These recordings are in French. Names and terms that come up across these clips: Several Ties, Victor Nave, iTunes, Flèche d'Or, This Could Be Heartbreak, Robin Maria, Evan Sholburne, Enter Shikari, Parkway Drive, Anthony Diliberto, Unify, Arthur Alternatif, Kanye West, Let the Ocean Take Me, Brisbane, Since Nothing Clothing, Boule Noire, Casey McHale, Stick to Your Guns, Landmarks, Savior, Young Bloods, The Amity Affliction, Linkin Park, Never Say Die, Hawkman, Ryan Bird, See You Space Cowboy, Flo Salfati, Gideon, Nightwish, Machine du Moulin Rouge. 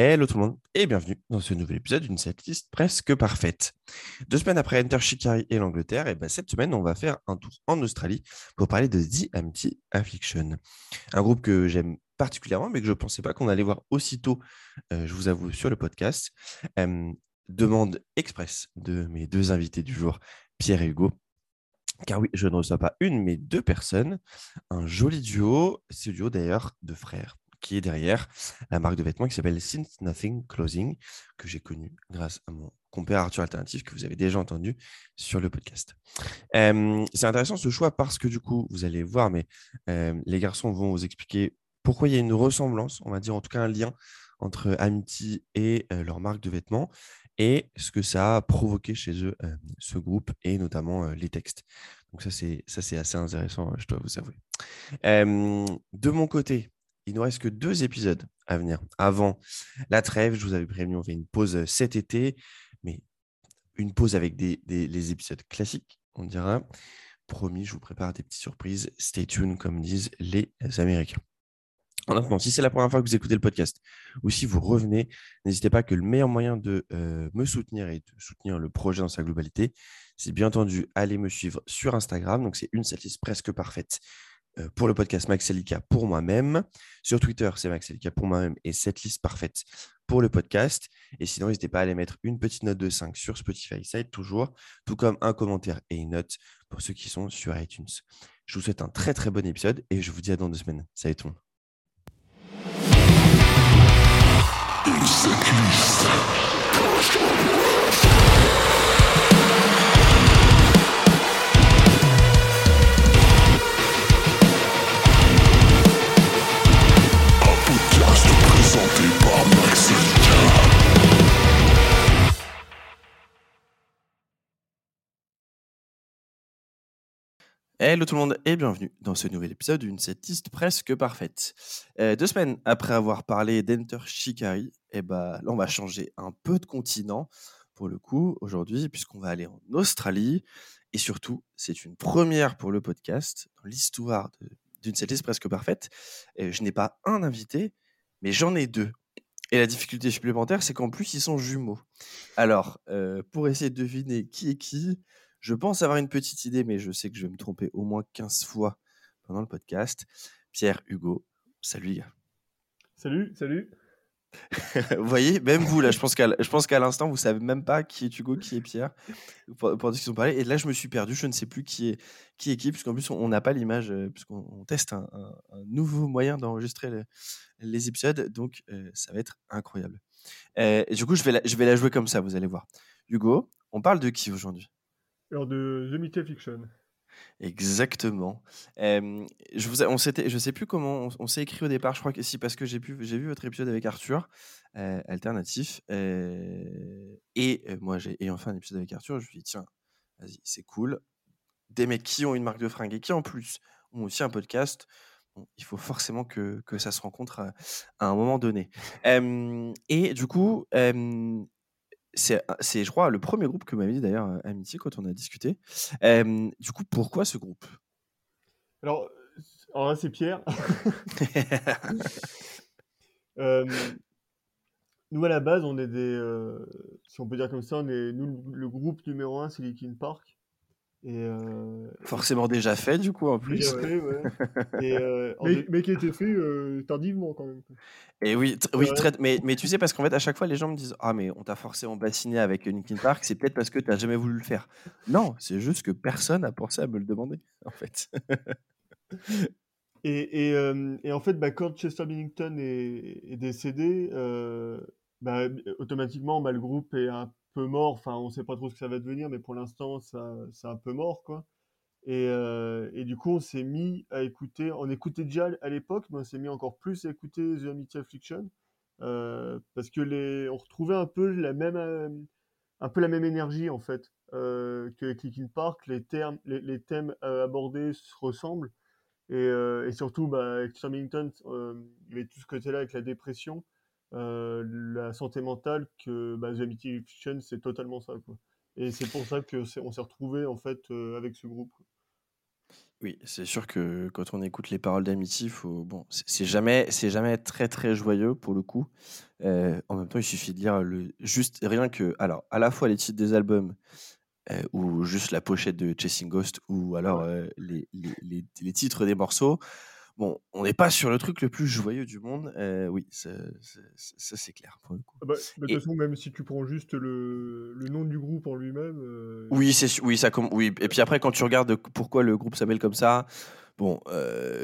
Hello tout le monde et bienvenue dans ce nouvel épisode d'une setlist presque parfaite. 2 semaines après Enter Shikari et l'Angleterre, et cette semaine on va faire un tour en Australie pour parler de The Amity Affliction. Un groupe que j'aime particulièrement mais que je ne pensais pas qu'on allait voir aussitôt, je vous avoue, sur le podcast. Demande express de mes 2 invités du jour, Pierre et Hugo. Car oui, je ne reçois pas 1 mais 2 personnes. Un joli duo, c'est le duo d'ailleurs de frères, qui est derrière la marque de vêtements qui s'appelle Since Nothing Clothing, que j'ai connu grâce à mon compère Arthur Alternatif, que vous avez déjà entendu sur le podcast. C'est intéressant ce choix parce que du coup, vous allez voir, mais les garçons vont vous expliquer pourquoi il y a une ressemblance, on va dire en tout cas un lien entre Amity et leur marque de vêtements, et ce que ça a provoqué chez eux, ce groupe, et notamment les textes. Donc ça c'est assez intéressant, je dois vous avouer. De mon côté, il ne nous reste que 2 épisodes à venir avant la trêve. Je vous avais prévenu, on fait une pause cet été, mais une pause avec les épisodes classiques, on dira. Promis, je vous prépare des petites surprises. Stay tuned, comme disent les Américains. Honnêtement, si c'est la première fois que vous écoutez le podcast ou si vous revenez, n'hésitez pas que le meilleur moyen de me soutenir et de soutenir le projet dans sa globalité, c'est bien entendu aller me suivre sur Instagram. Donc, c'est une setlist presque parfaite. Pour le podcast, Maxelika pour moi-même. Sur Twitter, c'est Maxelika pour moi-même et setlist parfaite pour le podcast. Et sinon, n'hésitez pas à aller mettre une petite note de 5 sur Spotify, ça aide toujours, tout comme un commentaire et une note pour ceux qui sont sur iTunes. Je vous souhaite un très très bon épisode et je vous dis à dans 2 semaines. Salut tout le monde. Hello tout le monde et bienvenue dans ce nouvel épisode d'une setlist presque parfaite. 2 semaines après avoir parlé d'Enter Shikari, là on va changer un peu de continent pour le coup aujourd'hui, puisqu'on va aller en Australie, et surtout c'est une première pour le podcast dans l'histoire d'une setlist presque parfaite. Je n'ai pas un invité mais j'en ai 2. Et la difficulté supplémentaire, c'est qu'en plus, ils sont jumeaux. Alors, pour essayer de deviner qui est qui, je pense avoir une petite idée, mais je sais que je vais me tromper au moins 15 fois pendant le podcast. Pierre, Hugo, salut les gars. Salut, salut. Vous voyez, même vous, là, je pense qu'à l'instant, vous ne savez même pas qui est Hugo, qui est Pierre, pendant qu'ils ont parlé. Et là, je me suis perdu, je ne sais plus qui est qui, puisqu'en plus, on n'a pas l'image, puisqu'on teste un nouveau moyen d'enregistrer les épisodes, donc ça va être incroyable. Du coup, je vais la jouer comme ça, vous allez voir. Hugo, on parle de qui aujourd'hui ? Alors de The Amity Affliction. Exactement. Je sais plus comment on s'est écrit au départ, je crois que si, parce que j'ai vu votre épisode avec Arthur, Alternatif, et moi j'ai enfin un épisode avec Arthur, je me suis dit tiens, vas-y, c'est cool, des mecs qui ont une marque de fringues et qui en plus ont aussi un podcast, il faut forcément que ça se rencontre à un moment donné. Et du coup, c'est je crois le premier groupe que m'avait dit d'ailleurs Amity quand on a discuté. Du coup, pourquoi ce groupe ? Alors là, c'est Pierre. Nous à la base, on est des, si on peut dire comme ça, le groupe numéro 1, c'est Linkin Park. Forcément déjà fait du coup en plus. Ouais. Mais qui était fait tardivement quand même. Et oui, mais tu sais, parce qu'en fait à chaque fois les gens me disent ah mais on t'a forcé en bassiné avec Linkin Park, c'est peut-être parce que t'as jamais voulu le faire. Non, c'est juste que personne a pensé à me le demander en fait. Et en fait quand Chester Bennington est décédé, automatiquement le groupe est un peu mort, enfin on sait pas trop ce que ça va devenir, mais pour l'instant c'est un peu mort quoi. Et du coup on s'est mis à écouter, on écoutait déjà à l'époque, mais on s'est mis encore plus à écouter The Amity Affliction parce que on retrouvait un peu la même énergie en fait que Linkin Park, les thèmes abordés se ressemblent et surtout avec Chester Bennington il y avait tout ce côté-là avec la dépression. La santé mentale que The Amity Affliction, c'est totalement ça quoi. Et c'est pour ça qu'on s'est retrouvé en fait avec ce groupe. Oui, c'est sûr que quand on écoute les paroles d'Amity, bon, c'est jamais très très joyeux pour le coup. En même temps, il suffit de lire juste rien que, alors à la fois les titres des albums ou juste la pochette de Chasing Ghosts ou alors les titres des morceaux. Bon, on n'est pas sur le truc le plus joyeux du monde. Oui, ça c'est clair pour le coup. De toute façon, même si tu prends juste le nom du groupe en lui-même. Oui, oui. Et puis après, quand tu regardes pourquoi le groupe s'appelle comme ça, bon,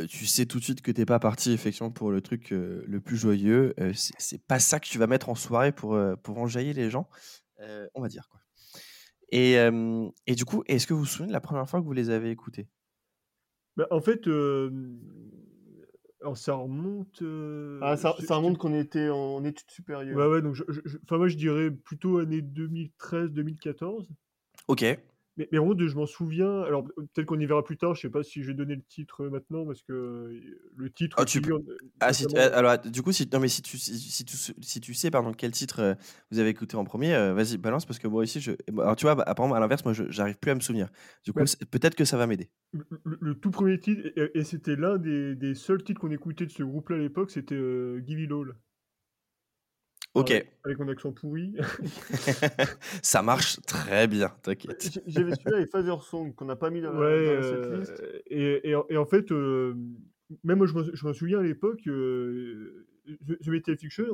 tu sais tout de suite que t'es pas parti effectivement pour le truc le plus joyeux. C'est pas ça que tu vas mettre en soirée pour enjailler les gens, on va dire quoi. Et du coup, est-ce que vous vous souvenez de la première fois que vous les avez écoutés? Bah, en fait. Alors ça remonte. Ça remonte qu'on était en études supérieures. Ouais, donc moi je dirais plutôt année 2013-2014. Ok. Mais en gros, je m'en souviens. Alors peut-être qu'on y verra plus tard. Je sais pas si je vais donner le titre maintenant parce que le titre. Oh, alors du coup, si tu sais quel titre vous avez écouté en premier, vas-y balance parce que moi ici alors tu vois, apparemment à l'inverse, moi j'arrive plus à me souvenir. Du coup, peut-être que ça va m'aider. Le tout premier titre et c'était l'un des seuls titres qu'on écoutait de ce groupe-là à l'époque, c'était Give It All. Ok. Avec mon accent pourri. Ça marche très bien, t'inquiète. J'avais celui-là et Father Song qu'on n'a pas mis dans cette liste. Et en fait, même moi, je me souviens à l'époque, The Amity Affliction,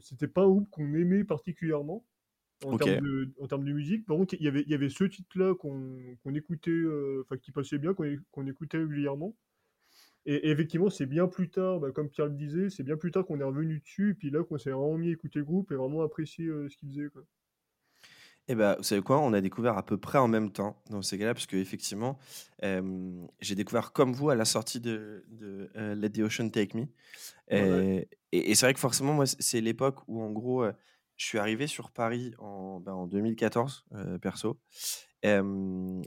c'était pas un groupe qu'on aimait particulièrement en termes de musique. Par contre, il y avait ce titre-là qu'on écoutait, qui passait bien, qu'on écoutait régulièrement. Et effectivement, c'est bien plus tard, comme Pierre le disait, c'est bien plus tard qu'on est revenu dessus, et puis là qu'on s'est vraiment mis à écouter le groupe et vraiment apprécier ce qu'ils faisaient. Et vous savez quoi, on a découvert à peu près en même temps dans ces cas-là, parce que effectivement, j'ai découvert comme vous à la sortie de Let the Ocean Take Me. Et c'est vrai que forcément, moi, c'est l'époque où en gros, je suis arrivé sur Paris en 2014, perso. Un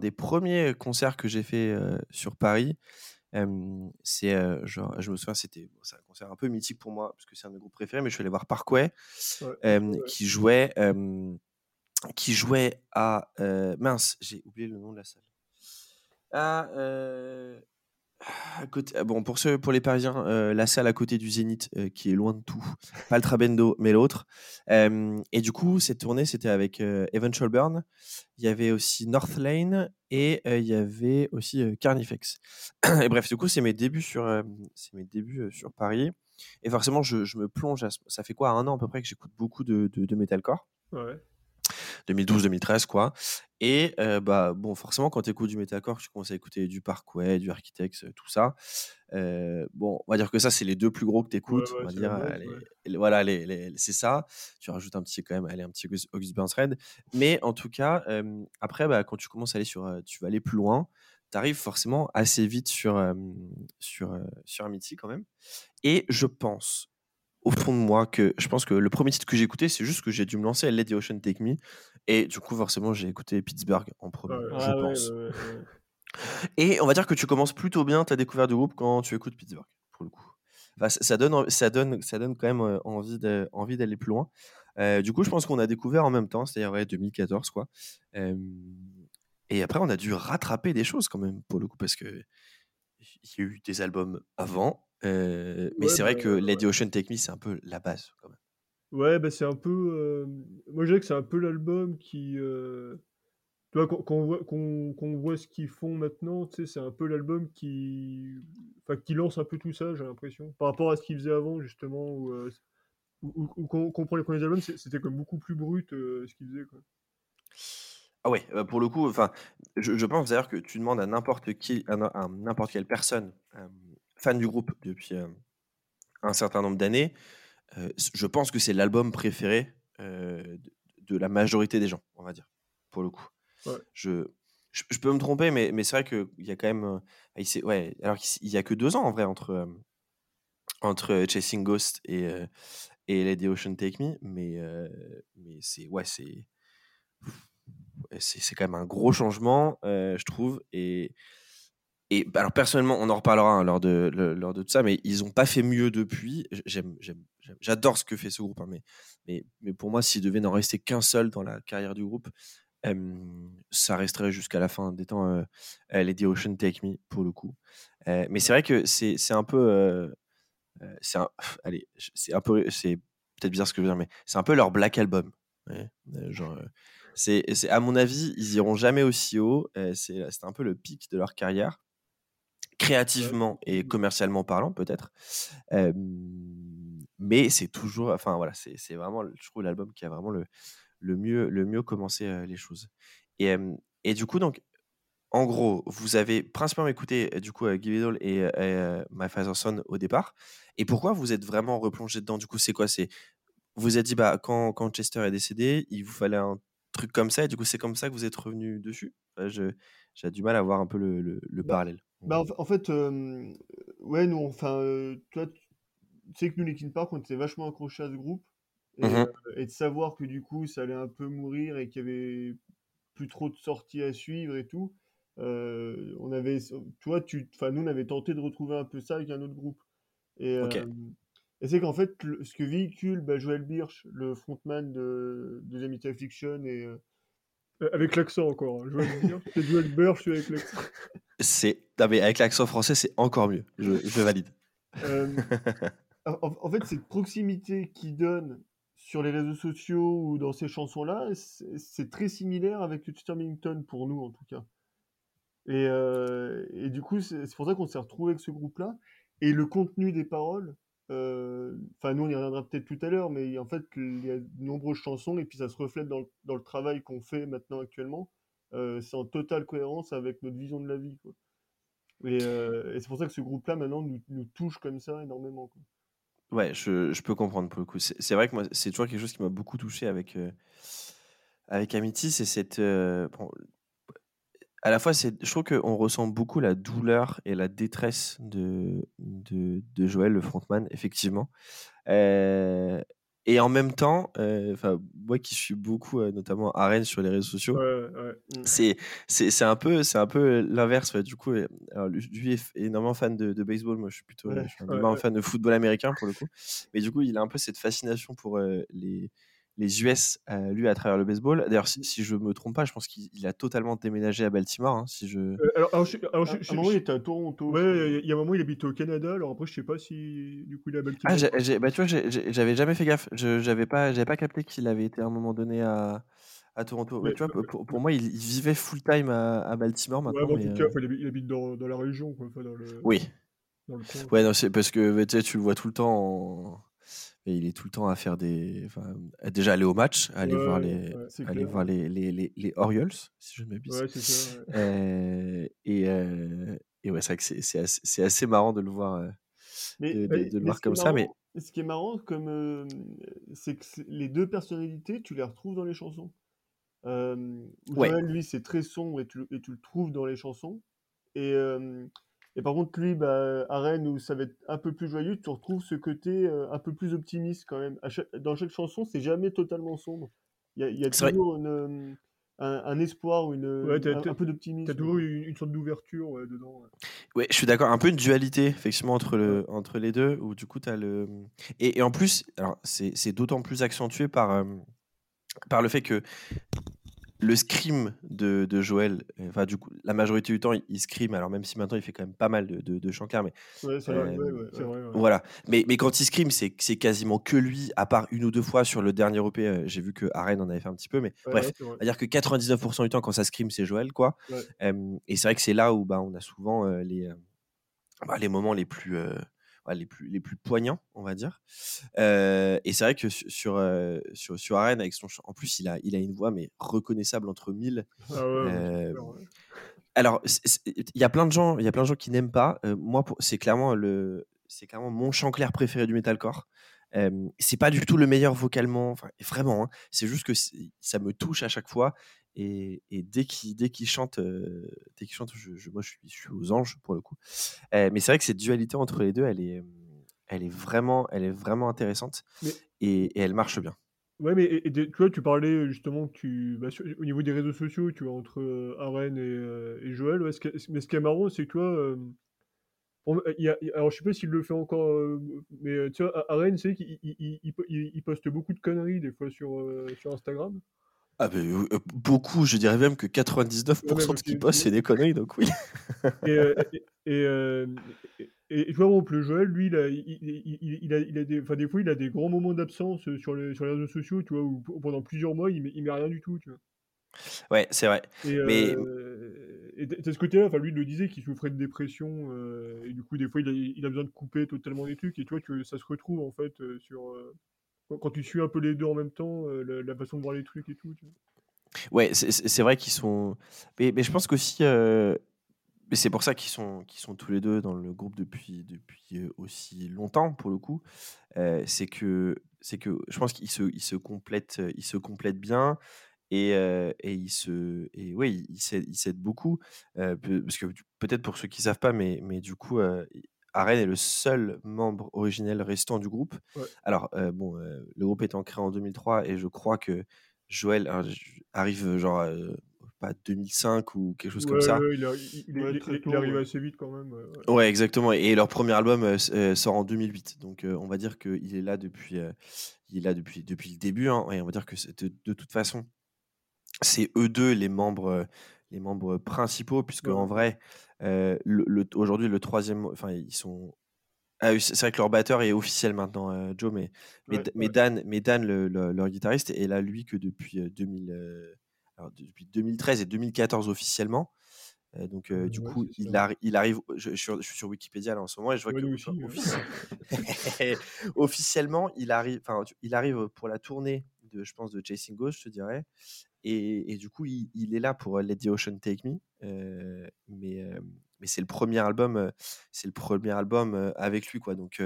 des premiers concerts que j'ai fait sur Paris, je me souviens, c'est un concert un peu mythique pour moi, parce que c'est un de mes groupes préférés, mais je suis allé voir Parkway, qui jouait à... mince, j'ai oublié le nom de la salle. À côté, bon, pour les Parisiens, la salle à côté du Zénith, qui est loin de tout, pas le Trabendo mais l'autre, et du coup cette tournée c'était avec Evan Sholburne, il y avait aussi Northlane et il y avait aussi Carnifex. Et bref, du coup c'est mes débuts sur Paris et forcément je me plonge ça fait quoi, un an à peu près que j'écoute beaucoup de metalcore, 2012-2013 quoi, et bon forcément quand tu écoutes du metalcore tu commences à écouter du Parkway, du Architects, tout ça, bon on va dire que ça c'est les deux plus gros que tu écoutes, c'est ça, tu rajoutes un petit quand même August Burns Red, mais en tout cas après quand tu commences à aller tu vas aller plus loin, tu arrives forcément assez vite sur Amity quand même, et je pense au fond de moi que je pense que le premier titre que j'ai écouté, c'est juste que j'ai dû me lancer à Let the Ocean Take Me, et du coup forcément j'ai écouté Pittsburgh en premier, pense. Et on va dire que tu commences plutôt bien ta découverte du groupe quand tu écoutes Pittsburgh pour le coup. Enfin, ça donne quand même envie d'aller plus loin. Du coup, je pense qu'on a découvert en même temps, c'est-à-dire 2014 quoi. Et après on a dû rattraper des choses quand même pour le coup parce que il y a eu des albums avant. Mais c'est vrai que Let the Ocean Take Me c'est un peu la base quand même. Ouais, c'est un peu moi je dirais que c'est un peu l'album qui tu vois qu'on voit ce qu'ils font maintenant, tu sais, c'est un peu l'album qui lance un peu tout ça, j'ai l'impression, par rapport à ce qu'ils faisaient avant justement, où qu'on prend les premiers albums, c'était comme beaucoup plus brut ce qu'ils faisaient quoi. Ah ouais, pour le coup, je pense d'ailleurs que tu demandes à n'importe qui, à n'importe quelle personne fan du groupe depuis un certain nombre d'années, je pense que c'est l'album préféré de la majorité des gens, on va dire, pour le coup. Ouais. Je peux me tromper, mais c'est vrai qu'il y a quand même... alors qu'il n'y a que 2 ans, en vrai, entre Chasing Ghosts et Let the Ocean Take Me, mais c'est... Ouais, c'est quand même un gros changement, je trouve, et alors personnellement, on en reparlera lors de tout ça, mais ils n'ont pas fait mieux depuis. J'adore ce que fait ce groupe, hein, mais pour moi, s'il devait n'en rester qu'un seul dans la carrière du groupe, Ça resterait jusqu'à la fin des temps Let the Ocean Take Me pour le coup. Mais c'est vrai que c'est un peu c'est peut-être bizarre ce que je veux dire, mais c'est un peu leur Black Album. Ouais, genre c'est à mon avis, ils iront jamais aussi haut, c'est un peu le pic de leur carrière créativement et commercialement parlant peut-être. Mais c'est toujours, enfin voilà, c'est vraiment, je trouve, l'album qui a vraiment le mieux commencé les choses. Et du coup, donc, en gros, vous avez principalement écouté du coup Give It All et My Father's Son au départ. Et pourquoi vous êtes vraiment replongé dedans? Du coup, c'est quoi? C'est, vous êtes dit, bah, quand Chester est décédé, il vous fallait un truc comme ça, et du coup, c'est comme ça que vous êtes revenu dessus. Enfin, j'ai du mal à voir un peu le parallèle. Bah, en fait, ouais, nous, enfin, toi, tu sais que nous, Linkin Park, on était vachement accrochés à ce groupe. Et, et de savoir que du coup ça allait un peu mourir et qu'il y avait plus trop de sorties à suivre et tout, nous on avait tenté de retrouver un peu ça avec un autre groupe et c'est qu'en fait ce que véhicule Joel Birch, le frontman de The Amity Affliction, et avec l'accent encore, hein, Joel Birch avec l'accent, mais avec l'accent français c'est encore mieux, je valide. En fait, cette proximité qu'il donne sur les réseaux sociaux ou dans ces chansons-là, c'est très similaire avec Chester Bennington pour nous en tout cas. Et du coup, c'est pour ça qu'on s'est retrouvés avec ce groupe-là. Et le contenu des paroles, nous on y reviendra peut-être tout à l'heure, mais en fait, il y a de nombreuses chansons et puis ça se reflète dans le travail qu'on fait maintenant actuellement. C'est en totale cohérence avec notre vision de la vie, quoi. Et c'est pour ça que ce groupe-là maintenant nous touche comme ça énormément, quoi. Ouais, je peux comprendre pour le coup. C'est vrai que moi, c'est toujours quelque chose qui m'a beaucoup touché avec Amity, c'est cette... à la fois, je trouve qu'on ressent beaucoup la douleur et la détresse de Joel, le frontman, effectivement. Et en même temps, moi qui suis beaucoup, notamment Aren sur les réseaux sociaux, ouais. C'est un peu l'inverse. Ouais, du coup, alors, lui est énormément fan de baseball. Moi, je suis plutôt énormément fan de football américain pour le coup. Mais du coup, il a un peu cette fascination pour les US, lui, à travers le baseball. D'ailleurs, si je me trompe pas, je pense qu'il a totalement déménagé à Baltimore. Hein, si je... à un moment, il était à Toronto. Ouais, il y a un moment, il habitait au Canada. Alors après, je sais pas si du coup il est à Baltimore. J'avais jamais fait gaffe. J'avais pas capté qu'il avait été à un moment donné à Toronto. Mais tu vois, pour moi, il vivait full time à Baltimore maintenant. Ouais, en tout cas, il habite dans la région, quoi. Enfin, oui. Dans le coin, ouais, non, c'est parce que tu le vois tout le temps. Et il est tout le temps à faire déjà aller au match, aller voir les Orioles, si je ne m'abuse. Ouais, c'est ça. Ouais. Et ouais, c'est vrai que c'est assez marrant de le voir, comme ça. Mais ce qui est marrant, c'est que les deux personnalités, tu les retrouves dans les chansons. Joël, lui, c'est très sombre et tu le trouves dans les chansons. Et par contre, lui, à Rennes, où ça va être un peu plus joyeux, tu retrouves ce côté un peu plus optimiste quand même. Dans chaque chanson, c'est jamais totalement sombre. Il y a toujours un espoir, un peu d'optimisme. Tu as toujours une sorte d'ouverture dedans. Ouais. Ouais, je suis d'accord. Un peu une dualité, effectivement, entre les deux, où du coup, tu as le... Et en plus, alors, c'est d'autant plus accentué par le fait que... Le scream de Joel, du coup, la majorité du temps, il scream. Alors même si maintenant, il fait quand même pas mal de chants clairs, mais ouais, c'est vrai, ouais. Voilà. Mais quand il scream, c'est quasiment que lui, à part une ou deux fois sur le dernier EP. J'ai vu que Aren en avait fait un petit peu, mais bref, ouais, à dire que 99% du temps, quand ça scream, c'est Joel, quoi. Ouais. Et c'est vrai que c'est là où on a souvent les moments les plus poignants, on va dire. Et c'est vrai que sur Aren, avec son chant, en plus il a une voix mais reconnaissable entre mille. Ah ouais, ouais. Alors il y a plein de gens qui n'aiment pas. Moi, c'est clairement mon chant clair préféré du metalcore. C'est pas du tout le meilleur vocalement, enfin vraiment. Hein, c'est juste que ça me touche à chaque fois. Et dès qu'il chante, moi je suis aux anges pour le coup. Mais c'est vrai que cette dualité entre les deux, elle est vraiment intéressante, et elle marche bien. Ouais, mais tu vois, tu parlais justement au niveau des réseaux sociaux, tu vois, entre Aren et Joël. Ouais, ce qui est marrant, c'est que tu vois, alors je sais pas s'il le fait encore, mais tu vois, Aren, c'est qu'il poste beaucoup de conneries des fois sur Instagram. Ah ben, beaucoup, je dirais même que 99% de ce qui passe, c'est des conneries, donc oui. Et toi, bon, le Joël, lui, des fois, il a des grands moments d'absence sur les réseaux sociaux, tu vois, où pendant plusieurs mois, il met rien du tout, tu vois. Ouais, c'est vrai. Et de ce côté-là, lui, il le disait, qu'il souffrait de dépression, et du coup, des fois, il a besoin de couper totalement des trucs, et tu vois, ça se retrouve, en fait, quand tu suis un peu les deux en même temps, la façon de voir les trucs et tout. Tu vois. Ouais, c'est vrai qu'ils sont... Mais je pense qu'aussi... Mais c'est pour ça qu'ils sont tous les deux dans le groupe depuis aussi longtemps, pour le coup. C'est que je pense qu'ils se complètent bien et ils s'aident beaucoup. Parce que peut-être pour ceux qui ne savent pas, mais du coup, Aren est le seul membre originel restant du groupe. Ouais. Alors, le groupe étant créé en 2003 et je crois que Joël arrive genre... 2005 ou quelque chose comme ça. Il arrive assez vite quand même. Ouais, exactement. Et leur premier album sort en 2008. Donc on va dire qu'il est là depuis le début. Hein, et on va dire que c'est de toute façon, c'est eux deux les membres principaux, puisque en vrai, aujourd'hui le troisième, enfin ils sont. Ah, c'est vrai que leur batteur est officiel maintenant, Joe, Dan, leur guitariste, est là lui que depuis 2000. Depuis 2013 et 2014 officiellement. Du coup, il arrive. Je suis sur Wikipédia là en ce moment et je vois que officiellement, il arrive pour la tournée de Chasing Ghosts, je te dirais. Et du coup, il est là pour Let the Ocean Take Me. Mais c'est le premier album avec lui, quoi. Donc.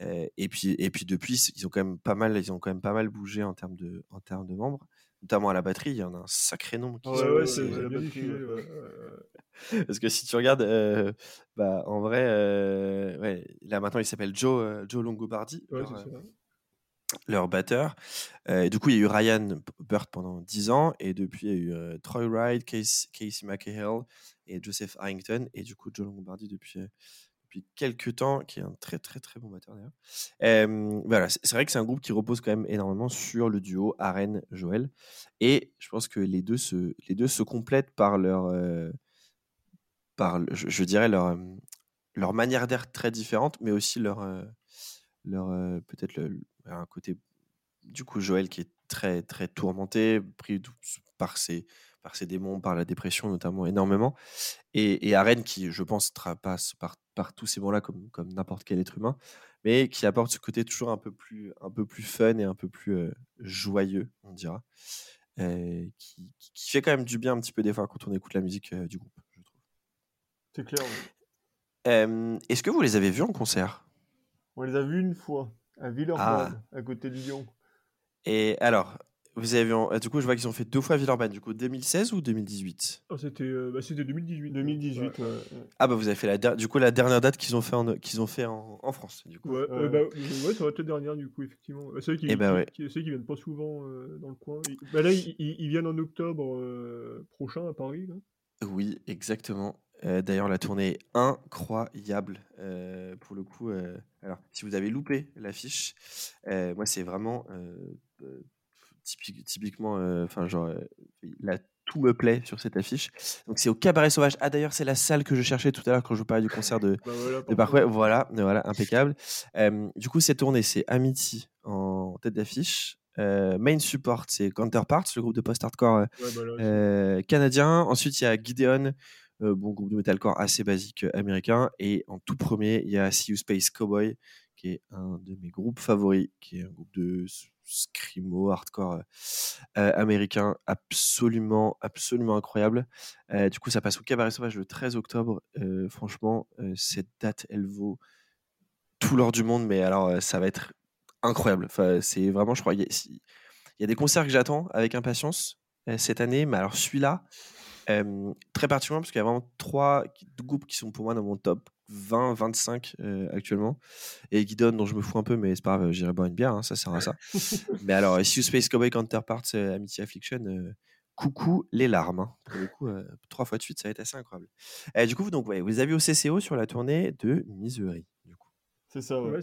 Et puis depuis, ils ont quand même pas mal bougé en termes de membres, notamment à la batterie. Il y en a un sacré nombre qui sont passés. Parce que si tu regardes, en vrai, là maintenant il s'appelle Joe Longobardi, leur batteur. Du coup, il y a eu Ryan Bird pendant 10 ans, et depuis il y a eu Troy Ride, Casey McHale et Joseph Harrington, et du coup Joe Longobardi depuis quelques temps, qui est un très très très bon batteur d'ailleurs. C'est vrai que c'est un groupe qui repose quand même énormément sur le duo Aren-Joël, et je pense que les deux se complètent par leur je dirais leur manière d'être très différente, mais aussi leur peut-être un côté, du coup, Joël qui est très très tourmenté, pris par ses démons, par la dépression notamment, énormément, et Aren qui, je pense, passe par tous ces bons-là comme n'importe quel être humain, mais qui apporte ce côté toujours un peu plus fun et un peu plus joyeux, on dira, qui fait quand même du bien un petit peu des fois quand on écoute la musique du groupe, je trouve. C'est clair, oui. Est-ce que vous les avez vus en concert ? On les a vus une fois, à Villeurbanne, à côté de Lyon. Et alors, vous avez vu, du coup, je vois qu'ils ont fait 2 fois Villeurbanne, du coup, 2016 ou 2018 ? C'était 2018. 2018, ouais. Ah, bah, vous avez fait la dernière date qu'ils ont fait en France, du coup. Ça va être la dernière, du coup, effectivement. C'est vrai qu'ils viennent pas souvent dans le coin. Ils viennent en octobre prochain à Paris, là. Oui, exactement. D'ailleurs, la tournée est incroyable, pour le coup. Alors, si vous avez loupé l'affiche, moi, c'est vraiment... typiquement, là, tout me plaît sur cette affiche. Donc, c'est au Cabaret Sauvage. Ah, d'ailleurs, c'est la salle que je cherchais tout à l'heure quand je vous parlais du concert de Parkway. Voilà, impeccable. Du coup, cette tournée, c'est Amity en tête d'affiche. Main support, c'est Counterparts, le groupe de post-hardcore canadien. Ensuite, il y a Gideon, groupe de metalcore assez basique américain. Et en tout premier, il y a See You Space Cowboy, qui est un de mes groupes favoris, qui est un groupe de scrimo, hardcore américain, absolument incroyable. Du coup, ça passe au Cabaret Sauvage le 13 octobre. Franchement, cette date, elle vaut tout l'or du monde, mais alors ça va être incroyable. Enfin, c'est vraiment, je crois, il y a des concerts que j'attends avec impatience cette année, mais alors celui-là, très particulièrement, parce qu'il y a vraiment 3 groupes qui sont pour moi dans mon top 20-25 actuellement, et Guidon dont je me fous un peu, mais c'est pas grave, j'irai boire une bière, hein, ça sert à ça. Mais alors, See You Space Cowboy, Counterparts, Amity Affliction, coucou les larmes, hein. Pour le coup, 3 fois de suite, ça va être assez incroyable. Du coup, donc, vous les avez au CCO sur la tournée de Misery, du coup. C'est ça, ouais.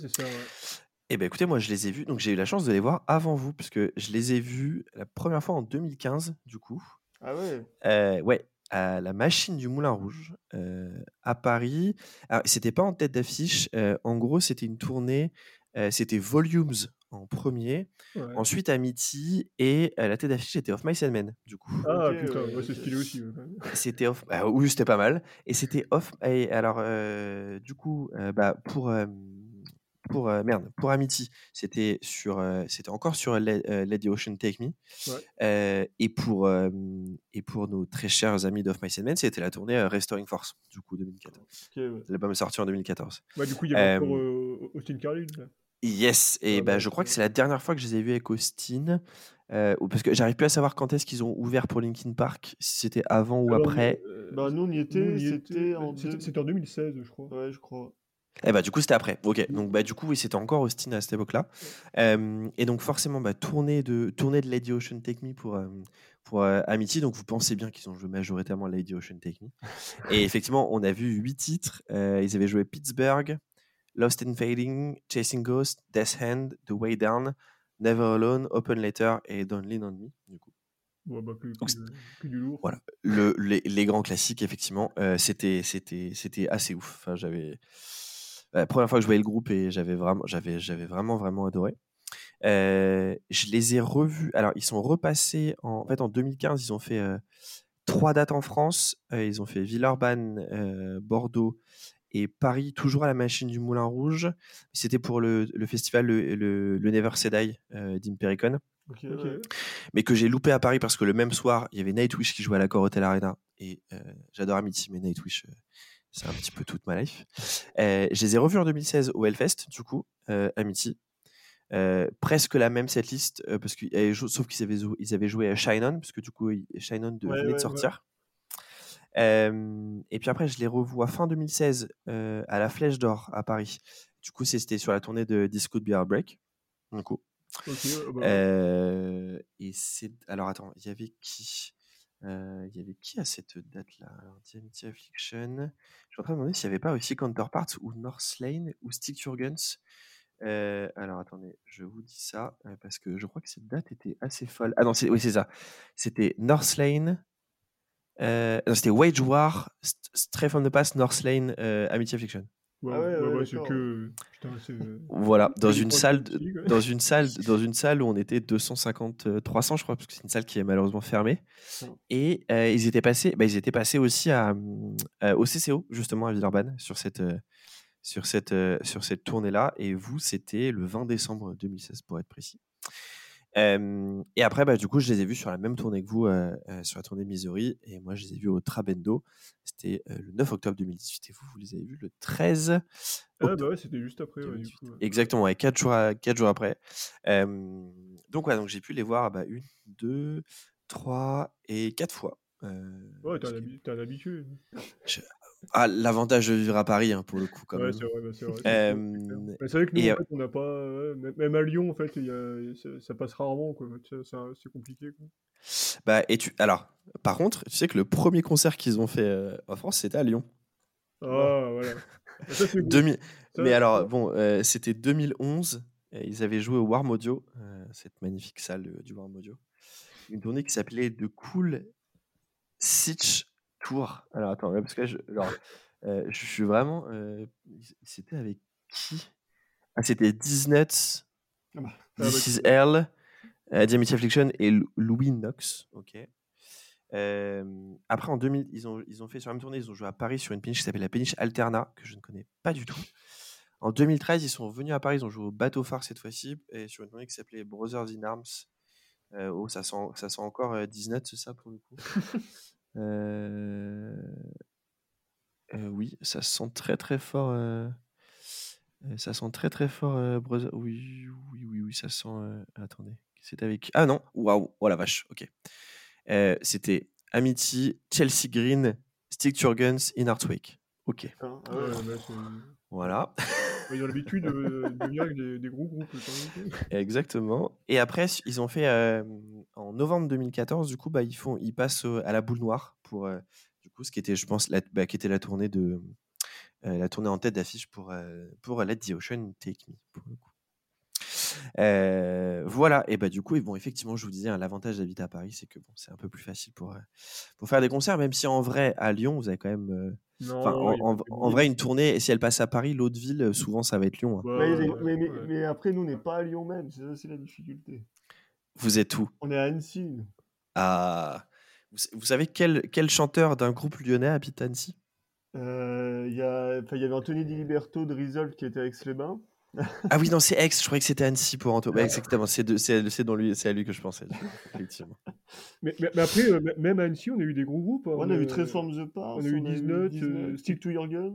Eh bien, écoutez, moi, je les ai vus. Donc, j'ai eu la chance de les voir avant vous, puisque je les ai vus la première fois en 2015, du coup. Ah ouais. Ouais, à la Machine du Moulin Rouge, à Paris. Alors, c'était pas en tête d'affiche. En gros, c'était une tournée. C'était Volumes en premier. Ouais. Ensuite, Amity. Et la tête d'affiche, c'était Of Mice and Men, du coup. Ah, okay, putain, ouais, c'est stylé aussi. Ouais. C'était Off... oui, c'était pas mal. Et c'était Off... Et alors, du coup, pour Amity, c'était encore sur Let the Ocean Take Me. Ouais. Et pour nos très chers amis d'Of Mice and Men, c'était la tournée Restoring Force, du coup, 2014. Okay, ouais. L'album est sorti en 2014. Bah, du coup, il y avait encore Austin Carlyle. Yes, et je crois que c'est la dernière fois que je les ai vus avec Austin, parce que j'arrive plus à savoir quand est-ce qu'ils ont ouvert pour Linkin Park, si c'était avant ou après. Nous, on y était, c'était en 2016, je crois. Ouais, je crois. Et du coup, c'était après. Ok. Donc, du coup, oui, c'était encore Austin à cette époque-là. Et donc, forcément, tournée de Lady Ocean Take Me pour Amity. Donc, vous pensez bien qu'ils ont joué majoritairement Lady Ocean Take Me. Et effectivement, on a vu 8 titres. Ils avaient joué Pittsburgh, Lost and Fading, Chasing Ghosts, Death Hand, The Way Down, Never Alone, Open Later et Don't Lean on Me, du coup. Ouais, que du lourd. Voilà. Les grands classiques, effectivement. C'était assez ouf. Enfin, la première fois que je voyais le groupe et j'avais vraiment adoré. Je les ai revus. Alors, ils sont repassés en 2015, ils ont fait 3 dates en France. Ils ont fait Villeurbanne, Bordeaux et Paris, toujours à la Machine du Moulin Rouge. C'était pour le festival le Never Say Die d'Impericon. Okay. Mais que j'ai loupé à Paris parce que le même soir, il y avait Nightwish qui jouait à l'Accor Hotel Arena. Et j'adore Amity, mais Nightwish... c'est un petit peu toute ma life. Je les ai revus en 2016 au Hellfest, du coup, Amity. Presque la même setlist, sauf qu'ils avaient joué Shine On, parce que du coup, Shine On venait de sortir. Ouais. Et puis après, je les revois fin 2016 à la Flèche d'Or à Paris. Du coup, c'était sur la tournée de This Could Be Heartbreak. Du coup. Okay, et c'est... Alors attends, il y avait qui à cette date-là? Alors, The Amity Affliction. Je suis en train de me demander s'il n'y avait pas aussi Counterparts ou Northlane ou Stick to Your Guns. Alors, attendez, je vous dis ça parce que je crois que cette date était assez folle. Ah non, c'est ça. C'était Northlane. Non, c'était Wage War, Stray from the Path, Northlane, Amity Affliction. Ouais, ouais, c'est que... Putain, c'est... Voilà, dans une salle où on était 250, 300 je crois, parce que c'est une salle qui est malheureusement fermée. Et ils étaient passés aussi au CCO justement à Villeurbanne sur cette tournée-là. Et vous, c'était le 20 décembre 2016 pour être précis. Et après, du coup, je les ai vus sur la même tournée que vous, sur la tournée Misery. Et moi, je les ai vus au Trabendo. C'était le 9 octobre 2018. Et vous, vous les avez vus le 13 octobre. Ah, c'était juste après. Ouais, du coup, ouais. Exactement, 4 jours après. Donc, j'ai pu les voir 1, 2, 3 et 4 fois. Ouais, t'es un habitué. L'avantage de vivre à Paris, hein, pour le coup, quand même. C'est vrai. C'est vrai que nous, en fait, on n'a pas... Même à Lyon, en fait, ça passe rarement, quoi. C'est compliqué, quoi. Alors, par contre, tu sais que le premier concert qu'ils ont fait en France, c'était à Lyon. Ah, voilà. Ça, c'est cool. C'était 2011. Ils avaient joué au Warm Audio, cette magnifique salle du Warm Audio. Une tournée qui s'appelait The Cool Sitch Tour. Alors attends, parce que je suis vraiment... c'était avec qui? Ah, c'était Disnuts, This Is Hell, The Amity Affliction et Louis Knox. Ok. Après, en 2000, ils ont fait sur la même tournée, ils ont joué à Paris sur une péniche qui s'appelle la péniche Alterna, que je ne connais pas du tout. En 2013, ils sont venus à Paris, ils ont joué au Bateau Phare cette fois-ci, et sur une tournée qui s'appelait Brothers in Arms. Ça sent encore Disney, c'est ça pour le coup. Oui, ça sent très très fort. Ça sent très très fort. Oui, ça sent. Attendez, c'est avec. Ah non, waouh, oh la vache, ok. C'était Amity, Chelsea Green, Stick to Your Guns, In Heartbreak. Ok. Ah ouais, voilà. Ils ont l'habitude de venir avec des gros groupes. Exactement. Et après, ils ont fait en novembre 2014. Du coup, ils passent à la Boule Noire pour du coup ce qui était, je pense, qui était la tournée en tête d'affiche pour Let the Ocean Take Me pour le coup. Voilà, et bah, du coup, et bon, effectivement, je vous disais, hein, l'avantage d'habiter à Paris, c'est que bon, c'est un peu plus facile pour faire des concerts, même si en vrai, à Lyon, vous avez quand même... en vrai, une tournée, et si elle passe à Paris, l'autre ville, souvent, ça va être Lyon. Hein. Mais après, nous, on n'est pas à Lyon même, c'est ça, c'est la difficulté. Vous êtes où? On est à Annecy. Ah, vous savez quel chanteur d'un groupe lyonnais habite à Annecy? Il y avait Anthony Diliberto de Resolve qui était à Aix-les-Bains. Ah oui, non, c'est Aix, je croyais que c'était Annecy pour Antoine. Ouais, exactement, c'est à lui que je pensais. Effectivement. Mais après, même à Annecy, on a eu des gros groupes. Hein, on a eu Trey from the Path, on a eu 19, Stick to Your Guns.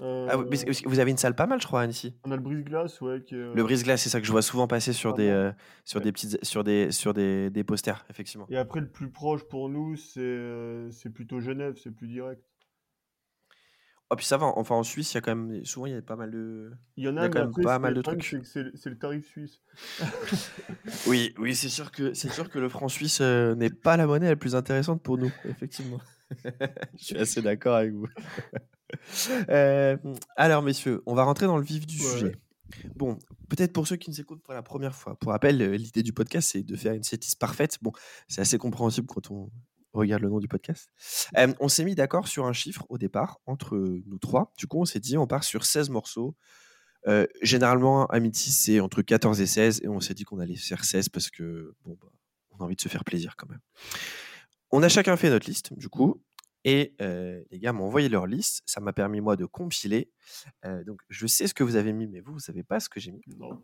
Ah, mais vous avez une salle pas mal, je crois, à Annecy. On a le brise-glace, ouais. Le brise-glace, c'est ça que je vois souvent passer sur des posters, effectivement. Et après, le plus proche pour nous, c'est plutôt Genève, c'est plus direct. Ah, oh, puis ça va. Enfin, en Suisse, il y a quand même souvent, il y a pas mal de. Il y en a quand même pas mal de trucs. C'est le tarif suisse. Oui, c'est sûr que le franc suisse n'est pas la monnaie la plus intéressante pour nous, effectivement. Je suis assez d'accord avec vous. Alors messieurs, on va rentrer dans le vif du sujet. Bon, peut-être pour ceux qui nous écoutent pour la première fois, pour rappel, l'idée du podcast c'est de faire une setlist parfaite. Bon, c'est assez compréhensible quand on regarde le nom du podcast. On s'est mis d'accord sur un chiffre au départ entre nous trois. Du coup on s'est dit on part sur 16 morceaux. Généralement Amity c'est entre 14 et 16 et on s'est dit qu'on allait faire 16 parce que bon, bah, on a envie de se faire plaisir quand même. On a chacun fait notre liste du coup. Et les gars m'ont envoyé leur liste, ça m'a permis moi de compiler. Donc je sais ce que vous avez mis, mais vous savez pas ce que j'ai mis. Non.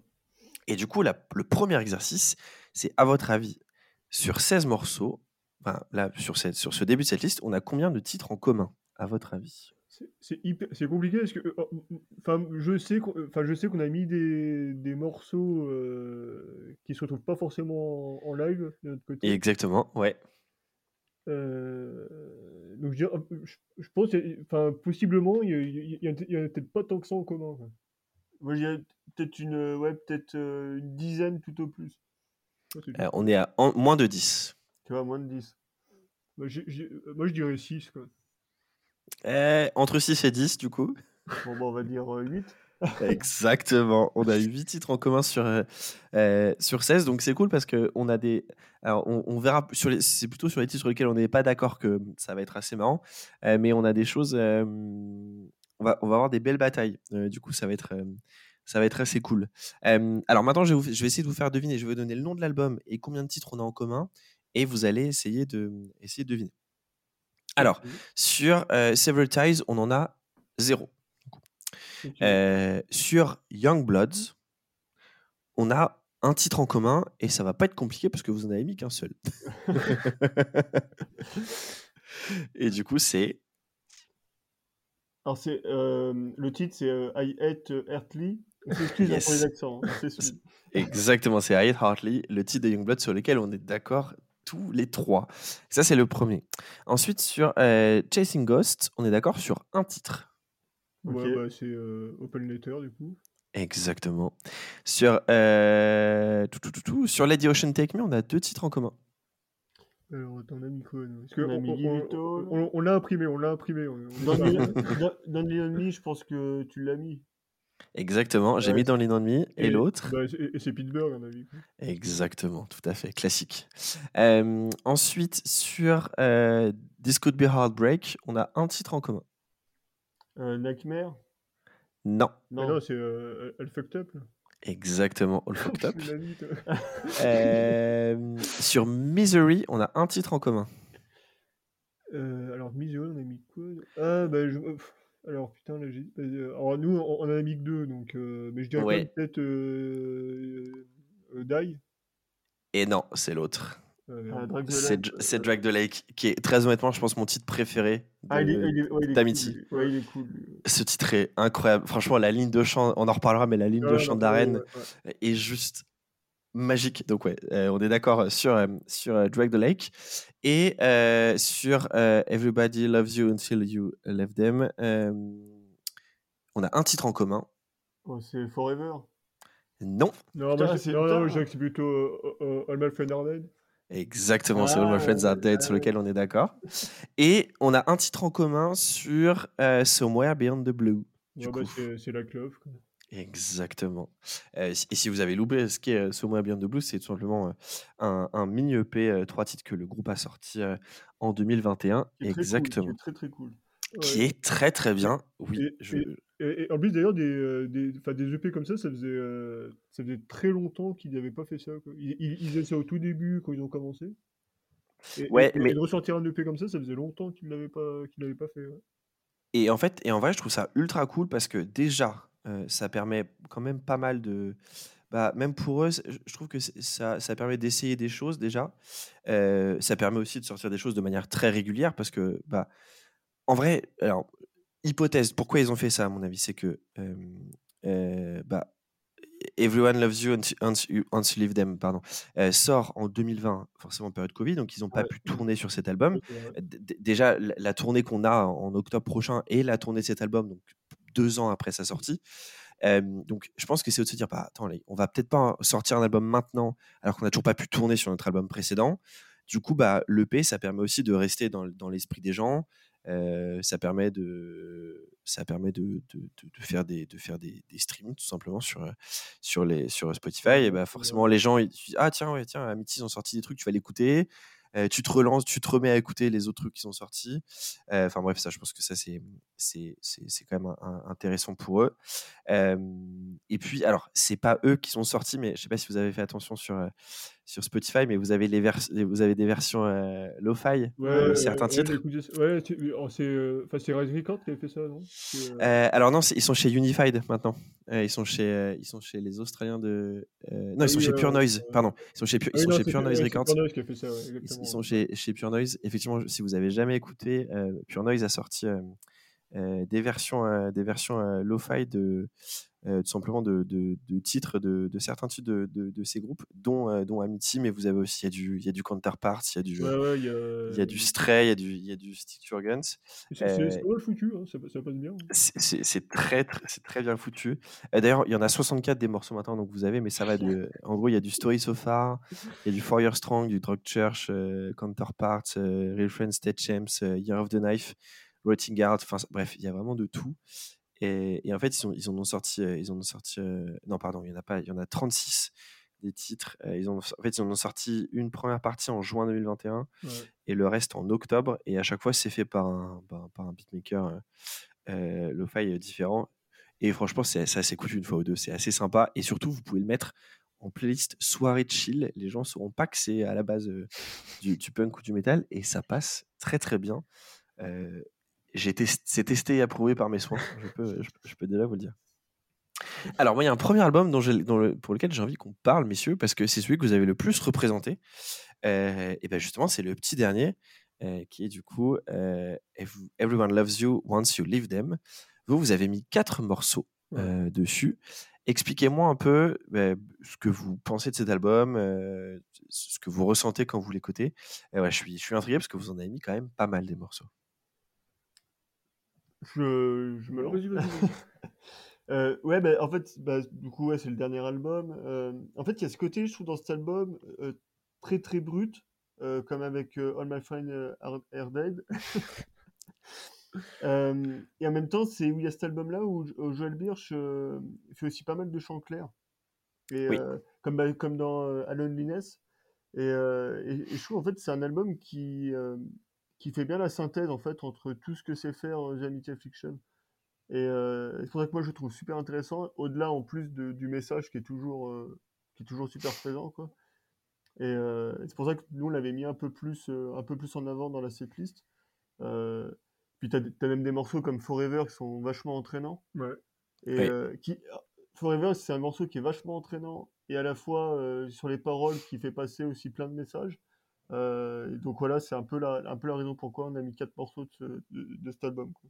Et du coup, le premier exercice, c'est à votre avis, sur 16 morceaux, enfin, là, sur ce début de cette liste, on a combien de titres en commun, à votre avis? C'est compliqué parce que je sais qu'on a mis des morceaux qui se retrouvent pas forcément en live de notre côté. Exactement, ouais. Donc je pense possiblement il y a peut-être pas tant que ça en commun. Moi j'ai peut-être une dizaine tout au plus. On est à moins de 10. Tu vois, moins de 10. Moi je dirais 6 quoi. Entre 6 et 10 du coup. Bon bah, on va dire 8. Exactement, on a eu 8 titres en commun sur 16, donc c'est cool parce qu'on a des... Alors on verra, c'est plutôt sur les titres sur lesquels on n'est pas d'accord que ça va être assez marrant, mais on a des choses... On va avoir des belles batailles, du coup ça va être assez cool. Alors maintenant je vais essayer de vous faire deviner, je vais vous donner le nom de l'album et combien de titres on a en commun, et vous allez essayer de deviner. Alors, sur Several Ties, on en a 0. Sur Young Bloods, on a un titre en commun et ça va pas être compliqué parce que vous en avez mis qu'un seul. Et du coup, c'est. Alors c'est le titre, c'est I Hate Heartly. On s'excuse yes. Pour les accents. Hein, c'est exactement, c'est I Hate Heartly, le titre de Young Bloods sur lequel on est d'accord tous les trois. Ça c'est le premier. Ensuite sur Chasing Ghosts, on est d'accord sur un titre. Okay. Ouais, bah, c'est Open Letter du coup. Exactement. Sur sur Let the Ocean Take Me, on a 2 titres en commun. Alors attends, on l'a imprimé, Dans les ennemis, je pense que tu l'as mis. Exactement, j'ai mis dans les ennemis et l'autre. Bah, et c'est Pittsburgh à mon avis. Exactement, tout à fait, classique. Ensuite sur This Could Be Heartbreak, on a un titre en commun. Nightmare? Non, c'est All Fucked Up. Exactement, All Fucked Up. Sur Misery, on a un titre en commun. Alors, Misery, on a mis quoi? Ah, bah, alors, putain, là, j'ai dit. Alors, nous, on en a mis que 2, donc. Mais je dirais peut-être Die. Et non, c'est l'autre. C'est Drag the Lake qui est très honnêtement je pense mon titre préféré d'Amity. Il est cool. Ce titre est incroyable, franchement la ligne de chant, on en reparlera, mais la ligne de chant d'Aren est juste magique, donc on est d'accord sur Drag the Lake et sur Everybody Loves You Until You Love Them. On a un titre en commun, c'est Forever. Non, putain, non, c'est plutôt All My Friends Are Dead. Exactement, c'est All My Friends Are Dead, sur lequel on est d'accord. Et on a un titre en commun sur Somewhere Beyond the Blue. C'est la clove. Exactement. Et si vous avez loupé ce qu'est Somewhere Beyond the Blue, c'est tout simplement un mini EP, 3 titres que le groupe a sorti en 2021. Exactement. Cool, qui est très cool. Ouais. Qui est très très bien. Oui. Et en plus d'ailleurs des EP comme ça, ça faisait très longtemps qu'ils n'avaient pas fait ça. Quoi. Ils faisaient ça au tout début quand ils ont commencé. Et de ressortir un EP comme ça, ça faisait longtemps qu'ils l'avaient pas fait. Ouais. Et en vrai, je trouve ça ultra cool parce que déjà. Ça permet quand même pas mal de... même pour eux, je trouve que ça permet d'essayer des choses déjà. Ça permet aussi de sortir des choses de manière très régulière parce que, en vrai, alors, hypothèse, pourquoi ils ont fait ça à mon avis, c'est que Everyone Loves You Until You Leave Them sort en 2020, forcément en période Covid, donc ils n'ont pas pu tourner sur cet album. Déjà, la tournée qu'on a en octobre prochain et la tournée de cet album, donc 2 ans après sa sortie. Donc, je pense que c'est de se dire, attends, on va peut-être pas sortir un album maintenant, alors qu'on n'a toujours pas pu tourner sur notre album précédent. Du coup, l'EP, ça permet aussi de rester dans l'esprit des gens. Ça permet de faire des streams, tout simplement, sur Spotify. Et forcément, les gens, ils disent, tiens, Amity, ils ont sorti des trucs, tu vas l'écouter. Tu te relances, tu te remets à écouter les autres trucs qui sont sortis. Enfin bref, ça, je pense que ça, c'est quand même intéressant pour eux. Et puis, alors, c'est pas eux qui sont sortis, mais je sais pas si vous avez fait attention sur Spotify, mais vous avez des versions lo-fi, certains titres. C'est Rise Record qui a fait ça, non ? Alors non, ils sont chez Unified maintenant. Ils sont chez les Australiens de... non, ils sont chez Pure Noise, pardon. Ils sont chez Pure Noise Records. C'est Pure Noise qui a fait ça, ouais, exactement. Ils sont chez Pure Noise. Effectivement, si vous n'avez jamais écouté, Pure Noise a sorti des versions lo-fi de... tout simplement de titres de certains titres de ces groupes dont Amity, mais vous avez aussi il y a du Counterparts, il y a du Stray, il y a du Stick to Your Guns. C'est pas mal foutu, hein, ça passe bien. Hein. C'est très bien foutu. D'ailleurs, il y en a 64 des morceaux maintenant, donc vous avez, mais ça va de... En gros, il y a du Story So Far, il y a du For Your Strong, du Drug Church, Counterparts, Real Friends, Dead Champs, Year of the Knife, Rotting Out, enfin bref, il y a vraiment de tout. Et en fait, il y en a 36 des titres. Ils en ont sorti une première partie en juin 2021 et le reste en octobre. Et à chaque fois, c'est fait par un beatmaker lo-fi différent. Et franchement, ça s'écoute une fois ou deux. C'est assez sympa. Et surtout, vous pouvez le mettre en playlist soirée chill. Les gens ne sauront pas que c'est à la base du punk ou du métal. Et ça passe très, très bien. C'est testé et approuvé par mes soins, je peux déjà vous le dire. Alors, moi, il y a un premier album pour lequel j'ai envie qu'on parle, messieurs, parce que c'est celui que vous avez le plus représenté. Et bien justement, c'est le petit dernier, qui est du coup Everyone Loves You Once You Leave Them. Vous avez mis 4 morceaux dessus. Expliquez-moi un peu ce que vous pensez de cet album, ce que vous ressentez quand vous l'écoutez. Je suis intrigué parce que vous en avez mis quand même pas mal des morceaux. Je me lance. Vas-y. Du coup, c'est le dernier album. En fait, il y a ce côté, je trouve, dans cet album, très très brut, comme avec All My Friends Are Dead. Et en même temps, c'est où il y a cet album-là où Joel Birch fait aussi pas mal de chants clairs. Comme dans Loneliness. Et je trouve, en fait, c'est un album qui fait bien la synthèse en fait entre tout ce que sait faire The Amity Affliction, et c'est pour ça que moi je le trouve super intéressant, au-delà en plus du message qui est toujours super présent, quoi. Et c'est pour ça que nous on l'avait mis un peu plus en avant dans la setlist. Puis t'as même des morceaux comme Forever qui sont vachement entraînants. Forever, c'est un morceau qui est vachement entraînant et à la fois sur les paroles qui fait passer aussi plein de messages. Donc voilà, c'est un peu la raison pourquoi on a mis 4 morceaux de cet album, quoi.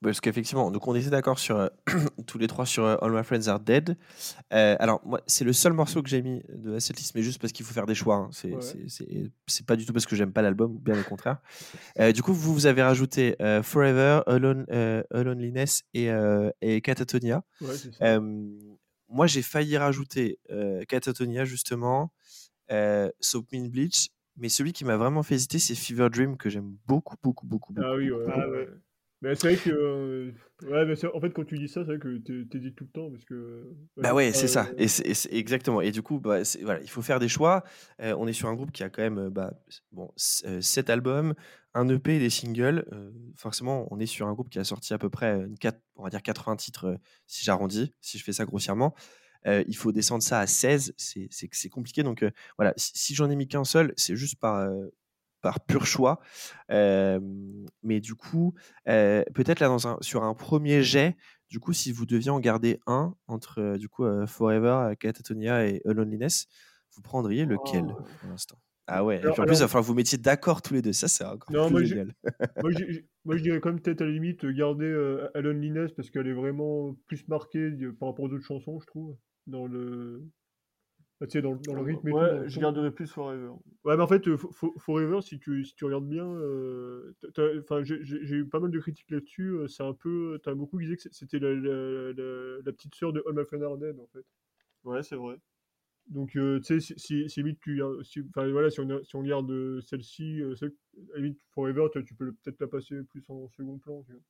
Parce qu'effectivement, donc on était d'accord sur tous les 3 sur All My Friends Are Dead. Alors moi, c'est le seul morceau que j'ai mis de la setlist, mais juste parce qu'il faut faire des choix, hein. C'est pas du tout parce que j'aime pas l'album, bien au contraire. Du coup, vous avez rajouté Forever, Loneliness et Catatonia. C'est ça. Moi, j'ai failli rajouter Catatonia justement, Soap Mean Bleach, mais celui qui m'a vraiment fait hésiter, c'est Fever Dream, que j'aime beaucoup. Mais c'est vrai que. Ouais, mais en fait, quand tu dis ça, c'est vrai que t'es dit tout le temps. Parce que, bah ouais, c'est ça. Et c'est exactement. Et du coup, bah, voilà, il faut faire des choix. On est sur un groupe qui a quand même 7 albums, un EP et des singles. Forcément, on est sur un groupe qui a sorti à peu près 80 titres, si j'arrondis, si je fais ça grossièrement. Il faut descendre ça à 16. C'est compliqué. Donc voilà, si j'en ai mis qu'un seul, c'est juste par pur choix, mais du coup peut-être là sur un premier jet, du coup si vous deviez en garder un entre Forever, Catatonia et A Loneliness, vous prendriez lequel pour l'instant? Ah ouais, alors, et puis en plus il va falloir que vous mettiez d'accord tous les deux, ça c'est encore plus génial. Moi je dirais quand même peut-être à la limite garder A Loneliness parce qu'elle est vraiment plus marquée par rapport aux autres chansons, je trouve, dans le... Dans le rythme. Ouais, et tout, je garderai plus Forever. Ouais, mais en fait, Forever, si tu regardes bien, j'ai eu pas mal de critiques là-dessus. C'est un peu, t'as beaucoup qui disaient que c'était la petite sœur de All My Friends Are Dead, en fait. Ouais, c'est vrai. Donc, tu sais, si on garde celle-ci, Forever, tu peux peut-être la passer plus en second plan. Tu vois.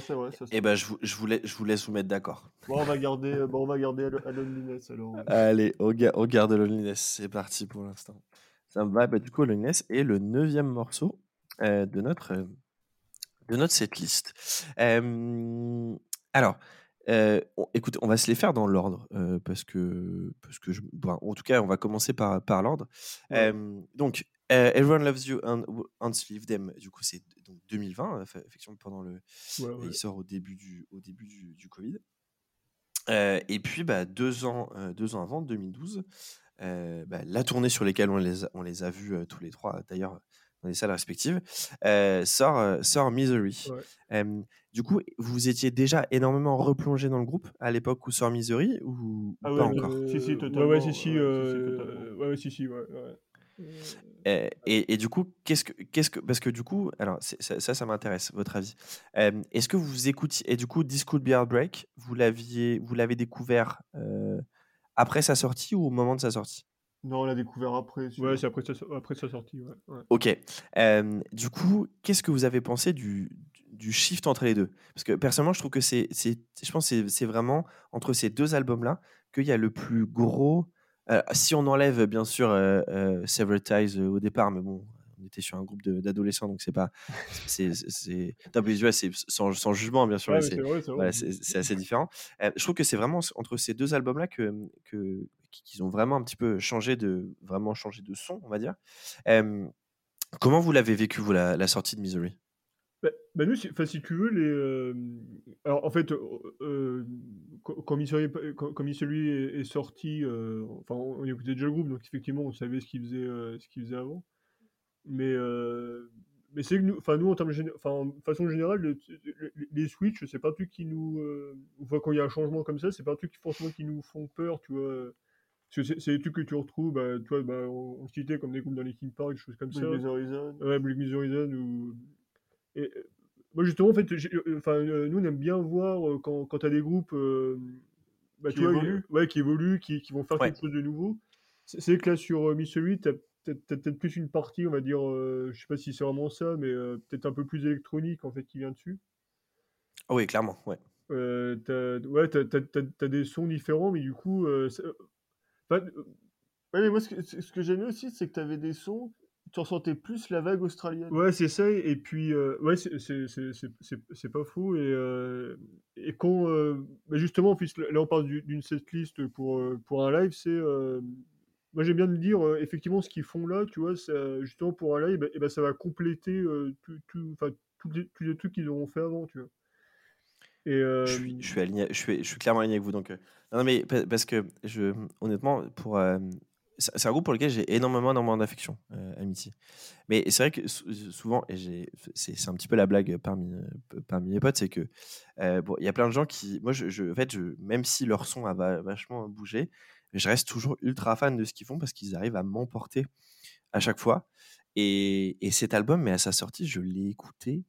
C'est vrai. Et ben je vous laisse vous mettre d'accord. Bon, on va garder Loneliness alors. Allez, on garde Loneliness, c'est parti pour l'instant. Ça me va. Bah, du coup, Loneliness est le 9e morceau de notre setlist. Écoutez, on va se les faire dans l'ordre en tout cas, on va commencer par l'ordre. Ouais. Donc Everyone Loves You and Wants to Leave Them, du coup c'est donc 2020, effectivement pendant le... Ouais. Il sort au début du Covid, et puis bah, deux ans avant, 2012, la tournée sur lesquelles on les a vus tous les trois d'ailleurs dans les salles respectives, sort Misery. Ouais. Du coup, vous étiez déjà énormément replongé dans le groupe à l'époque où sort Misery ou pas encore? Si, totalement. Ouais. Et du coup, qu'est-ce que parce que du coup, alors ça m'intéresse votre avis. Est-ce que vous écoutiez, et du coup This Could Be Heartbreak, vous l'avez découvert après sa sortie ou au moment de sa sortie? Non, on l'a découvert après. Ouais, c'est après sa sortie. Ouais. Ok. Du coup, qu'est-ce que vous avez pensé du shift entre les deux? Parce que personnellement, je trouve que je pense que c'est vraiment entre ces deux albums-là qu'il y a le plus gros. Si on enlève bien sûr Several Ties au départ, mais bon, on était sur un groupe d'adolescents, donc c'est pas, c'est sans jugement bien sûr, ouais, mais c'est vrai. Voilà, c'est assez différent. Je trouve que c'est vraiment entre ces deux albums-là qu'ils ont vraiment un petit peu changé de son, on va dire. Comment vous l'avez vécu vous la sortie de Misery? Bah nous, si tu veux, les... alors en fait, quand Misery est sorti, on écoutait déjà le groupe, donc effectivement, on savait ce qu'il faisait avant. Mais c'est que nous, en façon générale, les switches, c'est pas un truc qui nous... quand il y a un changement comme ça, c'est pas un truc forcément qui nous font peur, tu vois. Parce que c'est des trucs que tu retrouves, on citait comme des groupes dans Linkin Park, des choses comme ça. Black Miss Horizon. Ouais, Black Miss Horizon, ou... Et moi justement en fait nous on aime bien voir quand t'as des groupes qui évoluent, qui vont faire quelque chose de nouveau. C'est que là sur Misery t'as peut-être plus une partie, on va dire, je sais pas si c'est vraiment ça, mais peut-être un peu plus électronique en fait qui vient dessus. Ah oui, clairement, ouais. T'as des sons différents, mais du coup mais moi ce que j'aimais aussi, c'est que t'avais des sons, tu ressentais plus la vague australienne. Ouais, c'est ça, et puis c'est pas fou, et quand justement, là on parle d'une setlist pour un live, c'est moi j'aime bien me dire effectivement ce qu'ils font là, tu vois, ça, justement pour un live, ça va compléter tous les trucs qu'ils auront fait avant, tu vois. Et je suis clairement aligné avec vous, donc non mais parce que honnêtement pour c'est un groupe pour lequel j'ai énormément d'affection, Amity. Mais c'est vrai que souvent, c'est un petit peu la blague parmi mes potes, c'est que y a plein de gens qui... Moi, même si leur son a vachement bougé, je reste toujours ultra fan de ce qu'ils font parce qu'ils arrivent à m'emporter à chaque fois. Et cet album, mais à sa sortie, je l'ai écouté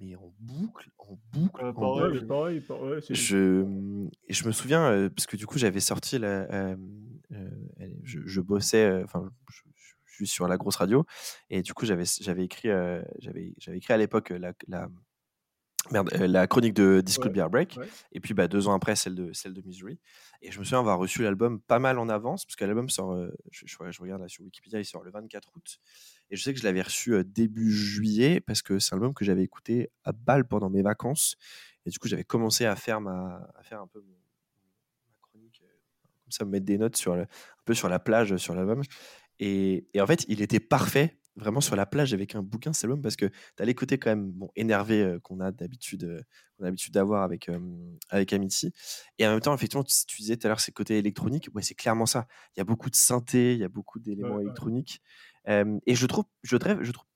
mais en boucle. Ah, pareil, c'est... Je me souviens, parce que du coup, j'avais sorti la... je bossais, je suis sur la grosse radio, et du coup, j'avais écrit à l'époque la la chronique de This Could Be Heartbreak, et puis 2 ans après celle de Misery. Et je me souviens avoir reçu l'album pas mal en avance, parce que l'album sort, je regarde là sur Wikipédia, il sort le 24 août. Et je sais que je l'avais reçu début juillet, parce que c'est un album que j'avais écouté à Bâle pendant mes vacances. Et du coup, j'avais commencé à faire un peu ma chronique, comme ça, me mettre des notes un peu sur la plage, sur l'album. Et en fait, il était parfait, vraiment sur la plage avec un bouquin, cet album, parce que t'as les côtés quand même énervé qu'on a l'habitude d'avoir avec Amity, et en même temps effectivement tu disais tout à l'heure ces côtés électroniques, c'est clairement ça, il y a beaucoup de synthé, il y a beaucoup d'éléments électroniques, et je trouve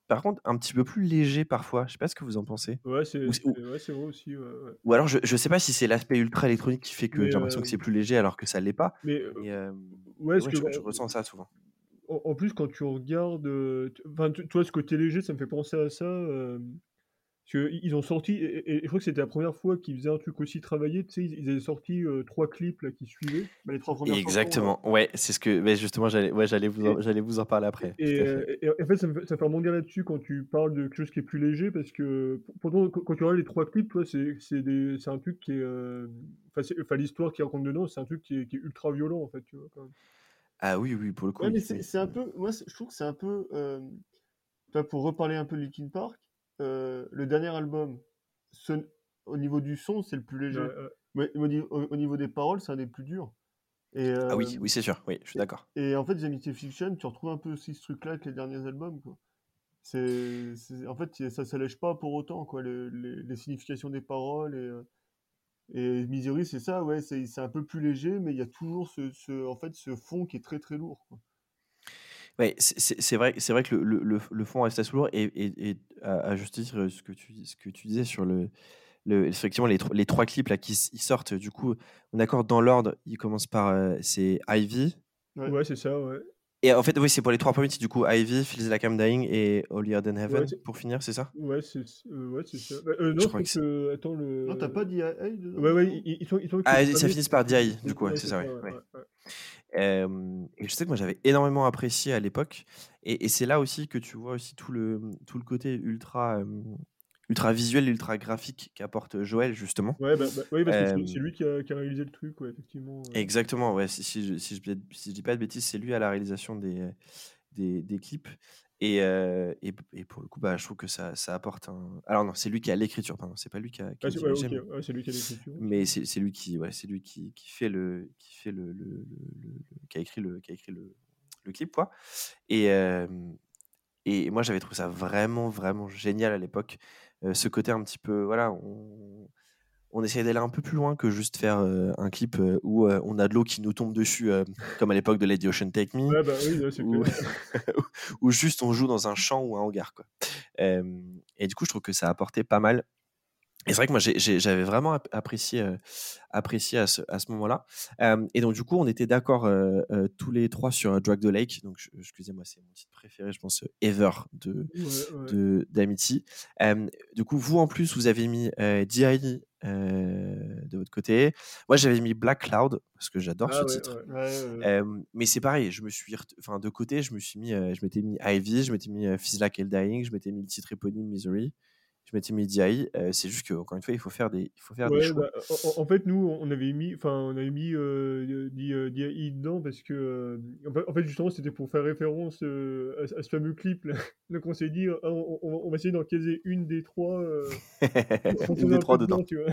par contre un petit peu plus léger parfois, je sais pas ce que vous en pensez. C'est vrai aussi. Ou alors je sais pas si c'est l'aspect ultra électronique qui fait que j'ai l'impression que c'est plus léger alors que ça l'est pas, je ressens ça souvent. En plus, quand tu regardes, toi, ce côté léger, ça me fait penser à ça. Parce qu'ils ont sorti, et je crois que c'était la première fois qu'ils faisaient un truc aussi travaillé. Tu sais, ils avaient sorti 3 clips là, qui suivaient. Les 3 premières. Exactement. Chansons, c'est ce que, justement, j'allais vous en parler après. Et en fait, ça me fait rebondir là-dessus quand tu parles de quelque chose qui est plus léger, parce que pourtant, quand tu regardes les 3 clips, toi, c'est un truc qui est, l'histoire qu'ils racontent dedans, c'est un truc qui est ultra violent en fait, tu vois, quand même. Ah oui, pour le coup. Ouais, mais c'est un peu, je trouve que c'est un peu, pour reparler un peu de Linkin Park, le dernier album, au niveau du son, c'est le plus léger. Mais au niveau des paroles, c'est un des plus durs. Et, ah oui, c'est sûr. Oui, je suis d'accord. Et en fait, The Amity Affliction, tu retrouves un peu aussi ce truc-là avec les derniers albums, quoi. En fait, ça s'allège pas pour autant, quoi, les significations des paroles et Misery, c'est ça, c'est un peu plus léger, mais il y a toujours ce fond qui est très très lourd, quoi. Ouais, c'est vrai que le fond reste assez lourd, et à juste titre ce que tu disais sur effectivement les 3 clips là qui sortent, du coup on accorde dans l'ordre, ils commencent par c'est Ivy. Ouais, c'est ça, ouais. Et en fait, oui, c'est pour les 3 premiers titres, du coup, Ivy, Feels Like I'm Dying et Holier Than Heaven, pour finir, c'est ça ? C'est ça. Non, t'as pas dit I dedans ? Ils sont ça finit par DI, du coup, c'est ça. Et je sais que moi, j'avais énormément apprécié à l'époque, et c'est là aussi que tu vois aussi tout le côté ultra visuel, ultra graphique qu'apporte Joel, justement. Parce que c'est lui qui a réalisé le truc, effectivement. Exactement, si je dis pas de bêtises, c'est lui à la réalisation des clips. Et pour le coup, je trouve que ça apporte un... Alors non, c'est lui qui a l'écriture, pardon, c'est pas lui qui a l'écriture. C'est lui qui a l'écriture. Mais c'est lui qui fait qui a écrit le clip, quoi. Et moi, j'avais trouvé ça vraiment, vraiment génial à l'époque. Ce côté un petit peu... Voilà, on essaye d'aller un peu plus loin que juste faire un clip où on a de l'eau qui nous tombe dessus, comme à l'époque de Let the Ocean Take Me. Ou juste on joue dans un champ ou un hangar, quoi. Et du coup, je trouve que ça apportait pas mal. Et c'est vrai que moi, j'avais vraiment apprécié à ce moment-là. Et donc, du coup, on était d'accord tous les 3 sur Drag the Lake. Donc, excusez-moi, c'est mon titre préféré, je pense, ever d'Amity. Du coup, vous, en plus, vous avez mis D.I. De votre côté. Moi, j'avais mis Black Cloud, parce que j'adore ce titre. Mais c'est pareil, je m'étais mis Ivy, je m'étais mis Feels Like I'm Dying, je m'étais mis le titre éponyme Misery. Je m'étais mis DI, c'est juste qu'encore une fois, il faut faire des choix. En fait, nous, on avait mis DI dedans parce que, en fait, justement, c'était pour faire référence à ce fameux clip. Là. Donc, on s'est dit, on va essayer d'en caser une des 3. Une des 3 dedans. Tu vois.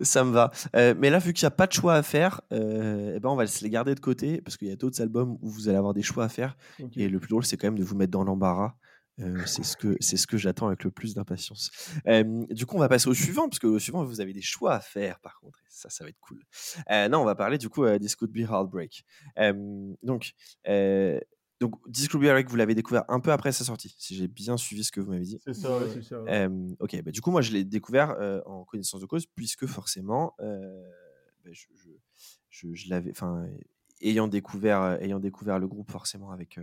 Ça me va. Mais là, vu qu'il n'y a pas de choix à faire, on va les garder de côté parce qu'il y a d'autres albums où vous allez avoir des choix à faire. Okay. Et le plus drôle, c'est quand même de vous mettre dans l'embarras. C'est ce que j'attends avec le plus d'impatience. Du coup, on va passer au suivant, parce que au suivant, vous avez des choix à faire, par contre. Ça va être cool. On va parler du coup This Could Be Heartbreak. Donc, This Could Be Heartbreak, vous l'avez découvert un peu après sa sortie, si j'ai bien suivi ce que vous m'avez dit. C'est ça, c'est ça. Du coup, moi, je l'ai découvert en connaissance de cause, puisque forcément, je l'avais... Enfin, ayant découvert le groupe, forcément, avec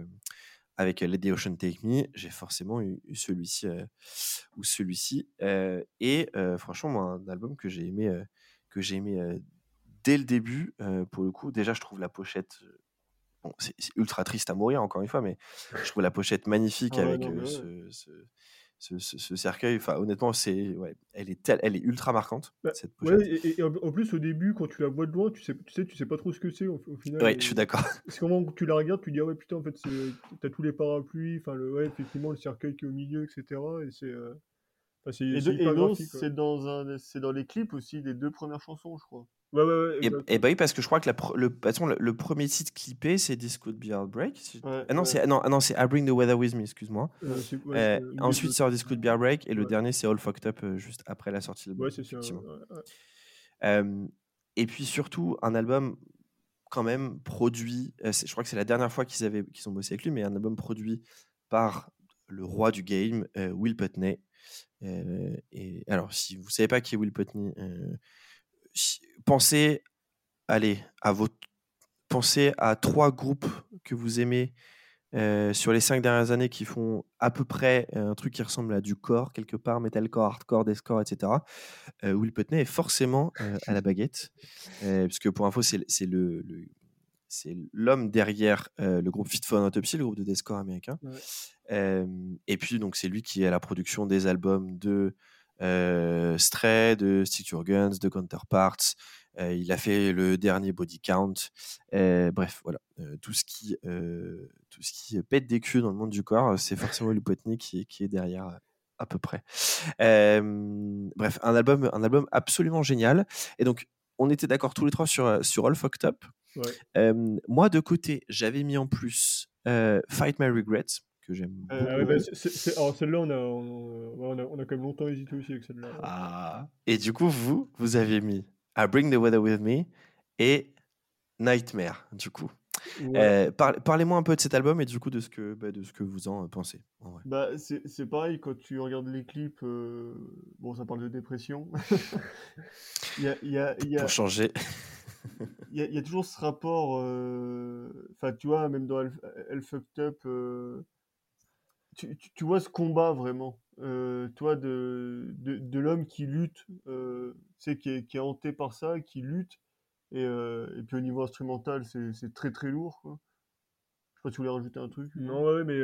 Let the Ocean Take Me, j'ai forcément eu celui-ci. Franchement, moi, un album que j'ai aimé, dès le début, pour le coup. Déjà, je trouve la pochette... Bon, c'est ultra triste à mourir, encore une fois, mais je trouve la pochette magnifique avec ce cercueil, enfin honnêtement, c'est elle est ultra marquante, cette pochette. Et en plus au début quand tu la vois de loin, tu sais pas trop ce que c'est au final. Ouais, je suis d'accord. Parce que quand tu la regardes, tu dis putain, en fait t'as tous les parapluies, enfin effectivement le cercueil qui est au milieu, etc. Et c'est c'est hyper graphique, quoi. C'est dans les clips aussi des deux premières chansons, je crois. Ouais, et bah oui, parce que je crois que le premier titre clippé c'est This Could Be Heartbreak. C'est I Bring the Weather With Me, excuse-moi. Ensuite sort This Could Be Heartbreak et le dernier c'est All Fucked Up, juste après la sortie de l'album. Et puis surtout un album quand même produit, je crois que c'est la dernière fois qu'ils ont bossé avec lui, mais un album produit par le roi du game, Will Putney. Et alors si vous savez pas qui est Will Putney, pensez à trois groupes que vous aimez sur les 5 dernières années qui font à peu près un truc qui ressemble à du core quelque part, metalcore, hardcore, deathcore, etc. Will Putney est forcément à la baguette, puisque pour info c'est l'homme derrière le groupe Fit for an Autopsy, le groupe de deathcore américain. Et puis donc c'est lui qui est à la production des albums de Stray, de Stick to Your Guns, de Counterparts, il a fait le dernier Body Count, bref voilà, tout ce qui pète des culs dans le monde du corps, c'est forcément Will Putney qui est derrière à peu près. Bref, un album absolument génial, et donc on était d'accord tous les trois sur All Fucked Up. Moi de côté j'avais mis en plus Fight My Regrets, que j'aime beaucoup. Alors celle-là, on a quand même longtemps hésité aussi avec celle-là. Et du coup, vous avez mis I Bring the Weather With Me et Nightmare, du coup. Parlez-moi un peu de cet album et du coup de ce que vous en pensez. En vrai. C'est pareil, quand tu regardes les clips, ça parle de dépression. Pour changer... Il y a toujours ce rapport... Enfin, tu vois, même dans Elle Fucked Up... Tu vois ce combat vraiment, toi de l'homme qui lutte, qui est hanté par ça, qui lutte, et puis au niveau instrumental c'est très très lourd, quoi. Je sais pas si tu voulais rajouter un truc. Mais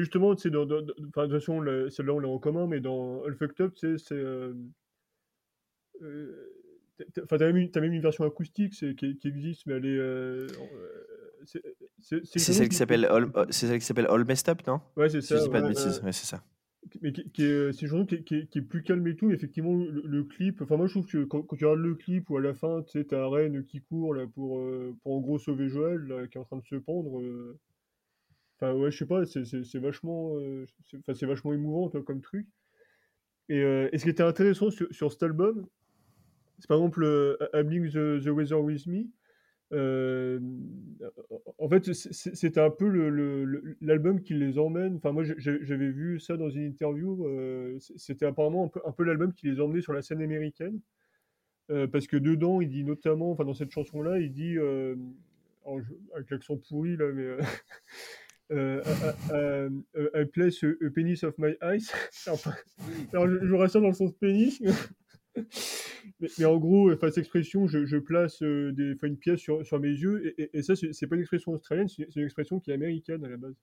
justement c'est de toute façon celle-là on l'a en commun, mais dans All Fucked Up t'as même une version acoustique qui existe, mais elle est c'est celle qui s'appelle All Messed Up, non? Ouais, c'est ça. Si je dis pas de bêtises, ouais, c'est ça. Mais c'est une chanson qui est plus calme et tout. Effectivement, le clip. Enfin, moi, je trouve que quand tu regardes le clip ou à la fin, tu sais, t'as Aren qui court là pour en gros sauver Joël là, qui est en train de se pendre. Enfin, ouais, je sais pas. C'est vachement, c'est vachement émouvant, toi, comme truc. Et ce qui était intéressant sur cet album, c'est par exemple I Bring the Weather With Me. En fait c'était un peu l'album qui les emmène, enfin moi j'avais vu ça dans une interview, c'était apparemment un peu l'album qui les emmenait sur la scène américaine, parce que dedans il dit notamment, enfin dans cette chanson là il dit avec l'accent pourri là mais I place a penis of my eyes. Alors je reste dans le sens pénis. Mais en gros, cette expression, je place une pièce sur mes yeux, et ça, c'est pas une expression australienne, c'est une expression qui est américaine à la base.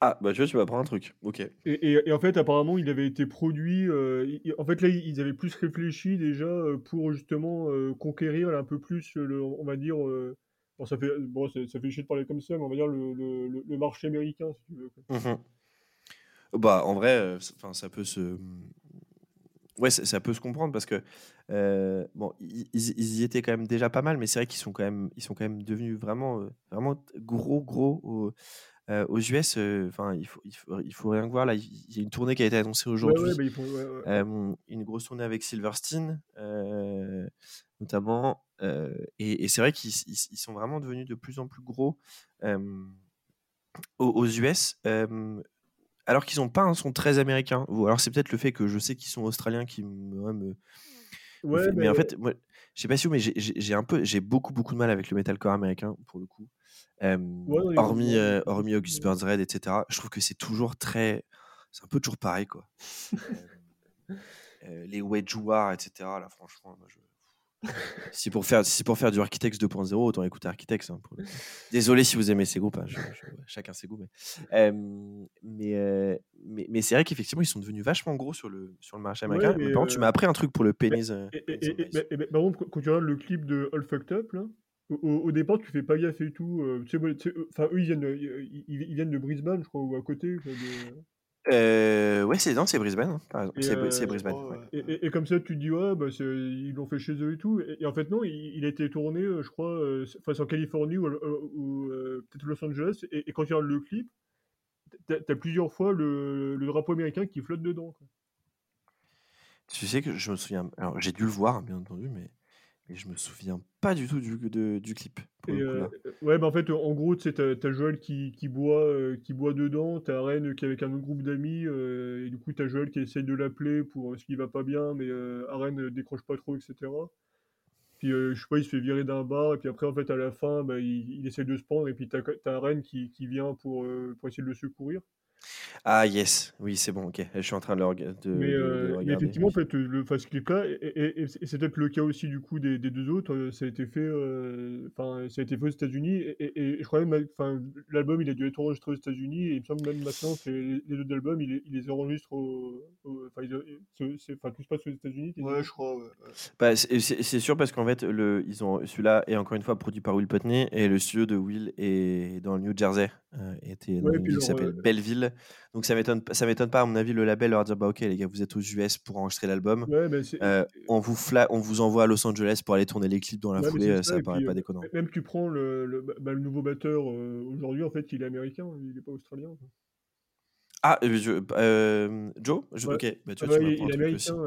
Ah, bah tu m'apprends un truc, ok. Et en fait, apparemment, il avait été produit, en fait là, ils avaient plus réfléchi déjà pour justement conquérir là, un peu plus, on va dire, ça fait chier de parler comme ça, mais on va dire le marché américain, si tu veux. Mm-hmm. Bah, en vrai, ça peut se... Ouais, ça peut se comprendre parce que ils y étaient quand même déjà pas mal, mais c'est vrai qu'ils sont quand même devenus vraiment vraiment gros aux US. Enfin, il faut rien voir là. Il y a une tournée qui a été annoncée aujourd'hui, une grosse tournée avec Silverstein notamment. Et c'est vrai qu'ils sont vraiment devenus de plus en plus gros aux US. Alors qu'ils n'ont pas un son très américain. Ou alors c'est peut-être le fait que je sais qu'ils sont australiens qui me fait. Mais en fait, moi, je sais pas si vous, mais j'ai beaucoup de mal avec le metalcore américain pour le coup. Hormis August Burns Red, etc. Je trouve que c'est toujours c'est un peu toujours pareil, quoi. Les Wage War, etc. Là, franchement, moi, si pour faire du Architects 2.0, autant écouter Architects. Hein, désolé si vous aimez ces groupes, hein, chacun ses goûts. Mais c'est vrai qu'effectivement, ils sont devenus vachement gros sur le marché américain. Ouais, mais par contre, tu m'as appris un truc pour le pénis. Par contre, quand tu regardes le clip de All Fucked Up, là, au départ, tu fais pas gaffe et tout. Eux, ils viennent de Brisbane, je crois, ou à côté. Quoi, ouais, c'est Brisbane, hein, par exemple. C'est Brisbane. Oh, ouais. Et comme ça, tu te dis, ouais, bah, ils l'ont fait chez eux et tout. Et en fait, non, il a été tourné, je crois, en Californie ou peut-être Los Angeles. Et quand tu regardes le clip, t'as plusieurs fois le drapeau américain qui flotte dedans. Quoi. Tu sais que je me souviens. Alors, j'ai dû le voir, bien entendu, mais je me souviens pas du tout du clip. Ouais, bah en fait, en gros, t'as Joel qui boit dedans, t'as Aren qui est avec un autre groupe d'amis, et du coup, t'as Joel qui essaye de l'appeler pour ce qui va pas bien, mais Aren décroche pas trop, etc. Puis, je sais pas, il se fait virer d'un bar, et puis après, en fait, à la fin, bah, il essaye de se pendre, et puis t'as Aren qui vient pour essayer de le secourir. Ah yes, oui c'est bon, ok, je suis en train de regarder. Mais effectivement, en fait, ce clip-là, et c'est peut-être le cas aussi du coup des deux autres, ça a été fait aux États-Unis, et je crois même, l'album il a dû être enregistré aux États-Unis, et il me semble même maintenant que les deux albums, ils les enregistrent tout se passe aux États-Unis. Ouais, je crois. Ouais. Bah, c'est sûr parce qu'en fait, celui-là est encore une fois produit par Will Putney, et le studio de Will est dans le New Jersey, s'appelle Belleville. Donc ça m'étonne pas à mon avis le label leur dire bah ok les gars vous êtes aux US pour enregistrer l'album, ouais, bah on vous envoie à Los Angeles pour aller tourner les clips dans la foulée, ça paraît pas déconnant. Même tu prends le nouveau batteur aujourd'hui, en fait il est américain, il est pas australien. Ah Joe ouais. Ok, bah, il est américain.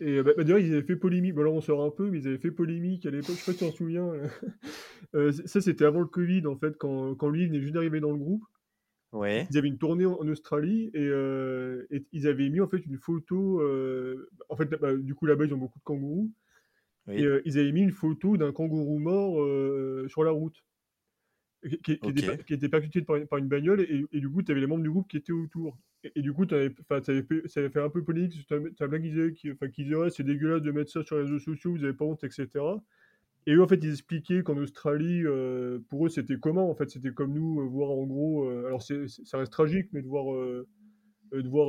D'ailleurs ils avaient fait polémique, bon là on sort un peu, mais ils avaient fait polémique à l'époque, je sais pas si tu t'en souviens. Ça c'était avant le Covid en fait, quand lui il venait juste d'arriver dans le groupe. Ouais. Ils avaient une tournée en Australie et ils avaient mis en fait une photo. En fait, bah, du coup là-bas ils ont beaucoup de kangourous. Oui. Et ils avaient mis une photo d'un kangourou mort sur la route, qui était percuté par une bagnole. Et du coup, tu avais les membres du groupe qui étaient autour. Et du coup, ça avait fait un peu polémique. T'as plein qui disaient c'est dégueulasse de mettre ça sur les réseaux sociaux, vous avez pas honte, etc. Et eux, en fait, ils expliquaient qu'en Australie, pour eux, c'était commun. En fait, c'était comme nous, voir en gros... alors, ça reste tragique, mais de voir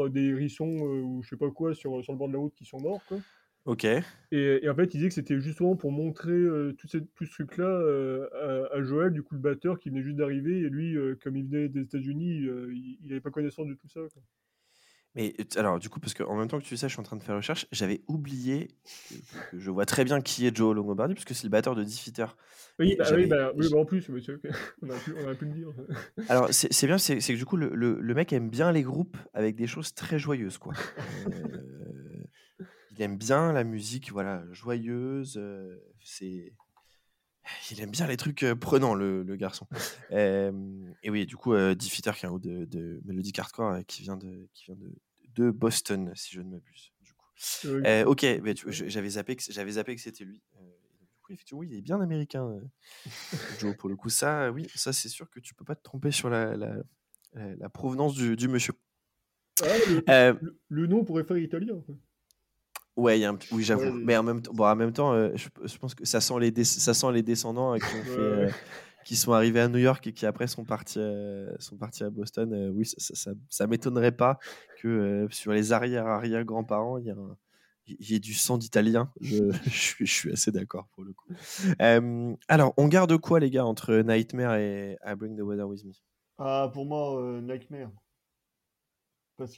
des hérissons ou je sais pas quoi sur le bord de la route qui sont morts, quoi. Ok. Et en fait, ils disaient que c'était justement pour montrer tout ce truc-là à Joel, du coup, le batteur, qui venait juste d'arriver. Et lui, comme il venait des États-Unis, il n'avait pas connaissance de tout ça, quoi. Mais alors, du coup, parce qu'en même temps que tu sais, je suis en train de faire recherche, j'avais oublié, que je vois très bien qui est Joe Longobardi, puisque c'est le batteur de Diffiter. Oui, en plus, monsieur, on a pu le dire. Alors, c'est bien, c'est que du coup, le mec aime bien les groupes avec des choses très joyeuses, quoi. Il aime bien la musique, voilà, joyeuse, Il aime bien les trucs prenants, le garçon. Et oui, du coup, Diffiter, qui est un groupe de Melodic Hardcore, qui vient de Boston, si je ne m'abuse. Du coup. Oui. Ok, mais j'avais zappé que c'était lui. Du coup, effectivement, oui, il est bien américain, Joe, pour le coup. Ça, oui, ça, c'est sûr que tu ne peux pas te tromper sur la provenance du monsieur. Ah, le nom pourrait faire italien, en fait. Ouais, oui, j'avoue. Ouais, mais en même temps, je pense que ça sent les descendants qui sont arrivés à New York et qui après sont partis à Boston. Oui, ça m'étonnerait pas que sur les arrière-grands-parents, il y ait du sang d'Italien. Je suis assez d'accord pour le coup. Alors, on garde quoi, les gars, entre Nightmare et I Bring the Weather With Me? Ah, pour moi, Nightmare. Parce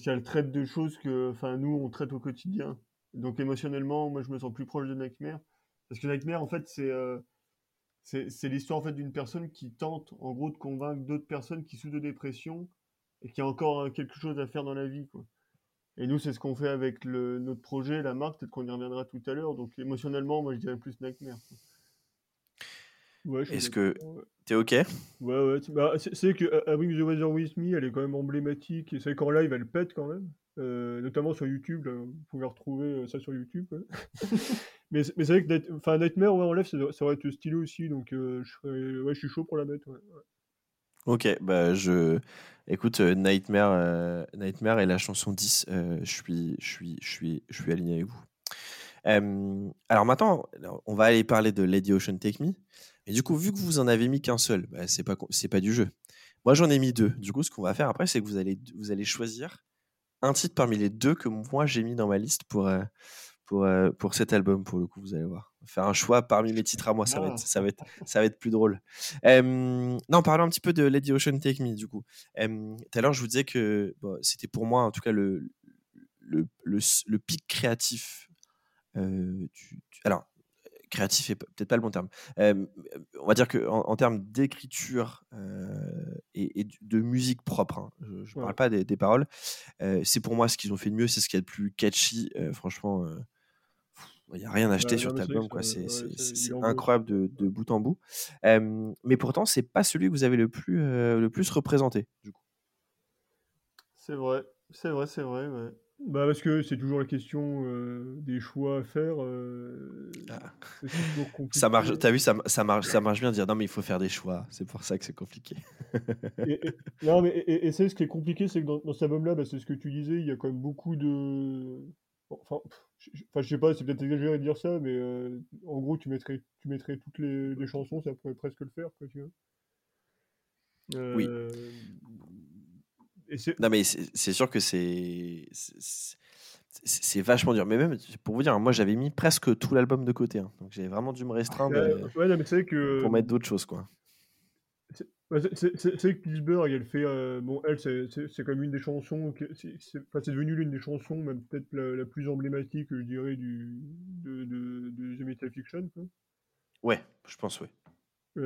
qu'elle traite de choses que nous, on traite au quotidien. Donc émotionnellement, moi, je me sens plus proche de Nightmare. Parce que Nightmare, en fait, c'est l'histoire en fait, d'une personne qui tente, en gros, de convaincre d'autres personnes qui souffrent de dépression et qui a encore quelque chose à faire dans la vie, quoi. Et nous, c'est ce qu'on fait avec notre projet, la marque. Peut-être qu'on y reviendra tout à l'heure. Donc émotionnellement, moi, je dirais plus Nightmare, quoi. Ouais, est-ce que t'es ok? Ouais. C'est que I Bring the Weather With Me, elle est quand même emblématique. Et c'est vrai qu'en live, elle pète quand même. Notamment sur YouTube. Là, vous pouvez retrouver ça sur YouTube. Ouais. mais c'est vrai que Nightmare, ouais, en live, ça aurait été stylé aussi. Donc je suis chaud pour la mettre. Ouais. Ok, bah écoute, Nightmare et la chanson 10, je suis aligné avec vous. Alors maintenant, on va aller parler de Let the Ocean Take Me. Et du coup, vu que vous en avez mis qu'un seul, bah, c'est pas du jeu. Moi, j'en ai mis deux. Du coup, ce qu'on va faire après, c'est que vous allez choisir un titre parmi les deux que moi, j'ai mis dans ma liste pour cet album, pour le coup, vous allez voir. Faire un choix parmi les titres à moi, ça va être plus drôle. Non, parlons un petit peu de Let the Ocean Take Me, du coup. Tout à l'heure, je vous disais que bon, c'était pour moi, en tout cas, le pic créatif. Alors, créatif est peut-être pas le bon terme. On va dire qu'en termes d'écriture et de musique propre, hein, je ne parle pas des paroles, c'est pour moi ce qu'ils ont fait de mieux, c'est ce qu'il y a de plus catchy. Franchement, il n'y a rien à acheter sur cet album. C'est incroyable de bout en bout. Mais pourtant, ce n'est pas celui que vous avez le plus représenté. Du coup. C'est vrai. Ouais. Bah parce que c'est toujours la question des choix à faire. C'est toujours compliqué. Ça marche, t'as vu, ça marche bien de dire non, mais il faut faire des choix, c'est pour ça que c'est compliqué. et c'est ce qui est compliqué, c'est que dans cet album-là, bah, c'est ce que tu disais, il y a quand même beaucoup de. Enfin, je sais pas, c'est peut-être exagéré de dire ça, mais en gros, tu mettrais toutes les chansons, ça pourrait presque le faire, quoi, tu vois. Oui. Non mais c'est sûr que c'est vachement dur, mais même pour vous dire, moi j'avais mis presque tout l'album de côté, hein. Donc j'avais vraiment dû me restreindre pour mettre d'autres choses, quoi. C'est que Pittsburgh, elle fait c'est quand même une des chansons que, c'est devenu l'une des chansons même peut-être la plus emblématique, je dirais, de The Amity Affliction, quoi. Ouais, je pense, ouais. Bah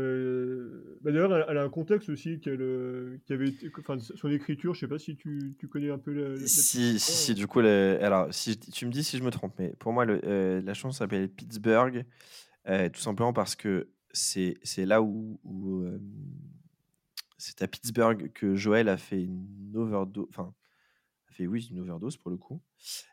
d'ailleurs, elle a un contexte aussi qui avait été, enfin, son écriture, je sais pas si tu connais un peu si du coup alors si tu me dis si je me trompe, mais pour moi la chanson s'appelle Pittsburgh, tout simplement parce que c'est là où c'est à Pittsburgh que Joel a fait une overdose, enfin une overdose pour le coup,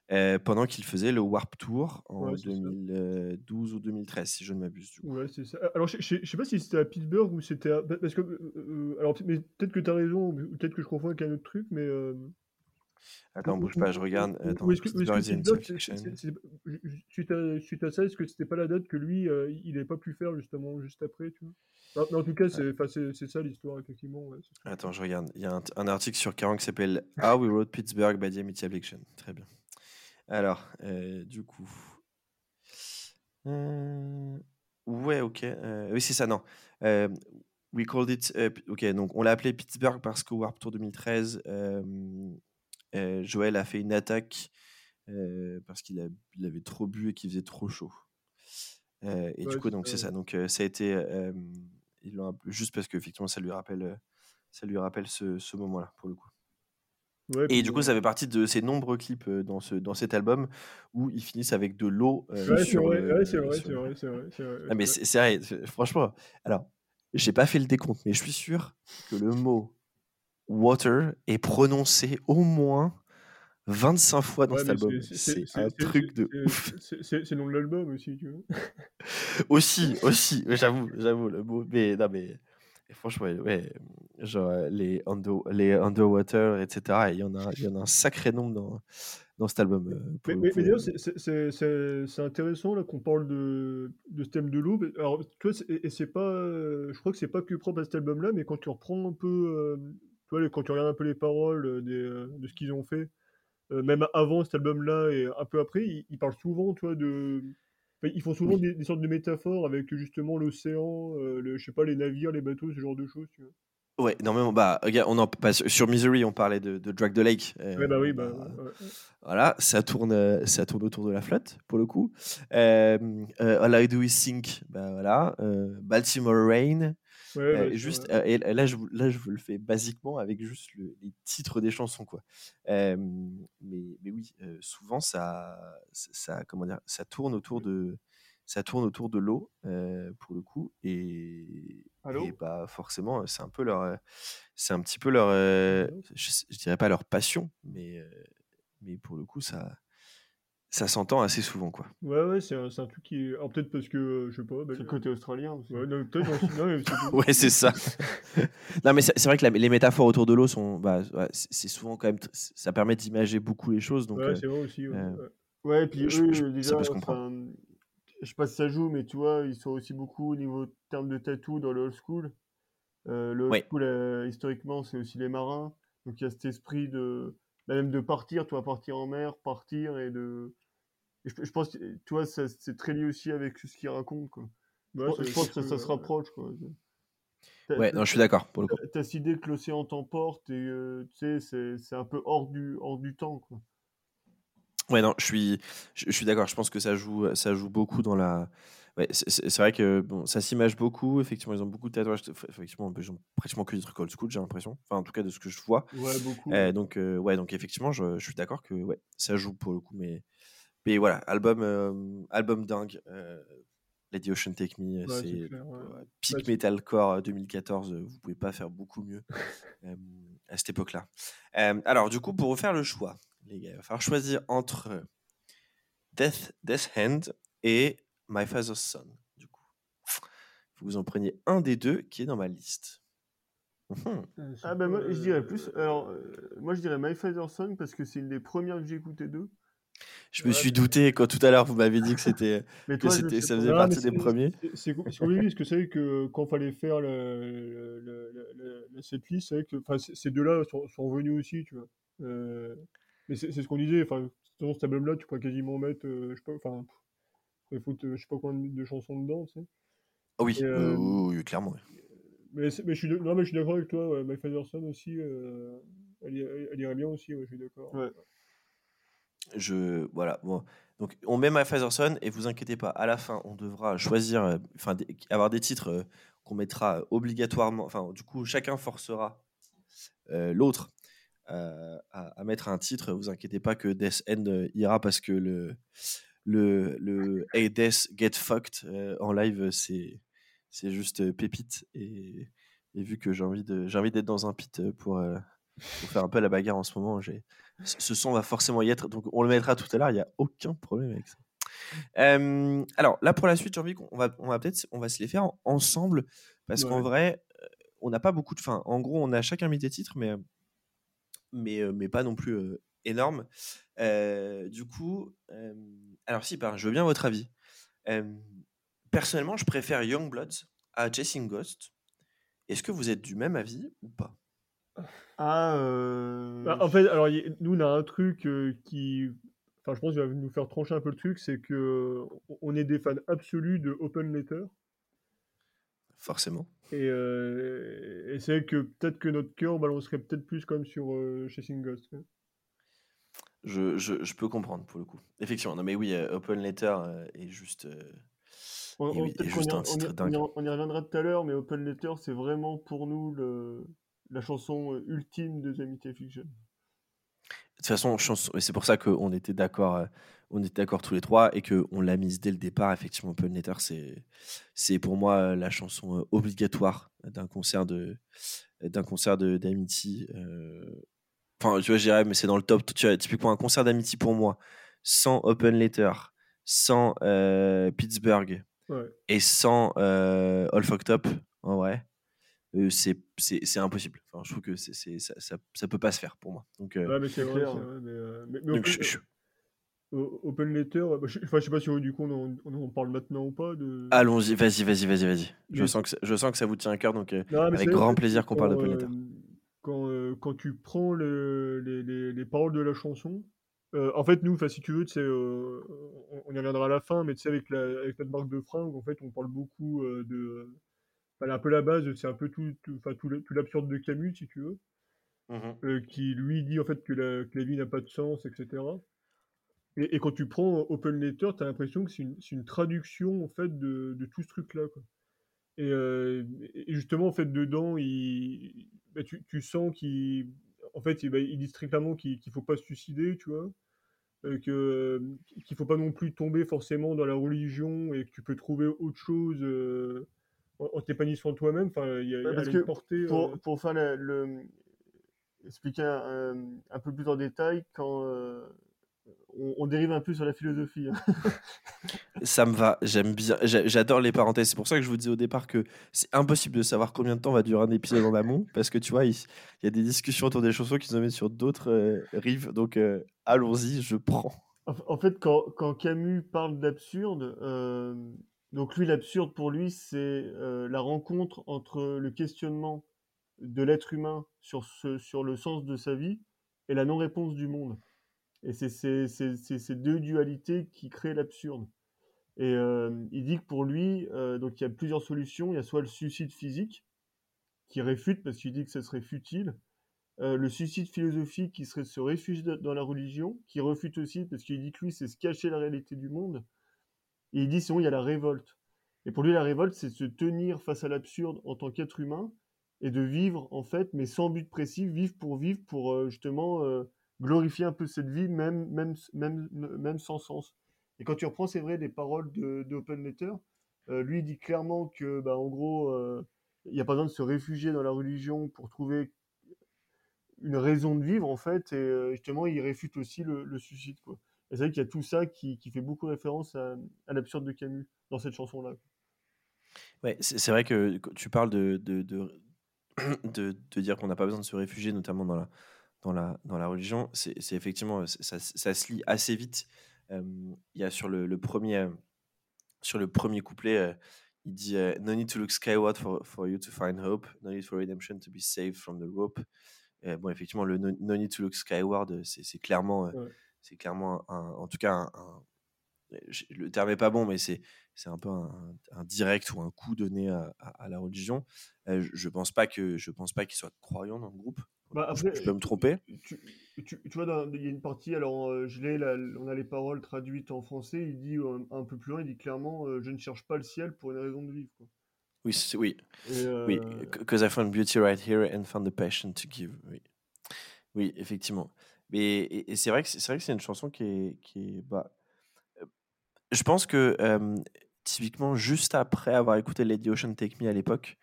pendant qu'il faisait le Warp Tour en 2012 ou 2013, si je ne m'abuse. Du coup. Ouais, c'est ça. Alors, je ne sais pas si c'était à Pittsburgh ou c'était à... Parce que, alors, mais peut-être que tu as raison, peut-être que je confonds avec un autre truc, mais... Attends, bouge pas, je regarde. Attends, suite à ça, est-ce que c'était pas la date que lui, il n'avait pas pu faire justement juste après, tu vois ? Non, en tout cas, c'est ça l'histoire, effectivement. Ouais, attends, je regarde. Il y a un article sur Caron qui s'appelle How We Wrote Pittsburgh by The Amity Affliction. Très bien. Alors, du coup. Ouais, ok. Oui, c'est ça, non. We called it. Ok, donc on l'a appelé Pittsburgh parce qu'au Warped Tour 2013. Joël a fait une attaque parce qu'il avait trop bu et qu'il faisait trop chaud. Et du coup, donc c'est ça. Donc ça a été, ils l'ont juste parce que effectivement, ça lui rappelle ce moment-là pour le coup. Ouais, et du coup, ça fait partie de ces nombreux clips dans cet album où ils finissent avec de l'eau. C'est vrai. Ah, mais c'est vrai. Franchement, alors j'ai pas fait le décompte, mais je suis sûr que le mot Water est prononcé au moins 25 fois dans cet album. C'est un truc de ouf. C'est le nom de l'album aussi, tu vois. aussi, j'avoue le mot. Mais franchement, ouais, genre les Underwater, etc. Il y en a un sacré nombre dans cet album. Mais d'ailleurs, c'est intéressant là qu'on parle de ce thème de l'eau. Alors, tu vois, je crois que c'est pas que propre à cet album-là, mais quand tu reprends un peu. Quand tu regardes un peu les paroles de ce qu'ils ont fait, même avant cet album-là et un peu après, ils parlent souvent, tu vois, ils font souvent des sortes de métaphores avec justement l'océan, les navires, les bateaux, ce genre de choses, tu vois. Ouais, non mais sur Misery, on parlait de Drag the Lake. Ouais. Voilà, ça tourne autour de la flotte pour le coup. All I Do Is Sink, Baltimore Rain. Et là je vous le fais basiquement avec juste les titres des chansons, quoi. Mais oui, souvent ça comment dire, ça tourne autour de l'eau, pour le coup, et bah forcément c'est un peu leur je dirais pas leur passion, mais pour le coup ça s'entend assez souvent, quoi. Ouais, c'est un truc qui est... Alors, peut-être parce que, je sais pas... le côté australien aussi. Ouais, non, peut-être aussi. Non, mais c'est... ouais, c'est ça. Non, mais c'est vrai que les métaphores autour de l'eau sont... Bah, c'est souvent quand même... Ça permet d'imager beaucoup les choses, donc... Ouais, c'est vrai aussi, ouais. Ouais, et puis eux, déjà, je sais pas si ça joue, mais tu vois, ils sont aussi beaucoup au niveau terme de tattoo dans le old school. Le old school, historiquement, c'est aussi les marins. Donc il y a cet esprit de. Là, même de partir, tu vois, partir en mer, partir et de. Et je pense que tu vois, ça, c'est très lié aussi avec ce qu'il raconte, quoi. Bah, je pense que ça se rapproche, quoi. Non, je suis d'accord pour le coup. T'as cette idée que l'océan t'emporte et tu sais, c'est un peu hors du temps, quoi. Ouais, non, je suis d'accord. Je pense que ça joue beaucoup dans la. Ouais, c'est vrai que bon, ça s'image beaucoup. Effectivement, ils ont beaucoup de tatouages. Effectivement, ils ont pratiquement que des trucs old school, j'ai l'impression. Enfin, en tout cas, de ce que je vois. Ouais, beaucoup. Donc effectivement, je suis d'accord que ouais, ça joue pour le coup. Mais voilà, album dingue. Let the Ocean Take Me, ouais, c'est clair, ouais. Peak Metalcore 2014. Vous pouvez pas faire beaucoup mieux à cette époque-là. Alors, du coup, pour refaire le choix, les gars, il va falloir choisir entre Death Hand et My Father's Son. Du coup, vous en preniez un des deux qui est dans ma liste. Ah bah moi je dirais plus. Alors moi je dirais My Father's Son parce que c'est une des premières que j'ai écoutées d'eux. Je me suis douté quand tout à l'heure vous m'avez dit que c'était, ça faisait partie des premiers. C'est compliqué parce que c'est vrai que quand fallait faire cette liste, c'est vrai que ces deux-là sont revenus aussi, tu vois. Mais c'est ce qu'on disait. Enfin, dans cet album-là, tu pourrais quasiment mettre, je sais pas combien de chansons dedans, tu sais. Ah oui, clairement. Ouais. Mais je suis d'accord avec toi. Ouais, My Father's Son aussi, elle irait bien aussi. Ouais, je suis d'accord. Ouais. Donc on met My Father's Son et vous inquiétez pas. À la fin, on devra choisir, avoir des titres qu'on mettra obligatoirement. Enfin, du coup, chacun forcera l'autre. À mettre un titre, vous inquiétez pas que Death End ira parce que le Hey Death Get Fucked en live c'est juste pépite et vu que j'ai envie d'être dans un pit pour faire un peu la bagarre en ce moment, ce son va forcément y être, donc on le mettra tout à l'heure, il n'y a aucun problème avec ça. Alors là pour la suite, j'ai envie qu'on va se les faire ensemble parce qu'en vrai on n'a pas beaucoup de fin. En gros on a chacun mis des titres mais pas non plus énorme. Du coup, alors si, je veux bien votre avis. Personnellement, je préfère Young Bloods à Chasing Ghosts. Est-ce que vous êtes du même avis ou pas ? En fait, alors nous on a un truc qui, je pense, va nous faire trancher un peu le truc, c'est que on est des fans absolus de Open Letter. Forcément. Et c'est vrai que peut-être que notre cœur balancerait peut-être plus comme sur Chasing Ghosts. Hein. Je peux comprendre pour le coup. Effectivement, non mais oui, Open Letter est juste un titre dingue. On y reviendra tout à l'heure, mais Open Letter, c'est vraiment pour nous la chanson ultime de The Amity Affliction. De toute façon, c'est pour ça qu'on était d'accord. On était d'accord tous les trois et qu'on l'a mise dès le départ. Effectivement, Open Letter, c'est pour moi la chanson obligatoire d'un concert d'Amity. Enfin, tu vois, je dirais, mais c'est dans le top. Tu vois, typiquement, un concert d'Amity pour moi, sans Open Letter, sans Pittsburgh et sans All Fucked Up, en vrai, c'est impossible. Enfin, je trouve que ça peut pas se faire pour moi. Donc, mais c'est clair. C'est vrai, mais donc, je Open Letter, je sais pas si du coup on en parle maintenant ou pas. Allons-y, vas-y. Je sens que ça vous tient à cœur, donc avec grand plaisir qu'on parle d'Open Letter. Quand tu prends les paroles de la chanson, en fait nous, si tu veux, on y reviendra à la fin, mais avec notre marque de fringues, en fait on parle beaucoup de, un peu la base, c'est un peu tout l'absurde de Camus, si tu veux, qui lui dit en fait que la vie n'a pas de sens, etc. Et quand tu prends Open Letter, t'as l'impression que c'est une traduction en fait de tout ce truc-là, quoi. Et justement en fait dedans, tu sens qu'il dit très clairement qu'il faut pas se suicider, tu vois, qu'il faut pas non plus tomber forcément dans la religion et que tu peux trouver autre chose en t'épanouissant toi-même. Enfin, il y a une portée. Pour faire expliquer un peu plus en détail quand. On dérive un peu sur la philosophie. Hein. Ça me va, j'aime bien, j'adore les parenthèses. C'est pour ça que je vous disais au départ que c'est impossible de savoir combien de temps va durer un épisode en amont, parce que tu vois, il y a des discussions autour des chansons qui nous amènent sur d'autres rives. Donc allons-y, je prends. En fait, quand Camus parle d'absurde, donc lui, l'absurde pour lui, c'est la rencontre entre le questionnement de l'être humain sur le sens de sa vie et la non-réponse du monde. Et c'est ces deux dualités qui créent l'absurde. Et il dit que pour lui, donc il y a plusieurs solutions. Il y a soit le suicide physique, qui réfute, parce qu'il dit que ce serait futile. Le suicide philosophique qui serait se réfugier dans la religion, qui refute aussi parce qu'il dit que lui, c'est se cacher la réalité du monde. Et il dit sinon, il y a la révolte. Et pour lui, la révolte, c'est de se tenir face à l'absurde en tant qu'être humain et de vivre, en fait, mais sans but précis, vivre pour justement glorifier un peu cette vie, même sans sens. Et quand tu reprends, c'est vrai, des paroles d'Open Letter, lui, il dit clairement que, bah, en gros, il n'y a pas besoin de se réfugier dans la religion pour trouver une raison de vivre, en fait, et justement, il réfute aussi le suicide, quoi. Et c'est vrai qu'il y a tout ça qui fait beaucoup référence à l'absurde de Camus dans cette chanson-là. Ouais, c'est vrai que tu parles de dire qu'on n'a pas besoin de se réfugier, notamment dans la religion. C'est effectivement, ça se lit assez vite. Il y a sur le premier couplet, il dit « No need to look skyward for you to find hope, no need for redemption to be saved from the rope ». Bon, effectivement, le No Need to Look Skyward, c'est clairement en tout cas, le terme n'est pas bon, mais c'est un peu un direct ou un coup donné à la religion. Je pense pas qu'il soit croyant dans le groupe. Bah, après, je peux me tromper. Tu vois, il y a une partie, alors on a les paroles traduites en français, il dit un peu plus loin, il dit clairement « Je ne cherche pas le ciel pour une raison de vivre ». Oui. Oui, because I found beauty right here and found the passion to give. Oui, effectivement. Et c'est vrai que c'est une chanson qui est bah, je pense que typiquement juste après avoir écouté Let the Ocean Take Me à l'époque,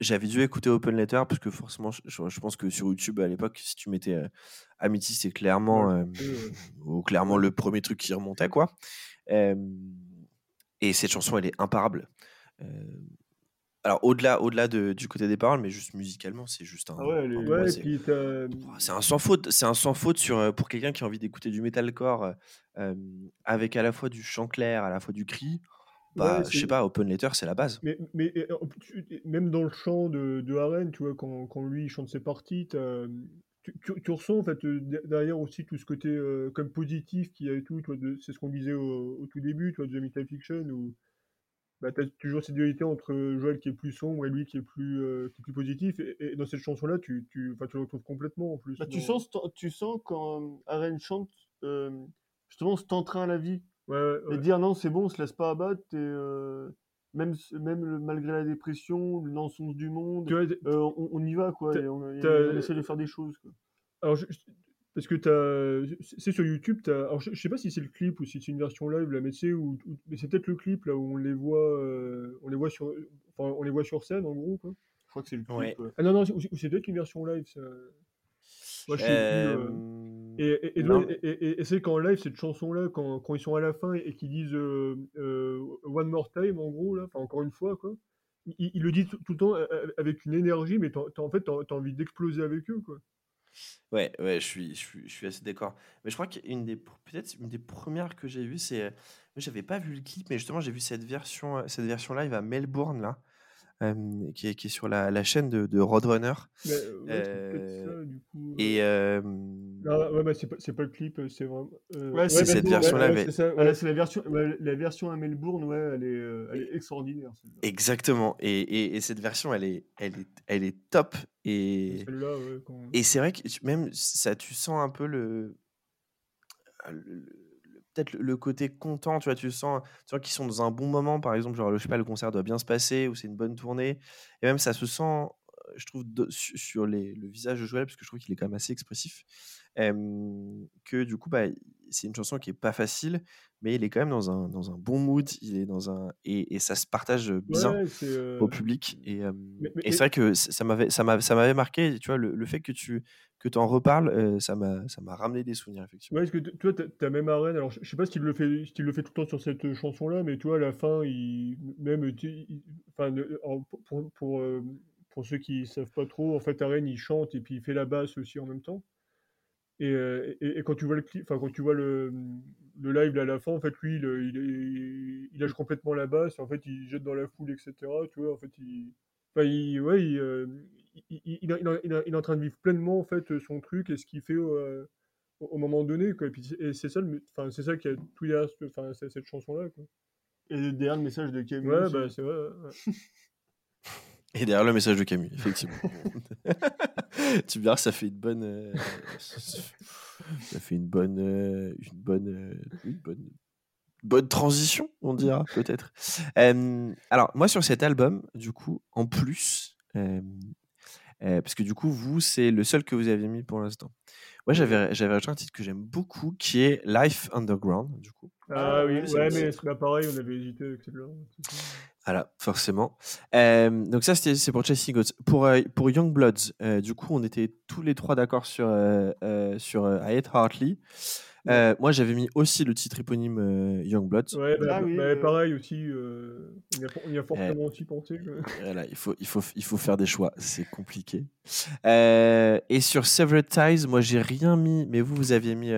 j'avais dû écouter Open Letter parce que forcément, je pense que sur YouTube à l'époque, si tu mettais Amity, c'est clairement le premier truc qui remontait, quoi. Et cette chanson, elle est imparable. Alors au-delà du côté des paroles, mais juste musicalement, c'est juste un. Ah ouais, c'est un sans faute. C'est un sans faute pour quelqu'un qui a envie d'écouter du metalcore avec à la fois du chant clair, à la fois du cri. Bah, ouais, je sais pas, Open Letter, c'est la base. Mais même dans le chant de Aren, tu vois, quand lui il chante ses parties, tu ressens en fait derrière aussi tout ce côté comme positif qu'il y a et tout. Tu vois, c'est ce qu'on disait au tout début, tu vois, de The Amity Affliction ou. Bah, tu as toujours cette dualité entre Joel qui est plus sombre et lui qui est plus positif. Et dans cette chanson-là, tu le retrouves complètement en plus. Bah, tu sens quand Aren chante justement cet entrain à la vie. Ouais. Et dire non, c'est bon, on se laisse pas abattre. Et, même malgré la dépression, le non-sens du monde, on y va, quoi. Et on essaie de faire des choses, quoi. Alors, parce que c'est sur YouTube, alors je sais pas si c'est le clip ou si c'est une version live là, mais c'est peut-être le clip là où on les voit sur scène en gros, quoi. Je crois que c'est le clip. Ouais. Ah non, c'est peut-être une version live. Ça. Moi, je sais plus. Et c'est qu'en live cette chanson là, quand ils sont à la fin et qu'ils disent One More Time en gros là, enfin encore une fois, quoi. Ils le disent tout le temps avec une énergie, mais en fait t'as envie d'exploser avec eux, quoi. Ouais, je suis assez d'accord. Mais je crois qu'une des premières que j'ai vues, c'est... J'avais pas vu le clip, mais justement, j'ai vu cette version live à Melbourne, là, qui est sur la chaîne de Roadrunner. Ouais, ça, du coup... Non, c'est pas le clip, c'est vraiment... Ouais, c'est cette version-là. Ouais, c'est la version à Melbourne, ouais, elle est extraordinaire. Celle-là. Exactement. Et cette version, elle est top. Et celle-là, ouais, et c'est vrai que même ça, tu sens un peu peut-être le côté content, tu vois, tu sens qu'ils sont dans un bon moment, par exemple, genre, je sais pas, le concert doit bien se passer, ou c'est une bonne tournée, et même ça se sent, je trouve, sur le visage de Joel, parce que je trouve qu'il est quand même assez expressif, que du coup, bah, c'est une chanson qui est pas facile, mais il est quand même dans un bon mood, il est et ça se partage bien au public, et c'est vrai que ça m'avait marqué, tu vois, le fait que que t'en reparles, ça m'a ramené des souvenirs, effectivement. Ouais, parce que tu vois, t'as même Aren, alors je sais pas s'il le fait tout le temps sur cette chanson-là, mais tu vois, à la fin, pour ceux qui savent pas trop, en fait, Aren, il chante et puis il fait la basse aussi en même temps. Et quand tu vois le clip, enfin quand tu vois le live là à la fin, en fait lui il lâche complètement la basse, en fait il jette dans la foule, etc. Tu vois, en fait il est en train de vivre pleinement en fait son truc et ce qu'il fait au moment donné, quoi. Et puis c'est ça qui a tout derrière, enfin cette chanson là, quoi. Et derrière le message de Camus. Ouais, bah c'est vrai. Ouais. Et derrière le message de Camus, effectivement. Tu verras, ça fait une bonne, bonne transition, on dira peut-être. Alors moi sur cet album, du coup, en plus, parce que du coup vous, c'est le seul que vous avez mis pour l'instant. Moi j'avais acheté un titre que j'aime beaucoup, qui est Life Underground, du coup. Ah oui, ouais, mais c'est pas pareil, on avait hésité avec celui-là. Voilà, forcément. Donc ça, c'est pour Chasing Ghosts. Pour Young Bloods, du coup, on était tous les trois d'accord sur I Hate Hartley. Moi, j'avais mis aussi le titre éponyme Young Bloods. Ouais, pareil aussi. On y a fortement aussi pensé. Voilà, il faut faire des choix. C'est compliqué. Et sur Several Ties, moi, j'ai rien mis, mais vous aviez mis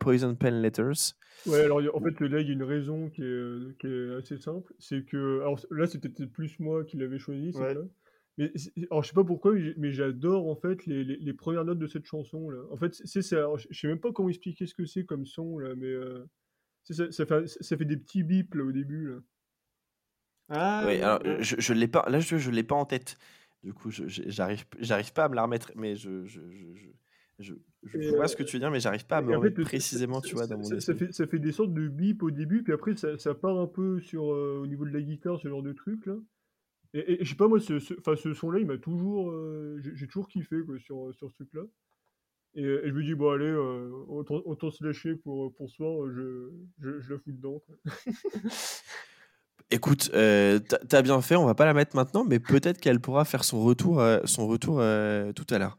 Poison Pen Letters. Ouais, alors en fait là il y a une raison qui est assez simple, c'est que alors là c'était peut-être plus moi qui l'avais choisi, ouais. Mais alors je sais pas pourquoi, mais j'adore en fait les premières notes de cette chanson là. En fait alors, je sais même pas comment expliquer ce que c'est comme son là, mais ça fait des petits bips là au début là. Ah ouais, alors je l'ai pas là, je l'ai pas en tête. Du coup j'arrive pas à me la remettre, mais je vois ce que tu veux dire, mais j'arrive pas à me remettre précisément, tu vois, dans mon esprit. Ça fait des sortes de bips au début, puis après ça part un peu sur au niveau de la guitare, ce genre de truc là. Et je sais pas, moi, ce son-là, il m'a toujours, j'ai toujours kiffé quoi, sur ce truc-là. Et je me dis bon allez, autant se lâcher pour ce soir, je la fous dedans, quoi. Écoute, t'as bien fait, on va pas la mettre maintenant, mais peut-être qu'elle pourra faire son retour tout à l'heure.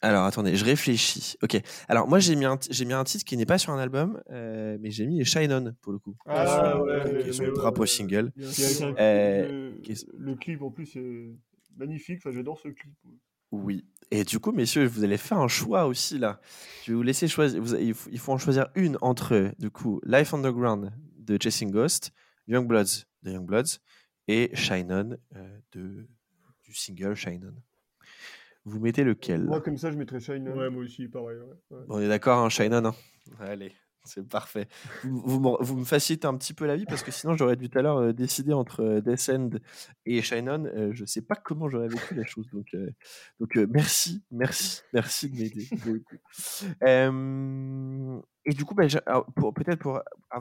Alors attendez, je réfléchis. Ok. Alors moi j'ai mis un titre qui n'est pas sur un album, mais j'ai mis Shine On pour le coup. Ah sur, ouais. Qui est son drapeau single. Le clip en plus est magnifique. Enfin j'adore ce clip. Oui. Et du coup messieurs, vous allez faire un choix aussi là. Je vais vous laisser choisir. Il faut en choisir une entre eux. Du coup, Life Underground de Chasing Ghosts, Youngbloods de Youngbloods et Shine On du single Shine On. Vous mettez lequel? Moi, comme ça, je mettrais Shine On. Ouais, moi aussi, pareil. Ouais. On est d'accord, hein, Shine On, hein. Allez, c'est parfait. Vous me facilitez un petit peu la vie, parce que sinon, j'aurais dû tout à l'heure décider entre Death End et Shine On. Je ne sais pas comment j'aurais vécu la chose. Donc, merci de m'aider. Et du coup, bah,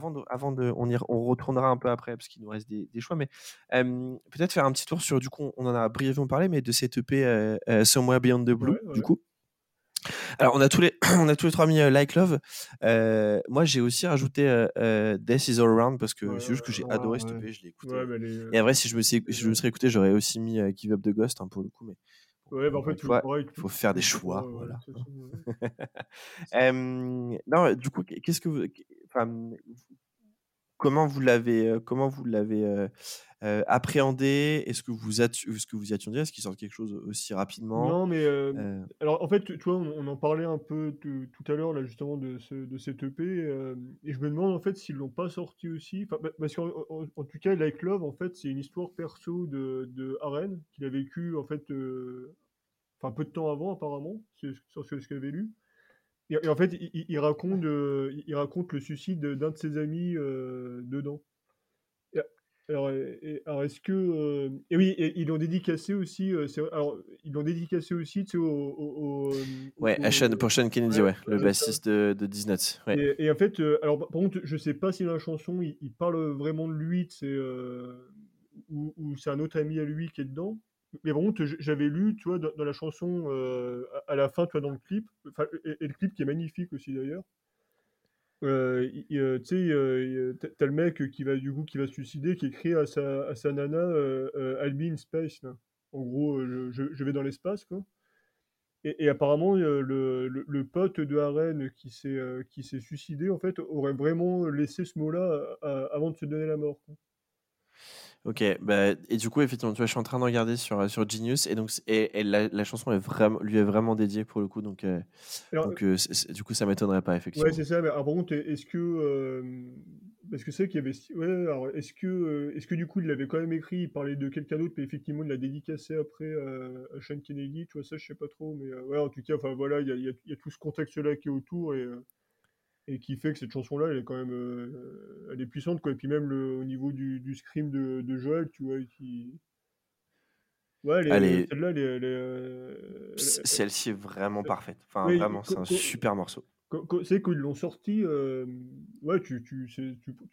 on retournera un peu après, parce qu'il nous reste des choix, mais peut-être faire un petit tour sur, du coup, on en a brièvement parlé, mais de cette EP Somewhere Beyond the Blue, ouais. Du coup. Alors, on a tous les trois mis Like Love. Moi, j'ai aussi rajouté Death Is All Around, parce que c'est juste que j'ai adoré cette EP, je l'ai écouté. Ouais, bah, et en vrai, si je me serais écouté, j'aurais aussi mis Give Up the Ghost, hein, pour le coup, mais... Ouais, bah en fait, il faut faire des choix. Voilà. Non, du coup, qu'est-ce que vous, comment vous l'avez appréhendé? Est-ce que vous y attendiez? Est-ce qu'il sort quelque chose aussi rapidement? Non, mais alors en fait, tu vois, on en parlait un peu tout à l'heure là justement de cette EP, et je me demande en fait s'ils l'ont pas sorti aussi. Parce qu'en tout cas, Like Love, en fait, c'est une histoire perso de Aren qu'il a vécu en fait, peu de temps avant apparemment, c'est ce qu'il avait lu. Et en fait, il raconte le suicide d'un de ses amis dedans. Alors, est-ce que... et ils l'ont dédicacé aussi... tu sais, pour Sean Kennedy, ouais, le bassiste de Disnuts. Ouais. Et en fait, alors par contre, je sais pas si dans la chanson, il parle vraiment de lui, ou c'est un autre ami à lui qui est dedans. Mais par contre, j'avais lu, tu vois, dans la chanson, à la fin, tu vois, dans le clip, et le clip qui est magnifique aussi d'ailleurs, tu sais, t'as le mec qui va se suicider, qui écrit à sa nana, I'll be in space, là. En gros, je vais dans l'espace, quoi. Et apparemment, le pote de Aren qui s'est suicidé, en fait, aurait vraiment laissé ce mot-là avant de se donner la mort, quoi. Ok, bah, et du coup, effectivement, tu vois, je suis en train de regarder sur Genius, et donc la chanson lui est vraiment dédiée pour le coup, du coup, ça m'étonnerait pas, effectivement. Ouais, c'est ça, mais alors, par contre, est-ce que c'est qu'il y avait. Ouais, alors, est-ce que du coup, il l'avait quand même écrit, il parlait de quelqu'un d'autre, mais effectivement, il l'a dédicacé après à Sean Kennedy, tu vois, ça, je sais pas trop, mais ouais, en tout cas, enfin voilà, il y a tout ce contexte-là qui est autour, et qui fait que cette chanson-là, elle est quand même elle est puissante, quoi. Et puis même au niveau du scream de Joel, tu vois, qui... Ouais, celle-là, celle-ci est vraiment parfaite. Enfin, ouais, vraiment, c'est un super morceau. C'est qu'ils l'ont sorti, ouais, tu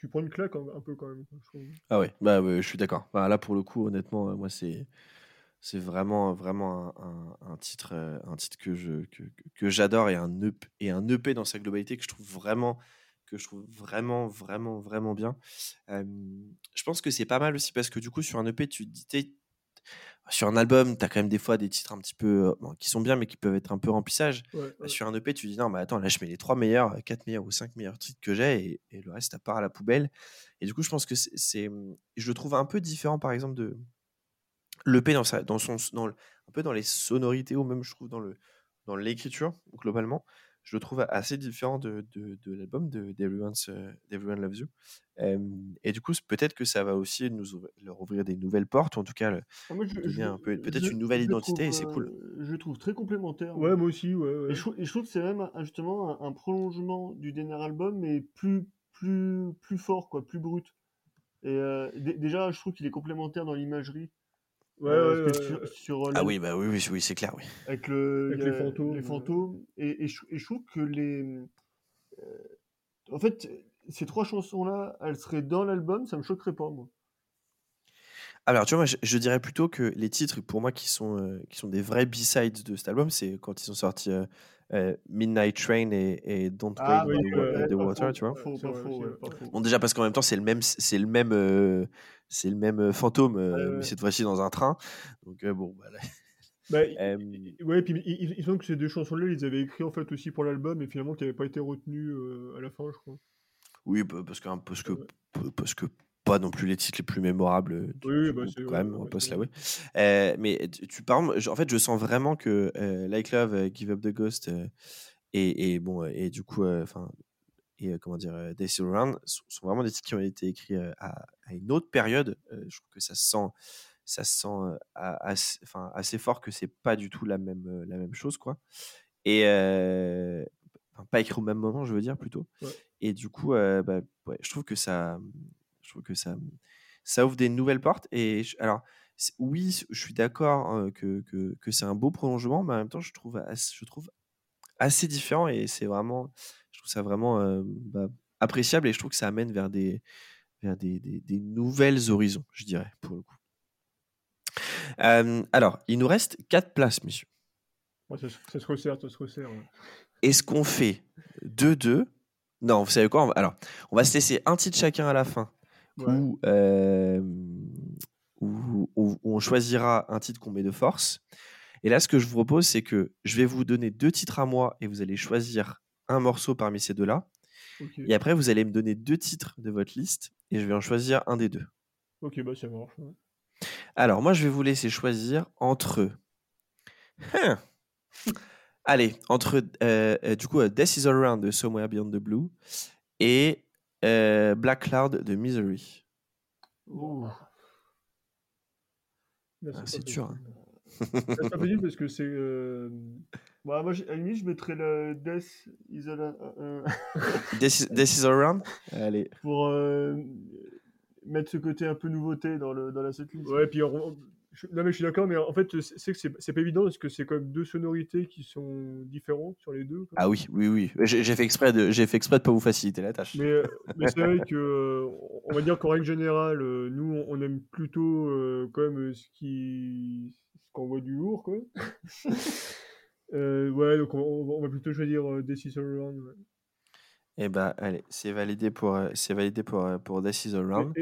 prends une claque un peu quand même. Ah ouais, bah ouais, je suis d'accord. Bah, là, pour le coup, honnêtement, moi, c'est vraiment un titre que j'adore, et un EP dans sa globalité que je trouve vraiment bien. Je pense que c'est pas mal aussi parce que du coup sur un EP sur un album t'as quand même des fois des titres un petit peu qui sont bien mais qui peuvent être un peu remplissages. Ouais. Sur un EP tu dis non mais attends, là je mets les 3 meilleurs, 4 meilleurs ou 5 meilleurs titres que j'ai, et le reste à part à la poubelle. Et du coup je pense que je le trouve un peu différent par exemple de l'EP un peu dans les sonorités, ou même je trouve dans l'écriture globalement, je le trouve assez différent de l'album d'Everyone Loves You. Et du coup, peut-être que ça va aussi leur ouvrir des nouvelles portes, en tout cas, une nouvelle identité, et c'est cool. Je le trouve très complémentaire. Ouais, moi aussi. Ouais. Et je trouve que c'est même justement un prolongement du dernier album, mais plus fort, quoi, plus brut. Et déjà, je trouve qu'il est complémentaire dans l'imagerie. Ouais. Oui, c'est clair, oui. Avec les fantômes. Les fantômes. Et je trouve que en fait, ces 3 chansons-là, elles seraient dans l'album, ça me choquerait pas, moi. Alors, tu vois, moi, je dirais plutôt que les titres, pour moi, qui sont des vrais B-sides de cet album, c'est quand ils ont sorti Midnight Train et Don't Wait the Water, tu vois. Pas faux. Bon, déjà, parce qu'en même temps, c'est le même fantôme, mais cette fois-ci dans un train. Donc, bon, voilà. Ouais, puis ils ont que ces 2 chansons-là, ils les avaient écrites en fait aussi pour l'album, et finalement, qui n'avaient pas été retenues à la fin, je crois. Oui, parce que pas non plus les titres les plus mémorables on peut se l'avouer. Mais tu parles, en fait je sens vraiment que Like Love, Give Up the Ghost et du coup Days Around sont vraiment des titres qui ont été écrits à une autre période. Je trouve que ça se sent assez fort que c'est pas du tout la même chose, quoi. Et pas écrit au même moment, je veux dire plutôt. Ouais. Et du coup je trouve que ça ouvre des nouvelles portes. Et alors, oui, je suis d'accord que c'est un beau prolongement, mais en même temps, je trouve assez différent, et c'est vraiment, je trouve ça vraiment appréciable, et je trouve que ça amène vers des nouvelles horizons, je dirais, pour le coup. Alors, il nous reste 4 places, messieurs. Ouais, ça se resserre. Ouais. Est-ce qu'on fait 2-2? Non, vous savez quoi? Alors, on va se laisser un titre chacun à la fin. Ouais. Où on choisira un titre qu'on met de force. Et là, ce que je vous propose, c'est que je vais vous donner 2 titres à moi, et vous allez choisir un morceau parmi ces 2-là. Okay. Et après, vous allez me donner 2 titres de votre liste, et je vais en choisir un des 2. Ok, bah ça marche. Ouais. Alors, moi, je vais vous laisser choisir entre... Allez, entre du coup Death Is All Around de Somewhere Beyond the Blue et Black Cloud de Misery. Oh. Là, c'est dur. Hein. C'est pas possible parce que c'est. Bah, moi, à la limite, je mettrais le Death Is All Around. Allez. Pour mettre ce côté un peu nouveauté dans la setlist. Ouais, puis non mais je suis d'accord, mais en fait c'est pas évident parce que c'est quand même 2 sonorités qui sont différentes sur les 2. Ah oui. J'ai fait exprès de pas vous faciliter la tâche. Mais c'est vrai que on va dire qu'en règle générale, nous on aime plutôt quand même ce qu'on voit du lourd, quoi. Ouais, donc on va plutôt choisir This Is All Around. Ouais. Eh ben, allez, c'est validé pour This Is All Round.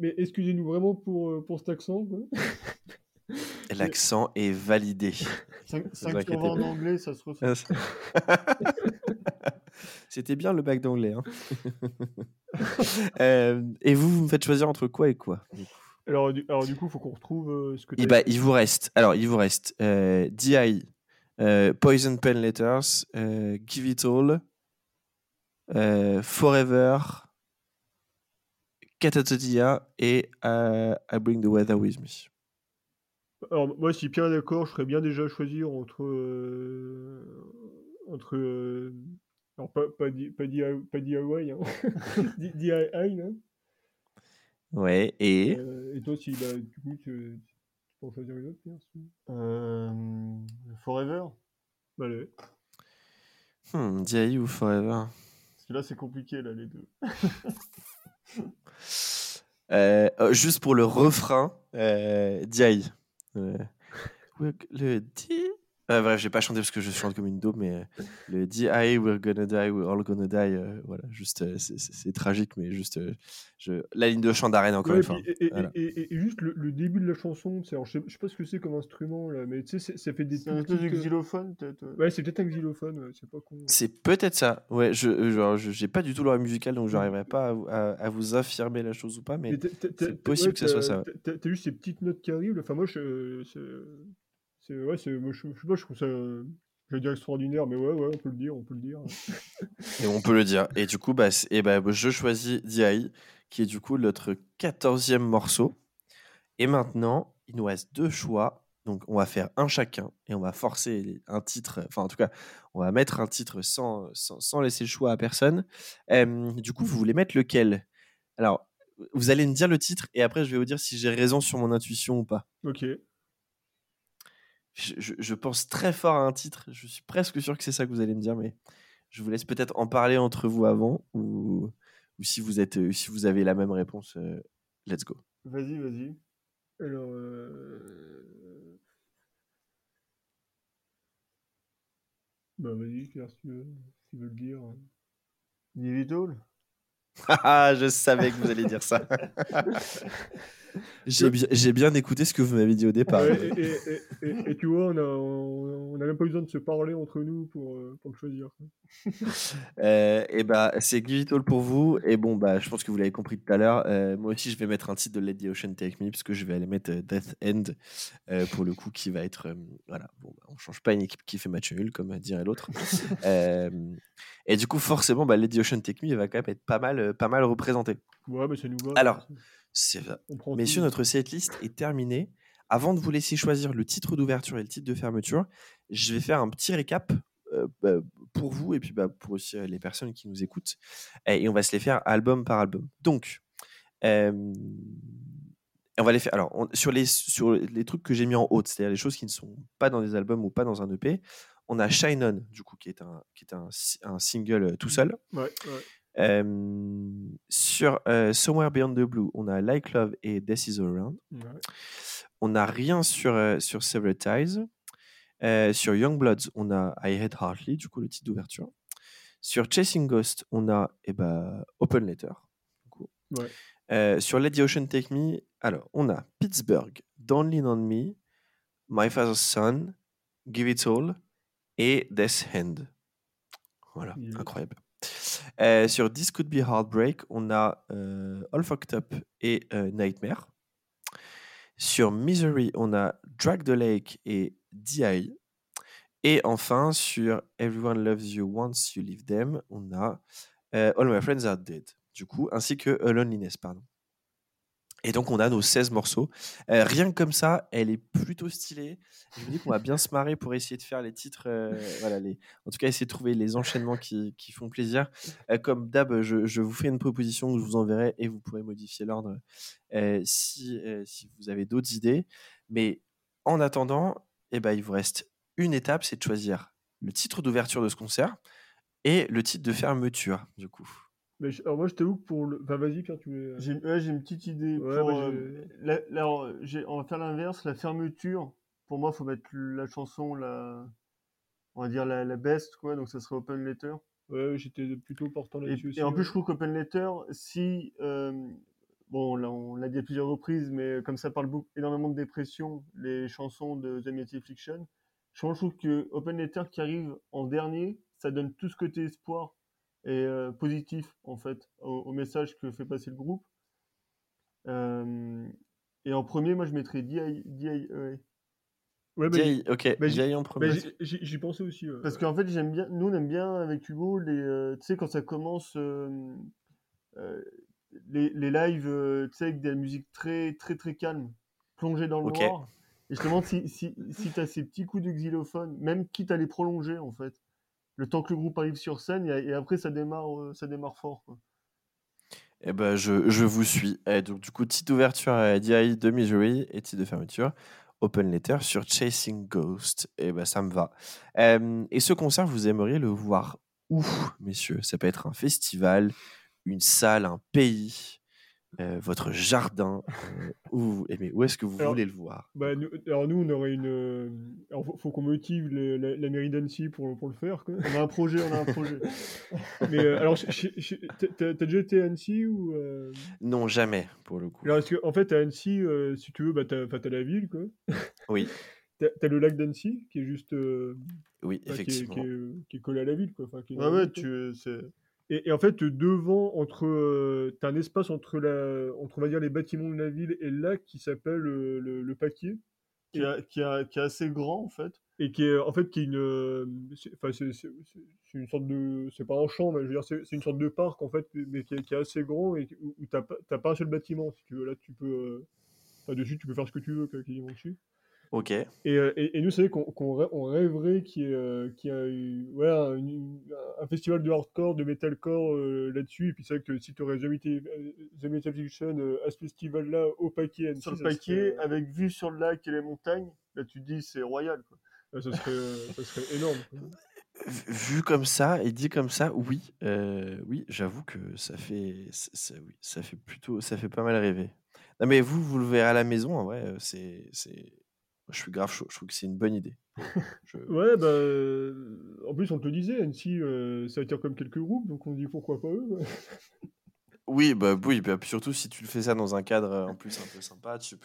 Mais excusez-nous vraiment pour cet accent, quoi. L'accent est validé. 5 sur 20 en anglais, ça se refait. C'était bien le bac d'anglais. Hein. Et vous me faites choisir entre quoi et quoi? Alors du coup, il faut qu'on retrouve ce que tu as dit. Il vous reste D.I., Poison Pen Letters, Give It All, Forever, Catatodia et I Bring the Weather With Me. Alors moi, si Pierre est d'accord, je serais bien déjà à choisir entre alors pas DIY, hein. DIY, hein. Ouais, et toi, si du coup, tu peux en choisir une autre, Pierre, Forever. Allez. DIY ou Forever. Parce que là, c'est compliqué, là, les deux. Juste pour le refrain, DIY. Le D. Bref, j'ai pas chanté parce que je chante comme une daube, mais le D.I. We're gonna die, we're all gonna die. Voilà, juste c'est tragique, mais juste la ligne de chant d'Aren encore une fois. Et juste le début de la chanson, alors, je sais pas ce que c'est comme instrument là, mais tu sais, ça fait des. C'est un xylophone peut-être. Ouais, c'est peut-être un xylophone. Ouais, c'est pas con. C'est peut-être ça. Ouais, je j'ai pas du tout l'oreille musicale, donc j'arriverai pas à vous affirmer la chose ou pas, mais c'est possible que ce soit ça. T'as juste ces petites notes qui arrivent. Enfin moi je sais pas, je trouve ça, je vais dire extraordinaire, mais ouais, on peut le dire. Et on peut le dire. Et du coup, je choisis D.I., qui est du coup notre 14e morceau. Et maintenant, il nous reste deux choix. Donc, on va faire un chacun et on va forcer un titre. Enfin, en tout cas, on va mettre un titre sans laisser le choix à personne. Du coup, vous voulez mettre lequel? Alors, vous allez me dire le titre et après, je vais vous dire si j'ai raison sur mon intuition ou pas. Ok. Je pense très fort à un titre. Je suis presque sûr que c'est ça que vous allez me dire, mais je vous laisse peut-être en parler entre vous avant, ou si vous avez la même réponse, let's go. Vas-y. Alors, vas-y, Claire, si tu veux le dire. Dividol. Je savais que vous alliez dire ça. j'ai bien écouté ce que vous m'avez dit au départ. Ouais, et tu vois, on a même pas besoin de se parler entre nous pour le choisir. C'est Give It All pour vous. Et je pense que vous l'avez compris tout à l'heure. Moi aussi, je vais mettre un titre de Let the Ocean Take Me, parce que je vais aller mettre Death End pour le coup, qui va être voilà. On change pas une équipe qui fait match nul, comme dirait l'autre. Et du coup, forcément, Let the Ocean Take Me va quand même être pas mal représenté. Ouais, mais c'est nouveau. Alors, c'est ça. Messieurs, notre setlist est terminée. Avant de vous laisser choisir le titre d'ouverture et le titre de fermeture, je vais faire un petit récap pour vous et puis pour aussi les personnes qui nous écoutent. Et on va se les faire album par album. Donc, on va les faire. Alors, sur les trucs que j'ai mis en haute, c'est-à-dire les choses qui ne sont pas dans des albums ou pas dans un EP, on a Shine On, du coup, qui est un single tout seul. Ouais. Sur Somewhere Beyond the Blue, on a Like Love et Death Is All Around. Ouais. On n'a rien sur Several Ties. Sur Young Bloods, on a I Hate Heartly, du coup le titre d'ouverture. Sur Chasing Ghosts, on a Open Letter. Du coup. Ouais. Sur Let the Ocean Take Me, alors on a Pittsburgh, Don't Lean On Me, My Father's Son, Give It All et Death Hand. Voilà, yeah. Incroyable. Sur This Could Be Heartbreak, on a All Fucked Up et Nightmare. Sur Misery, on a Drag the Lake et D.I. Et enfin, sur Everyone Loves You Once You Leave Them, on a All My Friends Are Dead, du coup, ainsi que Loneliness, pardon. Et donc, on a nos 16 morceaux. Rien que comme ça, elle est plutôt stylée. Je me dis qu'on va bien se marrer pour essayer de faire les titres. En tout cas, essayer de trouver les enchaînements qui font plaisir. Comme d'hab, je vous fais une proposition que je vous enverrai et vous pourrez modifier l'ordre si vous avez d'autres idées. Mais en attendant, il vous reste une étape, c'est de choisir le titre d'ouverture de ce concert et le titre de fermeture, du coup. Mais alors moi je t'avoue que pour le... Enfin vas-y Pierre, tu veux... J'ai une petite idée. Ouais, pour, on va faire l'inverse, la fermeture, pour moi il faut mettre la chanson, on va dire la best, quoi, donc ça serait Open Letter. Ouais, j'étais plutôt portant là-dessus aussi. Et en plus je trouve qu'Open Letter, si... là, on l'a dit à plusieurs reprises, mais comme ça parle énormément de dépression, les chansons de The Amity Affliction, je trouve que Open Letter qui arrive en dernier, ça donne tout ce côté espoir et positif en fait au message que fait passer le groupe. Et en premier, moi je mettrais DIY. Ouais, ok. DIY en premier. J'y pensais aussi. Parce qu'en fait, j'aime bien. Nous, on aime bien avec Hugo les. Tu sais, quand ça commence. Les lives, tu sais, avec de la musique très, très, très calme, plongée dans le noir. Et je te demande si t'as ces petits coups de xylophone, même quitte à les prolonger, en fait, le temps que le groupe arrive sur scène, et après, ça démarre fort, quoi. Eh ben, je vous suis. Donc, du coup, titre d'ouverture à DI de Misery, et titre de fermeture, Open Letter, sur Chasing Ghosts. Eh ben, ça me va. Et ce concert, vous aimeriez le voir où, messieurs ? Ça peut être un festival, une salle, un pays, votre jardin, où est-ce que vous voulez le voir ? Bah, nous, on aurait alors, faut qu'on motive la mairie d'Annecy pour le faire. Quoi. On a un projet. Mais alors, t'as déjà été à Annecy ou Non, jamais, pour le coup. Alors, parce que, en fait, à Annecy, si tu veux, bah, t'as la ville, quoi. Oui. T'as le lac d'Annecy, qui est juste... oui, effectivement. Qui est collé à la ville, quoi. Enfin, Et en fait, t'as un espace entre on va dire, les bâtiments de la ville et le lac qui s'appelle le Paquier, qui est assez grand en fait, et qui est en fait c'est une sorte de, c'est pas un champ, mais je veux dire c'est une sorte de parc en fait, mais qui est assez grand et où t'as pas un seul bâtiment si tu veux. Là, tu peux, dessus, tu peux faire ce que tu veux quasiment dessus. Ok. Et nous, c'est vrai qu'on rêverait qu'il y ait un festival de hardcore, de metalcore là-dessus. Et puis c'est vrai que si tu aurais The Amity Affliction à ce festival-là, au Paquier, sur le Paquier, avec vue sur le lac et les montagnes, là tu te dis c'est royal, quoi. Là, ça serait énorme, quoi. Vu comme ça et dit comme ça, oui, j'avoue que ça fait pas mal rêver. Non mais vous le verrez à la maison, en vrai, c'est... Je suis grave chaud, je trouve que c'est une bonne idée. Ouais, bah, en plus on te le disait, Annecy, ça attire comme quelques groupes, donc on dit pourquoi pas eux. Ouais. Oui, surtout si tu le fais ça dans un cadre en plus un peu sympa, tu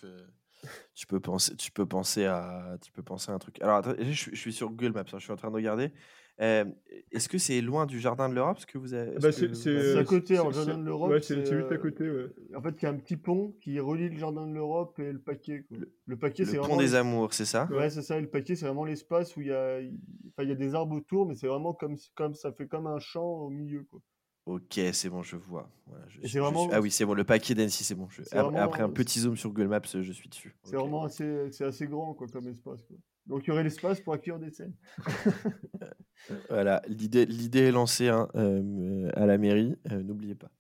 peux penser à un truc. Alors, attends, je suis sur Google Maps, hein, je suis en train de regarder. Est-ce que c'est loin du Jardin de l'Europe ce que vous avez... c'est à côté, le Jardin de l'Europe. Ouais, c'est juste à côté. Ouais. En fait, il y a un petit pont qui relie le Jardin de l'Europe et le Paquier. Quoi. Le Paquier, c'est vraiment... Le pont des Amours, c'est ça ? Ouais, c'est ça. Et le Paquier, c'est vraiment l'espace où il y a des arbres autour, mais c'est vraiment comme ça fait comme un champ au milieu, quoi. Ok, c'est bon, je vois. Voilà, Ah oui, c'est bon, le Paquier d'Annecy, c'est bon. Après un petit zoom sur Google Maps, je suis dessus. C'est vraiment assez grand, quoi, comme espace, quoi. Donc il y aurait l'espace pour accueillir des scènes. Voilà, l'idée est lancée, hein, à la mairie, n'oubliez pas.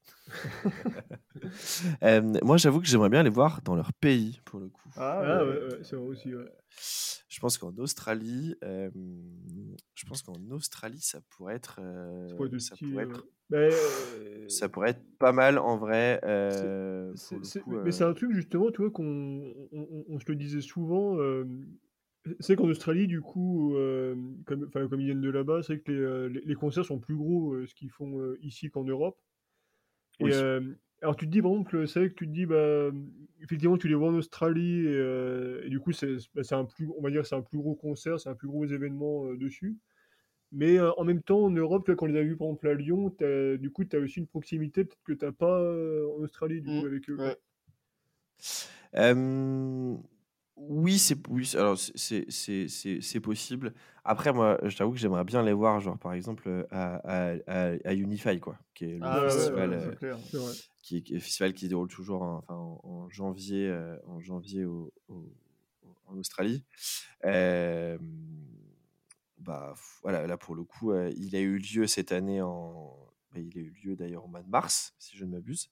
Moi, j'avoue que j'aimerais bien les voir dans leur pays, pour le coup. Ah, ouais, c'est vrai aussi, ouais. Je pense qu'en Australie, ça pourrait être pas mal en vrai. Mais c'est un truc justement, tu vois, qu'on se le disait souvent. C'est qu'en Australie, du coup, comme ils viennent de là-bas, c'est que les concerts sont plus gros ce qu'ils font ici qu'en Europe. Oui. Alors tu te dis par exemple, c'est vrai que tu te dis bah effectivement tu les vois en Australie et du coup c'est un plus gros concert, c'est un plus gros événement dessus. Mais en même temps en Europe, là, quand on les a vus par exemple à Lyon, t'as aussi une proximité peut-être que t'as pas en Australie du coup avec eux. Ouais. Oui, c'est possible. Après, moi, je t'avoue que j'aimerais bien les voir, genre par exemple à Unify, quoi, qui est le festival, qui déroule toujours en janvier en Australie. Voilà, là pour le coup, il a eu lieu cette année il a eu lieu d'ailleurs au mois de mars, si je ne m'abuse.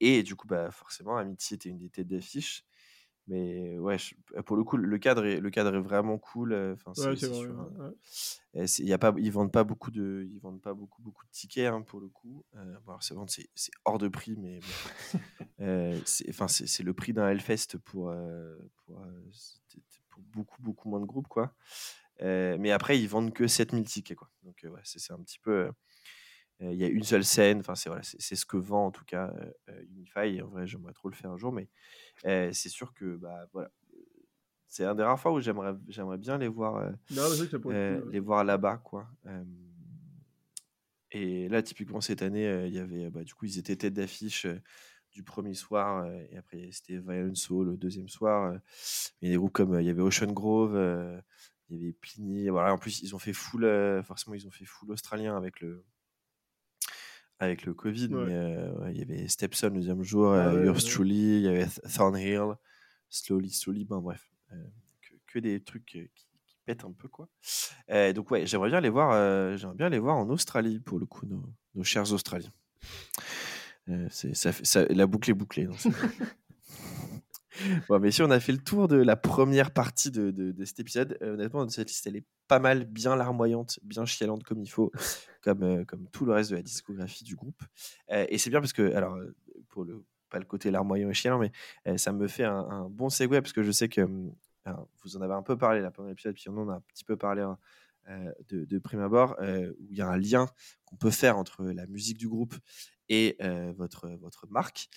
Et du coup, bah forcément, Amity était une des têtes d'affiche. Mais ouais, pour le coup, le cadre est vraiment cool. Enfin, c'est sûr. Ils vendent pas beaucoup de tickets, hein, pour le coup. Alors c'est hors de prix, mais bon. c'est le prix d'un Hellfest pour beaucoup moins de groupes, quoi. Mais après, ils vendent que 7000 tickets, quoi. Donc ouais, c'est un petit peu. Il y a une seule scène, enfin c'est ce que vend en tout cas Unify, et en vrai j'aimerais trop le faire un jour, mais c'est sûr que bah voilà, c'est un des rares fois où j'aimerais bien les voir là-bas, quoi. Et là, typiquement, cette année, il y avait, du coup, ils étaient tête d'affiche du premier soir, et après, c'était Violent Soul le deuxième soir. Il y a des groupes comme, il y avait Ocean Grove, il y avait Pliny. Voilà, en plus, ils ont fait full, forcément, ils ont fait full australien avec le Covid. Ouais. Mais il y avait Stepson le deuxième jour, Yours Truly, il y avait Thornhill, Slowly, bref. Que des trucs qui pètent un peu, quoi. Donc, ouais, j'aimerais bien les voir en Australie, pour le coup, nos chers Australiens. La boucle est bouclée. Non, c'est... Bon, mais si on a fait le tour de la première partie de cet épisode, honnêtement, cette liste, elle est pas mal, bien larmoyante, bien chialante comme il faut, comme tout le reste de la discographie du groupe. Et c'est bien parce que, alors, pour le pas le côté larmoyant et chialant, mais ça me fait un bon segway, parce que je sais que vous en avez un peu parlé là pendant l'épisode, puis on en a un petit peu parlé de prime abord, où il y a un lien qu'on peut faire entre la musique du groupe et votre marque.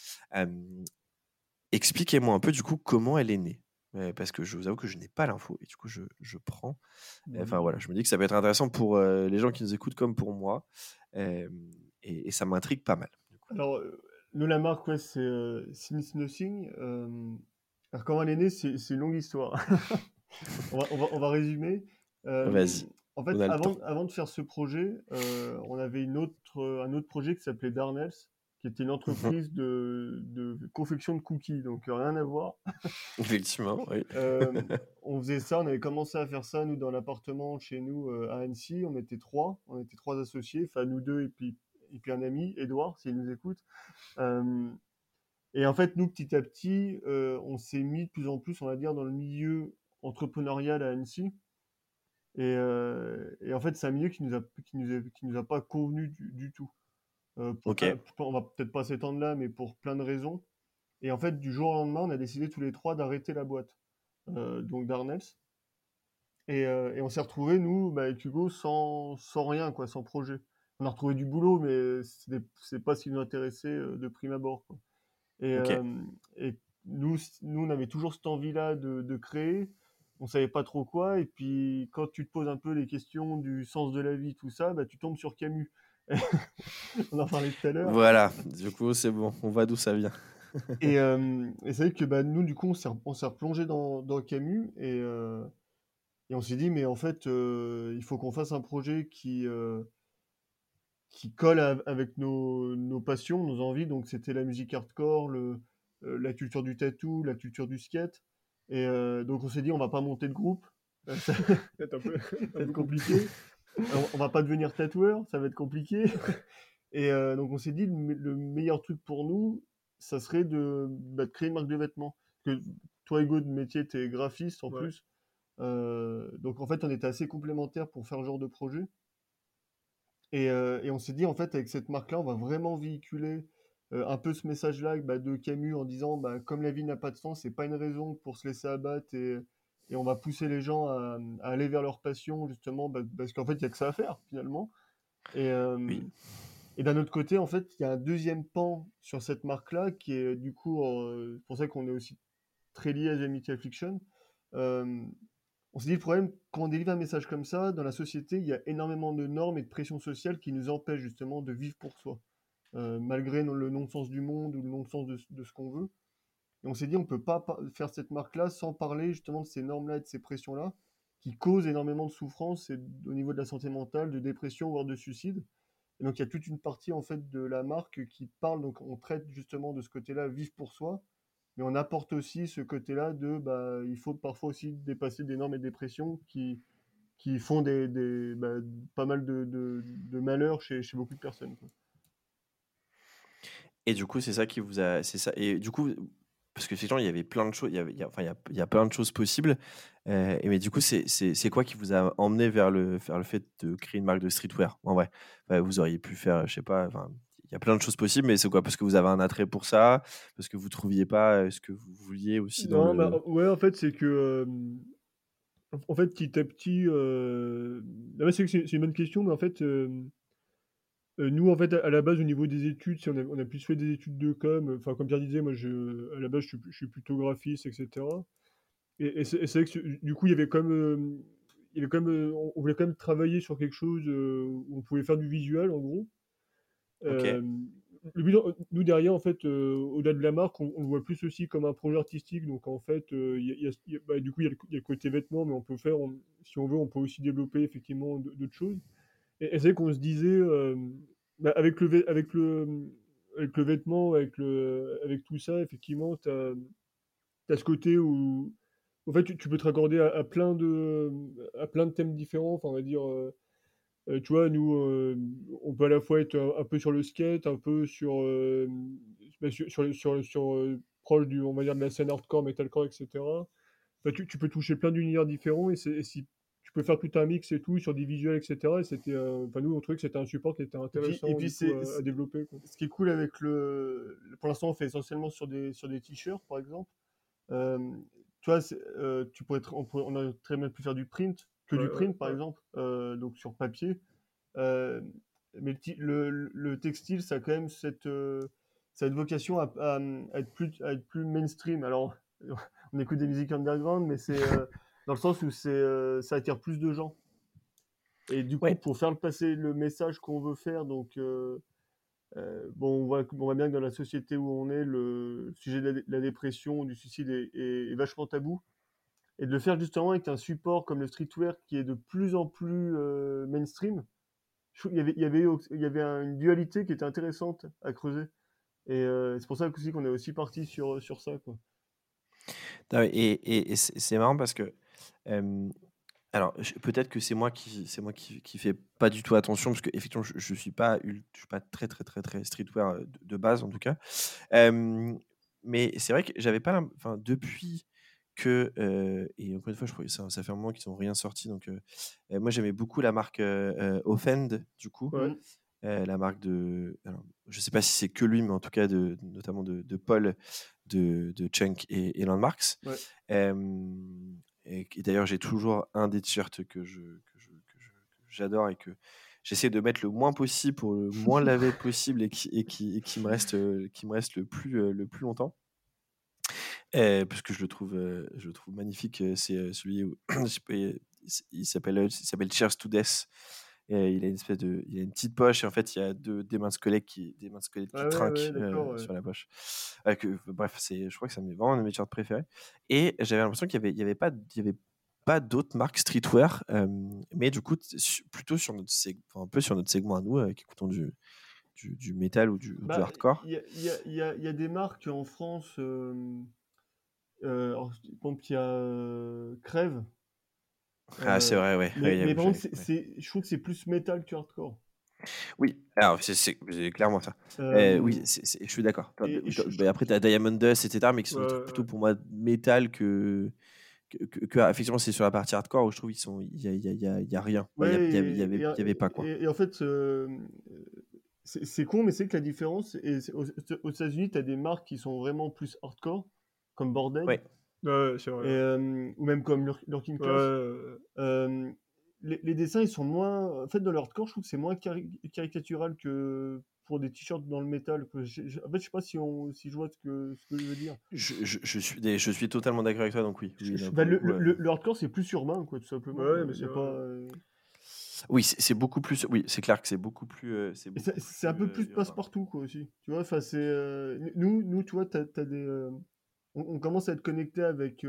Expliquez-moi un peu, du coup, comment elle est née, parce que je vous avoue que je n'ai pas l'info, et du coup je prends, voilà, je me dis que ça peut être intéressant pour les gens qui nous écoutent comme pour moi, et ça m'intrigue pas mal. Alors nous, la marque, c'est Since Nothing. Alors comment elle est née, c'est une longue histoire. on va résumer. Vas-y. En fait, avant de faire ce projet, on avait un autre projet qui s'appelait Darnells, qui était une entreprise de confection de cookies, donc rien à voir. Effectivement, oui. On faisait ça, on avait commencé à faire ça, nous, dans l'appartement chez nous à Annecy. On était trois associés, enfin nous deux et puis un ami, Edouard, s'il nous écoute. Et en fait, nous, petit à petit, on s'est mis de plus en plus, on va dire, dans le milieu entrepreneurial à Annecy. Et en fait, c'est un milieu qui nous a pas convenu du tout. Okay. On va peut-être pas s'étendre là, mais pour plein de raisons. Et en fait, du jour au lendemain, on a décidé tous les trois d'arrêter la boîte, donc Darnells, et on s'est retrouvés, nous, avec Hugo, sans rien, quoi, sans projet. On a retrouvé du boulot, mais c'est pas ce qui nous intéressait de prime abord, quoi. Okay. Et nous, on avait toujours cette envie-là de créer. On savait pas trop quoi, et puis quand tu te poses un peu les questions du sens de la vie, tout ça, tu tombes sur Camus. On en parlait tout à l'heure. Voilà, du coup, c'est bon, on voit d'où ça vient. Et c'est vrai que nous, du coup, on s'est replongé dans Camus, et on s'est dit, mais en fait, il faut qu'on fasse un projet qui colle avec nos passions, nos envies. Donc c'était la musique hardcore, la culture du tattoo, la culture du skate. Et donc on s'est dit, on va pas monter de groupe, ça va être un peu compliqué. On va pas devenir tatoueur, ça va être compliqué. Et donc on s'est dit, le meilleur truc pour nous, ça serait de créer une marque de vêtements. Parce que toi, Hugo, de métier, t'es graphiste en plus. Donc en fait, on était assez complémentaires pour faire ce genre de projet. Et on s'est dit, en fait, avec cette marque-là, on va vraiment véhiculer un peu ce message-là de Camus, en disant, comme la vie n'a pas de sens, c'est pas une raison pour se laisser abattre, et on va pousser les gens à aller vers leur passion, justement, parce qu'en fait, il n'y a que ça à faire, finalement. Et d'un autre côté, en fait, il y a un deuxième pan sur cette marque-là, qui est du coup, c'est pour ça qu'on est aussi très lié à The Amity Affliction. On s'est dit, le problème, quand on délivre un message comme ça, dans la société, il y a énormément de normes et de pressions sociales qui nous empêchent justement de vivre pour soi, malgré le non-sens du monde ou le non-sens de ce qu'on veut. Et on s'est dit, on ne peut pas faire cette marque-là sans parler justement de ces normes-là et de ces pressions-là, qui causent énormément de souffrance, et au niveau de la santé mentale, de dépression, voire de suicide. Et donc, il y a toute une partie, en fait, de la marque qui parle, donc on traite justement de ce côté-là, vivre pour soi, mais on apporte aussi ce côté-là de, il faut parfois aussi dépasser des normes et des pressions qui font pas mal de malheurs chez beaucoup de personnes, quoi. Et du coup, c'est ça qui vous a, c'est ça. Et du coup, parce que effectivement, il y avait plein de choses, il y a plein de choses possibles. Mais du coup, c'est quoi qui vous a emmené vers le fait de créer une marque de streetwear, en vrai? Vous auriez pu faire, je sais pas. Il y a plein de choses possibles, mais c'est quoi? Parce que vous avez un attrait pour ça, parce que vous ne trouviez pas ce que vous vouliez aussi dans ouais, en fait, c'est que... en fait, petit à petit... c'est une bonne question, mais en fait, nous, en fait, à la base, au niveau des études, on a plus fait des études de com. Enfin, comme Pierre disait, moi, à la base, je suis plutôt graphiste, etc. Et c'est vrai que, du coup, il y avait comme... il est quand même, on voulait quand même travailler sur quelque chose où on pouvait faire du visuel, en gros. Okay. Le but, nous, derrière, en fait, au-delà de la marque, on le voit plus aussi comme un projet artistique. Donc, en fait, du coup, il y a le côté vêtements, mais on peut faire, si on veut, on peut aussi développer, effectivement, d'autres choses. Et c'est vrai qu'on se disait, avec le vêtement, avec tout ça, effectivement, t'as ce côté où, en fait, tu peux te raccorder à plein de thèmes différents, enfin, on va dire... tu vois, nous, on peut à la fois être un peu sur le skate, un peu sur proche du, on va dire, de la scène hardcore, metalcore, etc. Enfin, tu peux toucher plein d'univers différents et si tu peux faire tout un mix et tout sur des visuels, etc. Et c'était, nous, on trouvait que c'était un support qui était intéressant et puis à développer, quoi. Ce qui est cool avec pour l'instant, on fait essentiellement sur des t-shirts, par exemple. Tu vois, tu pourrais on aurait très bien pu faire du print. Du print par exemple, donc sur papier, mais le textile, ça a quand même cette vocation à être plus mainstream. Alors on écoute des musiques underground, mais c'est dans le sens où ça attire plus de gens, et du coup pour faire passer le message qu'on veut faire, donc on voit bien que dans la société où on est, le sujet de la dépression, du suicide est vachement tabou. Et de le faire justement avec un support comme le streetwear qui est de plus en plus mainstream, il y avait une dualité qui était intéressante à creuser. Et c'est pour ça qu'on est aussi parti sur ça, quoi. Et c'est marrant parce que... alors, peut-être que c'est moi qui fais pas du tout attention, parce que effectivement je suis pas très très très très streetwear de base, en tout cas. Mais c'est vrai que j'avais pas... Enfin, depuis... et encore une fois, ça fait un moment qu'ils n'ont rien sorti, donc moi j'aimais beaucoup la marque Offend, du coup, la marque de, alors, je sais pas si c'est que lui, mais en tout cas notamment de Paul de Chunk et Landmarks, et d'ailleurs j'ai toujours un des t-shirts que j'adore et que j'essaie de mettre le moins possible pour le moins laver possible et qui me reste le plus longtemps. Parce que je le trouve magnifique. C'est celui où il s'appelle Cheers to Death. Il a une petite poche, et en fait il y a des mains squelettes qui trinquent sur la poche. Bref, je crois que c'est vraiment un de mes t-shirts préférés. Et j'avais l'impression qu'il n'y avait pas d'autres marques streetwear, mais du coup plutôt sur notre un peu sur notre segment à nous, qui écoutons du métal ou du hardcore. Il y a des marques en France. Alors, il y a Crève. C'est vrai, ouais. Mais par contre, je trouve que c'est plus métal que hardcore. Oui, alors c'est clairement ça. Oui, je suis d'accord. Après, tu as Diamond Dust, etc., mais qui sont plutôt pour moi métal que effectivement, c'est sur la partie hardcore où je trouve il y a rien. Il y avait pas, quoi. Et en fait, c'est con, mais c'est que la différence, aux États-Unis, tu as des marques qui sont vraiment plus hardcore, comme Bordel, c'est vrai. Et, ou même comme Lurking Class. Les dessins, ils sont moins... En fait, dans le hardcore, je trouve que c'est moins caricatural que pour des t-shirts dans le métal. En fait, je sais pas si je vois ce que je veux dire. Je suis totalement d'accord avec toi, donc oui. Le hardcore, c'est plus urbain, quoi, tout simplement. Ouais, mais c'est pas... Oui, c'est beaucoup plus... Oui, c'est clair que c'est beaucoup plus... c'est un peu plus passe-partout, quoi, aussi. Tu vois, enfin, c'est... Nous, tu vois, t'as des... On commence à être connecté avec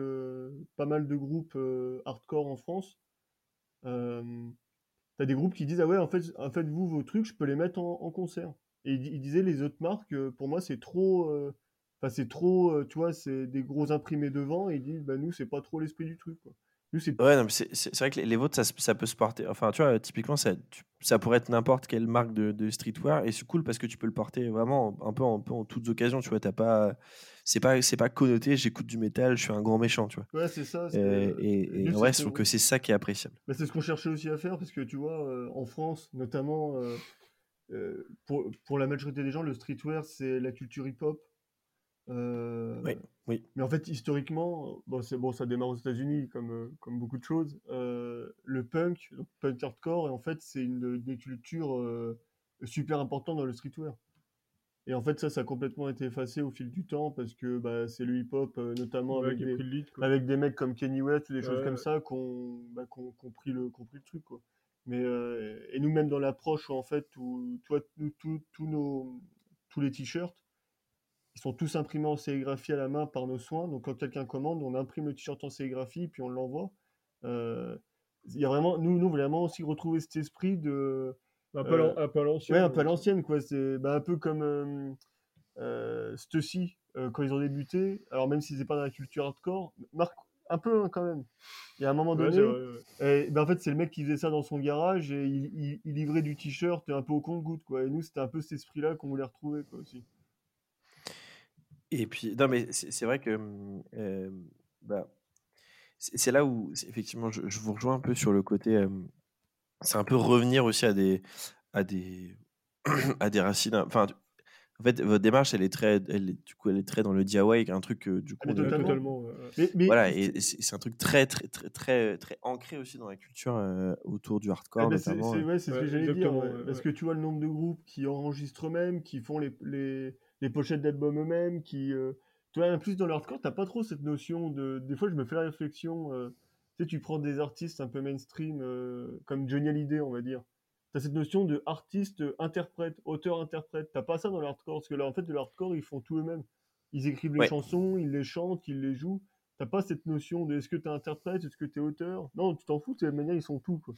pas mal de groupes hardcore en France. T'as des groupes qui disent « Ah ouais, en fait, vous, vos trucs, je peux les mettre en concert. » Et ils disaient les autres marques, pour moi, c'est trop... tu vois, c'est des gros imprimés devant. Et ils disent « Nous, c'est pas trop l'esprit du truc. » Nous, c'est... Ouais, non, mais c'est vrai que les vôtres, ça peut se porter. Enfin, tu vois, typiquement, ça pourrait être n'importe quelle marque de streetwear. Et c'est cool parce que tu peux le porter vraiment un peu en toutes occasions. Tu vois, t'as pas... c'est pas connoté j'écoute du métal, je suis un grand méchant, tu vois. Ouais, c'est ça, c'est et ouais, je trouve que c'est ça qui est appréciable. Bah, c'est ce qu'on cherchait aussi à faire, parce que tu vois, en France notamment, pour la majorité des gens, le streetwear, c'est la culture hip-hop. Oui. Mais en fait, historiquement, ça démarre aux États-Unis comme beaucoup de choses, le punk, donc punk hardcore, et en fait, c'est une des cultures super importantes dans le streetwear. Et en fait, ça a complètement été effacé au fil du temps parce que bah, c'est le hip-hop, notamment avec des mecs comme Kanye West ou des choses comme ça, qu'on pris le truc, quoi. Mais, et nous-mêmes dans l'approche, en fait, tous les t-shirts, ils sont tous imprimés en sérigraphie à la main par nos soins. Donc, quand quelqu'un commande, on imprime le t-shirt en sérigraphie, puis on l'envoie. Y a vraiment, nous, vraiment aussi retrouver cet esprit de... Un peu à l'ancienne, quoi. C'est un peu comme Stussy, quand ils ont débuté. Alors, même si c'est pas dans la culture hardcore, Marc, un peu hein, quand même. Et à un moment donné, et, en fait, c'est le mec qui faisait ça dans son garage et il livrait du t-shirt un peu au compte-goutte, quoi. Et nous, c'était un peu cet esprit-là qu'on voulait retrouver, quoi, aussi. Et puis, non, mais c'est vrai que. C'est là où, effectivement, je vous rejoins un peu sur le côté. C'est un peu revenir aussi à des racines. Enfin, en fait, votre démarche, elle est très dans le DIY, un truc du coup. Totalement. Voilà, et c'est un truc très, très, très, très, très ancré aussi dans la culture autour du hardcore. Notamment, c'est ce que j'allais dire. Ouais. Parce que tu vois le nombre de groupes qui enregistrent eux-mêmes, qui font les pochettes d'albums eux-mêmes, qui. Tu vois, en plus dans le hardcore, t'as pas trop cette notion de. Des fois, je me fais la réflexion. Tu prends des artistes un peu mainstream, comme Johnny Hallyday, on va dire. Tu as cette notion de artiste-interprète, auteur-interprète. Tu n'as pas ça dans le hardcore, parce que là, en fait, de l'hardcore, ils font tout eux-mêmes. Ils écrivent les chansons, ils les chantent, ils les jouent. Tu n'as pas cette notion de est-ce que tu es interprète, est-ce que tu es auteur. Non, tu t'en fous, de la manière, ils sont tout, quoi.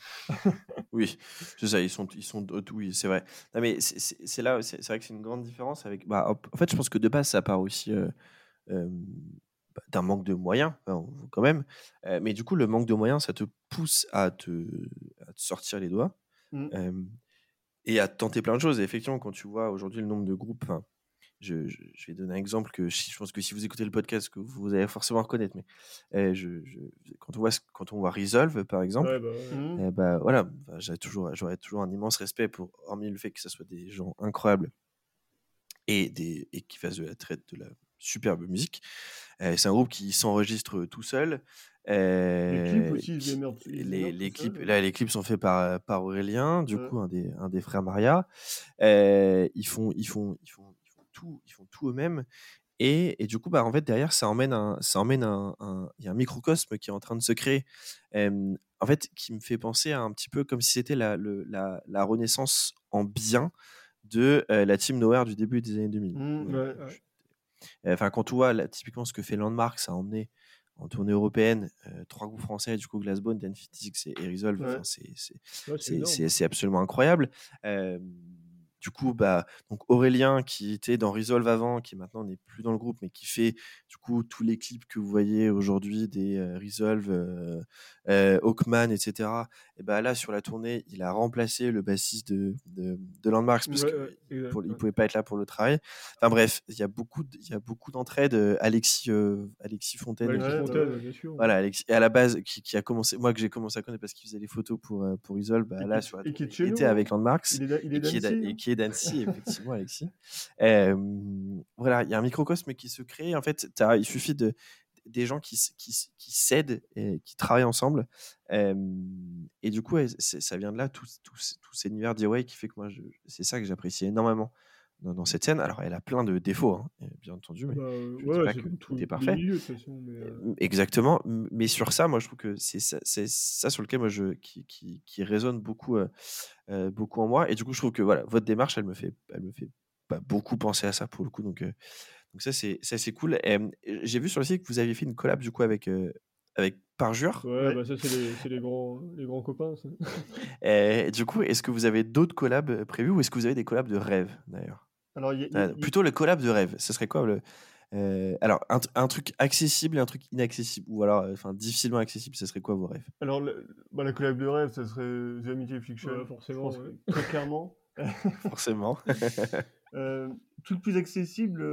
Oui, c'est ça, ils sont tout, oui, c'est vrai. Non, mais c'est là, c'est vrai que c'est une grande différence avec. En fait, je pense que de base, ça part aussi. D'un manque de moyens, quand même. Mais du coup, le manque de moyens, ça te pousse à te sortir les doigts et à tenter plein de choses. Et effectivement, quand tu vois aujourd'hui le nombre de groupes, je vais donner un exemple que je pense que si vous écoutez le podcast, que vous allez forcément reconnaître. Mais quand on voit Resolve, par exemple, j'aurais toujours un immense respect pour, hormis le fait que ce soit des gens incroyables et qui fassent de la superbe musique. C'est un groupe qui s'enregistre tout seul. Les clips aussi, les clips sont faits par Aurélien, du coup un des frères Maria. Ils font tout eux-mêmes. Et du coup, en fait, derrière, il y a un microcosme qui est en train de se créer. En fait, qui me fait penser à un petit peu comme si c'était la renaissance en bien de la team Nowhere du début des années 2000. Enfin, quand tu vois typiquement ce que fait Landmarks, ça a emmené en tournée européenne 3 groupes français, du coup Glassbone, Dan Fitix et Resolve, c'est absolument incroyable. Du coup, donc Aurélien qui était dans Resolve avant, qui maintenant n'est plus dans le groupe, mais qui fait du coup tous les clips que vous voyez aujourd'hui des Resolve, Hawkman, etc. Et là sur la tournée, il a remplacé le bassiste de Landmarks parce qu'il pouvait pas être là pour le travail. Enfin bref, il y a beaucoup d'entraide. Alexis Fontaine. Bien sûr. Voilà, Alexis, à la base qui a commencé, moi que j'ai commencé à connaître parce qu'il faisait les photos pour Resolve. Là sur la tournée, il était avec Landmarks, qui est d'Annecy, effectivement, Alexis. Voilà, il y a un microcosme qui se crée. En fait, il suffit des gens qui s'aident et qui travaillent ensemble. Et du coup, ça vient de là, tout cet univers DIY qui fait que moi, c'est ça que j'apprécie énormément dans cette scène. Alors, elle a plein de défauts, hein, bien entendu, mais je ne dis pas que tout est parfait. Milieu, de toute façon, mais exactement. Mais sur ça, moi, je trouve que c'est ça sur lequel moi, qui résonne beaucoup en moi. Et du coup, je trouve que voilà, votre démarche, elle me fait beaucoup penser à ça pour le coup. Donc ça c'est cool. Et, j'ai vu sur le site que vous aviez fait une collab du coup avec Parjure. Ouais. Ça c'est les grands copains. Ça. Et, du coup, est-ce que vous avez d'autres collabs prévus ou est-ce que vous avez des collabs de rêve d'ailleurs ? Alors plutôt le collab de rêve. Ce serait quoi le alors un truc accessible et un truc inaccessible ou alors enfin difficilement accessible, ce serait quoi vos rêves ? Alors la collab de rêve, ça serait The Amity Affliction, forcément, très clairement. Forcément. Tout plus accessible,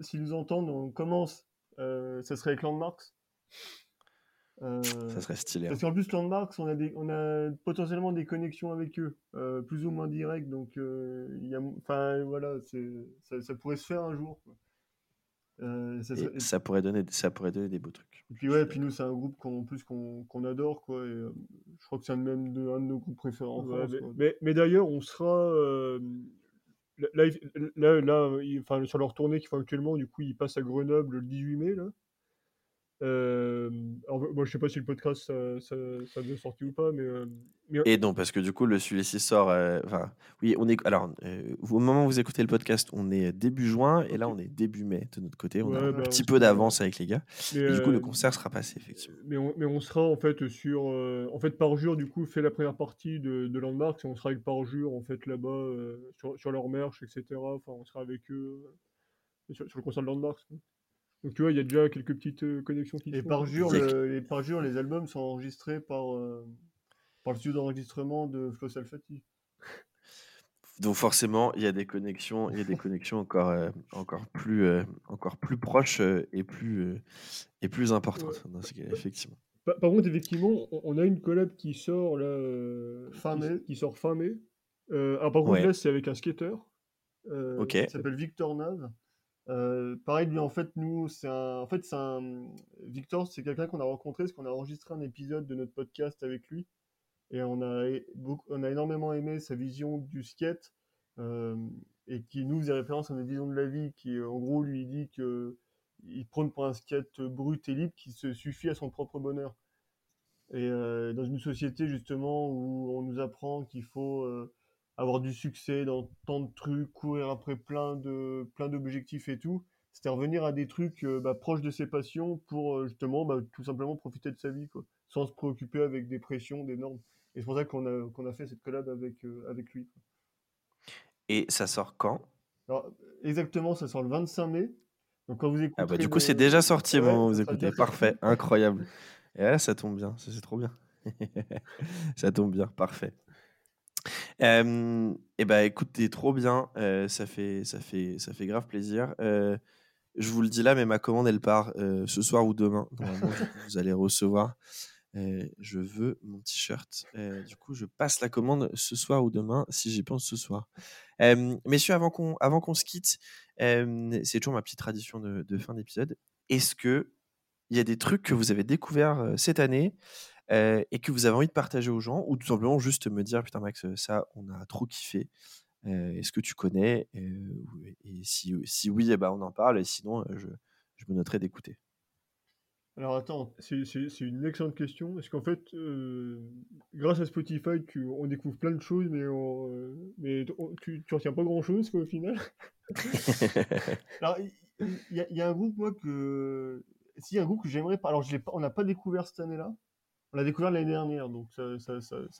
s'ils nous entendent, on commence. Ça serait avec Landmarks. Ça serait stylé. Parce qu'en plus, Landmarks, on a potentiellement des connexions avec eux, plus ou moins directes. Donc, ça pourrait se faire un jour. Quoi. Ça pourrait donner des beaux trucs. Et puis, nous, c'est un groupe qu'on adore. Quoi, et, je crois que c'est un de nos groupes préférés en France. Mais d'ailleurs, on sera. Là, enfin, sur leur tournée qu'ils font actuellement, du coup, ils passent à Grenoble le 18 mai, là. Moi, je sais pas si le podcast ça devait sortir ou pas, mais... Et non, parce que du coup, celui-ci sort. Oui, on est. Alors, au moment où vous écoutez le podcast, on est début juin, et là, on est début mai de notre côté. On a un petit peu d'avance avec les gars. Et du coup, le concert sera passé, effectivement. Mais on sera en fait sur. En fait, Parjure, du coup, fait la première partie de Landmarks, et on sera avec Parjure, en fait, là-bas, sur leur merch, etc. Enfin, on sera avec eux sur le concert de Landmarks. Quoi. Donc tu vois, il y a déjà quelques petites connexions qui se font. Et Parjure, les albums sont enregistrés par le studio d'enregistrement de Flo Salfati. Donc forcément, il y a des connexions, encore plus proches et plus importantes. Ouais. Dans ce cas, effectivement. Par contre, effectivement, on a une collab qui sort là, fin mai. Par contre, là, c'est avec un skater. Qui s'appelle Victor Nave. Pareil, lui, en fait, Victor, c'est quelqu'un qu'on a rencontré parce qu'on a enregistré un épisode de notre podcast avec lui, et on a énormément aimé sa vision du skate, et qui nous faisait référence à une vision de la vie qui, en gros, lui dit qu'il prône pour un skate brut et libre qui se suffit à son propre bonheur. Et dans une société, justement, où on nous apprend qu'il faut... avoir du succès dans tant de trucs, courir après plein d'objectifs et tout, c'était revenir à des trucs proches de ses passions pour justement tout simplement profiter de sa vie, quoi, sans se préoccuper avec des pressions, des normes. Et c'est pour ça qu'on a fait cette collab avec lui, quoi. Et ça sort quand ? Alors, exactement, ça sort le 25 mai. Donc quand vous écoutez... du coup, c'est déjà sorti au moment où vous écoutez. Parfait, incroyable. Et là, ça tombe bien, c'est trop bien. Ça tombe bien, parfait. Écoute, t'es trop bien, ça fait grave plaisir. Je vous le dis là, mais ma commande elle part ce soir ou demain. Normalement, vous allez recevoir. Je veux mon t-shirt. Du coup, je passe la commande ce soir ou demain, si j'y pense ce soir. Messieurs, avant qu'on se quitte, c'est toujours ma petite tradition de fin d'épisode. Est-ce que il y a des trucs que vous avez découverts cette année? Et que vous avez envie de partager aux gens, ou tout simplement juste me dire putain Max, ça on a trop kiffé, est-ce que tu connais, et si oui, on en parle, et sinon je me noterai d'écouter. Alors attends, c'est une excellente question, parce qu'en fait grâce à Spotify on découvre plein de choses, mais tu retiens pas grand chose quoi, au final. Alors il y a un groupe que j'aimerais pas, alors on n'a pas découvert cette année là. On l'a découvert l'année dernière, donc ça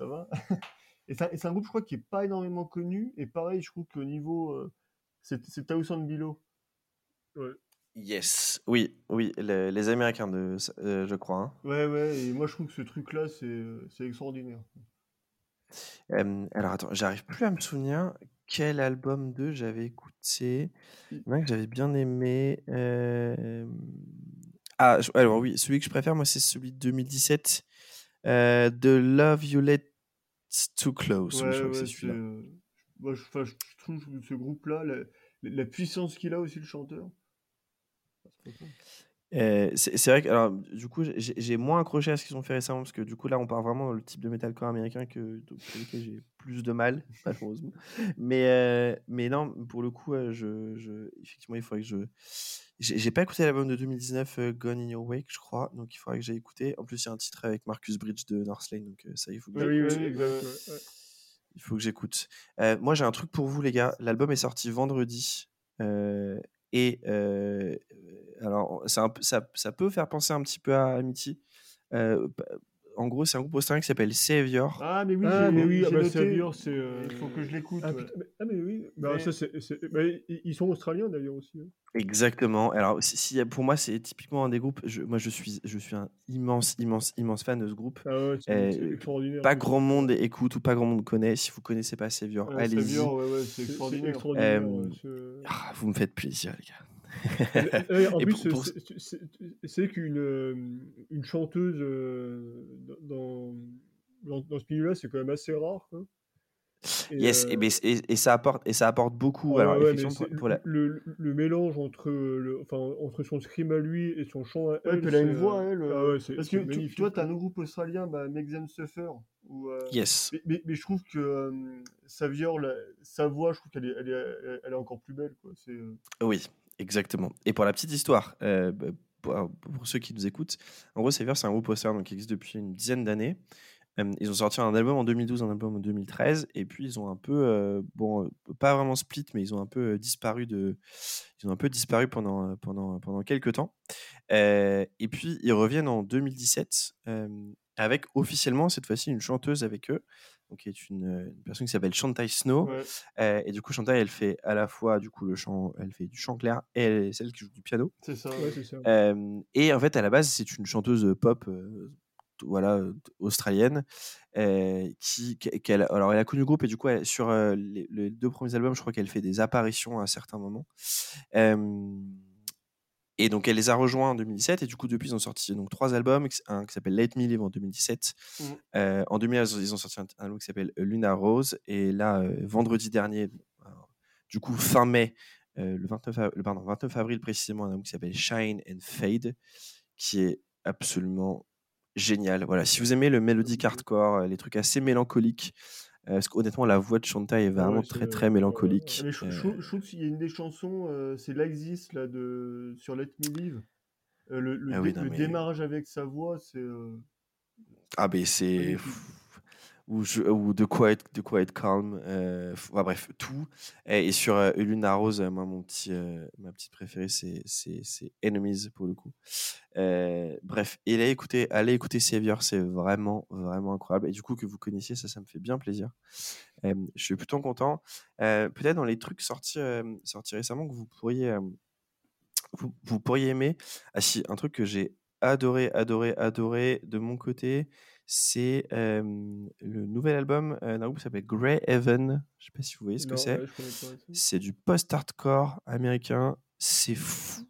va. Et c'est un groupe, je crois, qui n'est pas énormément connu. Et pareil, je trouve qu'au niveau... c'est Tao Bilo. Ouais. Yes. Oui, les Américains, je crois. Hein. Ouais. Et moi, je trouve que ce truc-là, c'est extraordinaire. Alors, attends, j'arrive plus à me souvenir quel album d'eux j'avais écouté. Il y en a que j'avais bien aimé. Alors oui, celui que je préfère, moi, c'est celui de 2017. The Love You Let Too Close. Ouais, c'est celui-là. Je trouve que ce groupe-là, la puissance qu'il a aussi, le chanteur. C'est vrai que, alors, du coup, j'ai moins accroché à ce qu'ils ont fait récemment, parce que du coup, là, on part vraiment dans le type de metalcore américain que j'ai plus de mal, malheureusement. Mais non, pour le coup, effectivement, il faudrait que je... J'ai pas écouté l'album de 2019, Gone in Your Wake, je crois, donc il faudrait que j'aille écouter. En plus, il y a un titre avec Marcus Bridge de Northlane, donc ça, il faut que j'écoute. Oui. Il faut que j'écoute. Moi, j'ai un truc pour vous, les gars. L'album est sorti vendredi, alors, ça peut faire penser un petit peu à Amity. En gros, c'est un groupe australien qui s'appelle Savior. Ah, mais oui, j'ai noté. Savior, c'est... Il faut que je l'écoute. Ah, ouais. Ils sont australiens, d'ailleurs, aussi. Hein. Exactement. Alors, pour moi, c'est typiquement un des groupes... Je suis un immense fan de ce groupe. Ah ouais, c'est extraordinaire. Pas grand monde écoute ou pas grand monde connaît. Si vous connaissez pas Savior, allez-y. Savior, c'est extraordinaire. Vous me faites plaisir, les gars. En plus, c'est qu'une chanteuse dans ce milieu-là, c'est quand même assez rare. Hein. Yes, et ça apporte beaucoup. Alors, effectivement, le mélange entre son scream à lui et son chant à elle. Puis elle a une voix, elle. Parce que toi, t'as un groupe australien, Make Them Suffer. Où, yes. Mais je trouve que Savior, sa voix, je trouve qu'elle est encore plus belle. Quoi. C'est, Oui, exactement. Et pour la petite histoire, pour ceux qui nous écoutent, en gros, Savior, c'est un groupe australien qui existe depuis une dizaine d'années. Ils ont sorti un album en 2012, un album en 2013, et puis ils ont un peu, pas vraiment split, mais ils ont un peu disparu pendant quelques temps. Et puis ils reviennent en 2017 avec officiellement cette fois-ci une chanteuse avec eux, donc qui est une personne qui s'appelle Shantae Snow. Ouais. Et du coup Shantae, elle fait à la fois du coup elle fait du chant clair et elle est celle qui joue du piano. C'est ça. Ouais, c'est ça. Et en fait à la base c'est une chanteuse pop. Australienne elle a connu le groupe et du coup elle, sur les deux premiers albums je crois qu'elle fait des apparitions à certains moments et donc elle les a rejoints en 2017 et du coup depuis ils ont sorti donc 3 albums, un qui s'appelle Let Me Live en 2017 en 2011 ils ont sorti un album qui s'appelle Luna Rose et là vendredi dernier du coup fin mai le 29 avril précisément un album qui s'appelle Shine and Fade qui est absolument génial. Voilà, si vous aimez le mélodique hardcore, les trucs assez mélancoliques, parce qu'honnêtement, la voix de Shantae est vraiment très très mélancolique. Mais je trouve qu'il y a une des chansons, c'est Like This là, sur Let Me Live. Démarrage avec sa voix, c'est. Ah, ben c'est. Ou de Quiet Calm, bref, tout. Et sur Luna Rose, moi, ma petite préférée, c'est Enemies, pour le coup. Bref, et allez écouter Savior, c'est vraiment, vraiment incroyable. Et du coup, que vous connaissiez, ça me fait bien plaisir. Je suis plutôt content. Peut-être dans les trucs sortis récemment que vous pourriez aimer. Ah si, un truc que j'ai adoré de mon côté, c'est le nouvel album d'un groupe qui s'appelle Grey Heaven. Je sais pas si vous voyez ce que c'est. C'est du post-hardcore américain. C'est fou.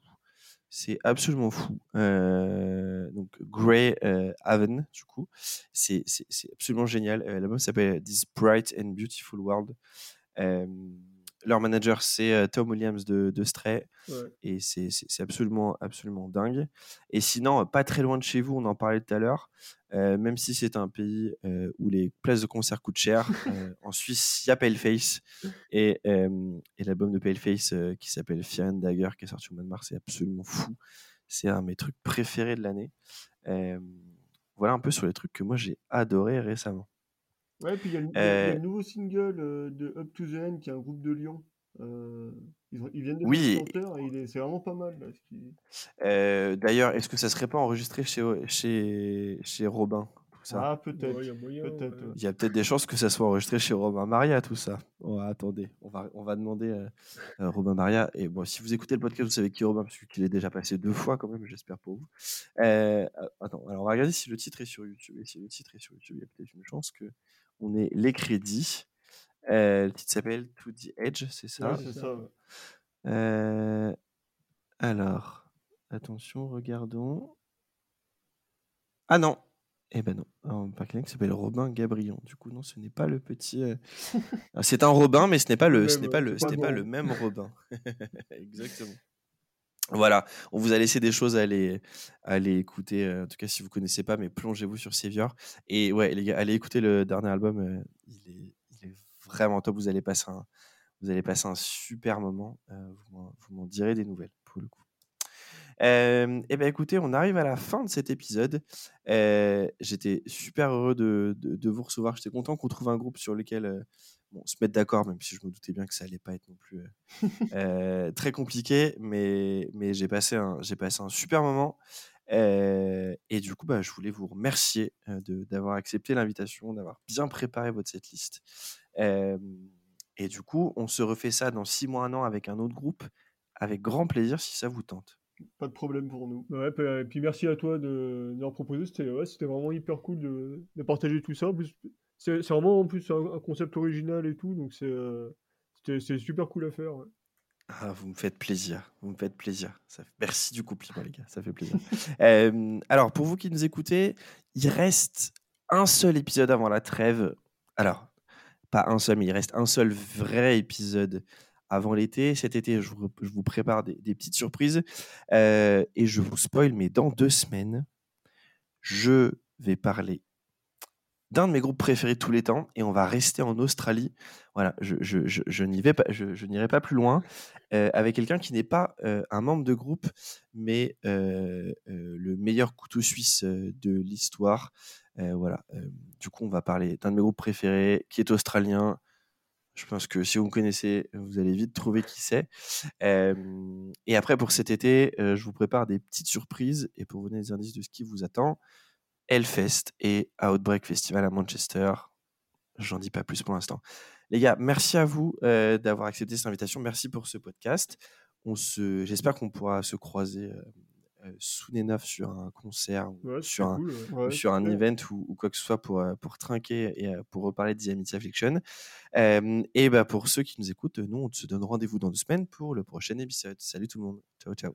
C'est absolument fou. Donc Grey Heaven, du coup, c'est absolument génial. L'album s'appelle This Bright and Beautiful World. Leur manager, c'est Tom Williams de Stray. Ouais. Et c'est absolument, absolument dingue. Et sinon, pas très loin de chez vous, on en parlait tout à l'heure, même si c'est un pays où les places de concert coûtent cher, en Suisse, il y a Paleface. Et l'album de Paleface qui s'appelle Fear and Dagger, qui est sorti au mois de mars, c'est absolument fou. C'est un de mes trucs préférés de l'année. Voilà un peu sur les trucs que moi, j'ai adoré récemment. Ouais, puis il y a le nouveau single de Up to the End qui est un groupe de Lyon. Ils viennent de chanteur et c'est vraiment pas mal. Là, d'ailleurs, est-ce que ça serait pas enregistré chez Robin tout ça? Ah, peut-être. Ouais, il y a peut-être des chances que ça soit enregistré chez Robin Maria, tout ça. Oh, attendez, on va demander à Robin Maria. Et bon, si vous écoutez le podcast, vous savez qui est Robin, parce qu'il est déjà passé 2 fois quand même, j'espère pour vous. Attends, alors on va regarder si le titre est sur YouTube. Et si le titre est sur YouTube, il y a peut-être une chance que. On est les crédits. Le titre s'appelle To the Edge, c'est ça? Oui, c'est ça. Alors, attention, regardons. Ah non! Eh ben non. Alors, pas quelqu'un qui s'appelle Robin Gabrion. Du coup, non, ce n'est pas le petit. Alors, c'est un Robin, mais ce n'est pas le même Robin. Exactement. Voilà, on vous a laissé des choses à aller écouter, en tout cas si vous ne connaissez pas, mais plongez-vous sur Savior. Et ouais, les gars, allez écouter le dernier album, il est vraiment top, vous allez passer un super moment, vous m'en direz des nouvelles pour le coup. Et ben écoutez, on arrive à la fin de cet épisode. J'étais super heureux de vous recevoir, j'étais content qu'on trouve un groupe sur lequel... se mettre d'accord, même si je me doutais bien que ça allait pas être non plus très compliqué, mais j'ai passé un super moment et du coup je voulais vous remercier d'avoir accepté l'invitation, d'avoir bien préparé votre setlist et du coup on se refait ça dans 6 mois, 1 an avec un autre groupe, avec grand plaisir si ça vous tente. Pas de problème pour nous. Ouais, et puis merci à toi de leur proposer, c'était vraiment hyper cool de partager tout ça. C'est vraiment en plus un concept original et tout, donc c'est super cool à faire. Ouais. Ah, vous me faites plaisir. Merci du compliment les gars, ça fait plaisir. Alors pour vous qui nous écoutez, il reste un seul épisode avant la trêve. Alors pas un seul, mais il reste un seul vrai épisode avant l'été. Cet été, je vous prépare des petites surprises et je vous spoil, mais dans 2 semaines, je vais parler d'un de mes groupes préférés de tous les temps et on va rester en Australie. Voilà, je n'irai pas plus loin avec quelqu'un qui n'est pas un membre de groupe, mais le meilleur couteau suisse de l'histoire. Voilà. Du coup, on va parler d'un de mes groupes préférés qui est australien. Je pense que si vous me connaissez, vous allez vite trouver qui c'est. Et après, pour cet été, je vous prépare des petites surprises et pour vous donner des indices de ce qui vous attend, Hellfest et Outbreak Festival à Manchester. J'en dis pas plus pour l'instant. Les gars, merci à vous d'avoir accepté cette invitation. Merci pour ce podcast. J'espère qu'on pourra se croiser sous les 9 sur un concert ou sur un event ou quoi que ce soit pour trinquer et pour reparler de The Amity Affliction. Et bah pour ceux qui nous écoutent, nous on se donne rendez-vous dans 2 semaines pour le prochain épisode. Salut tout le monde. Ciao ciao.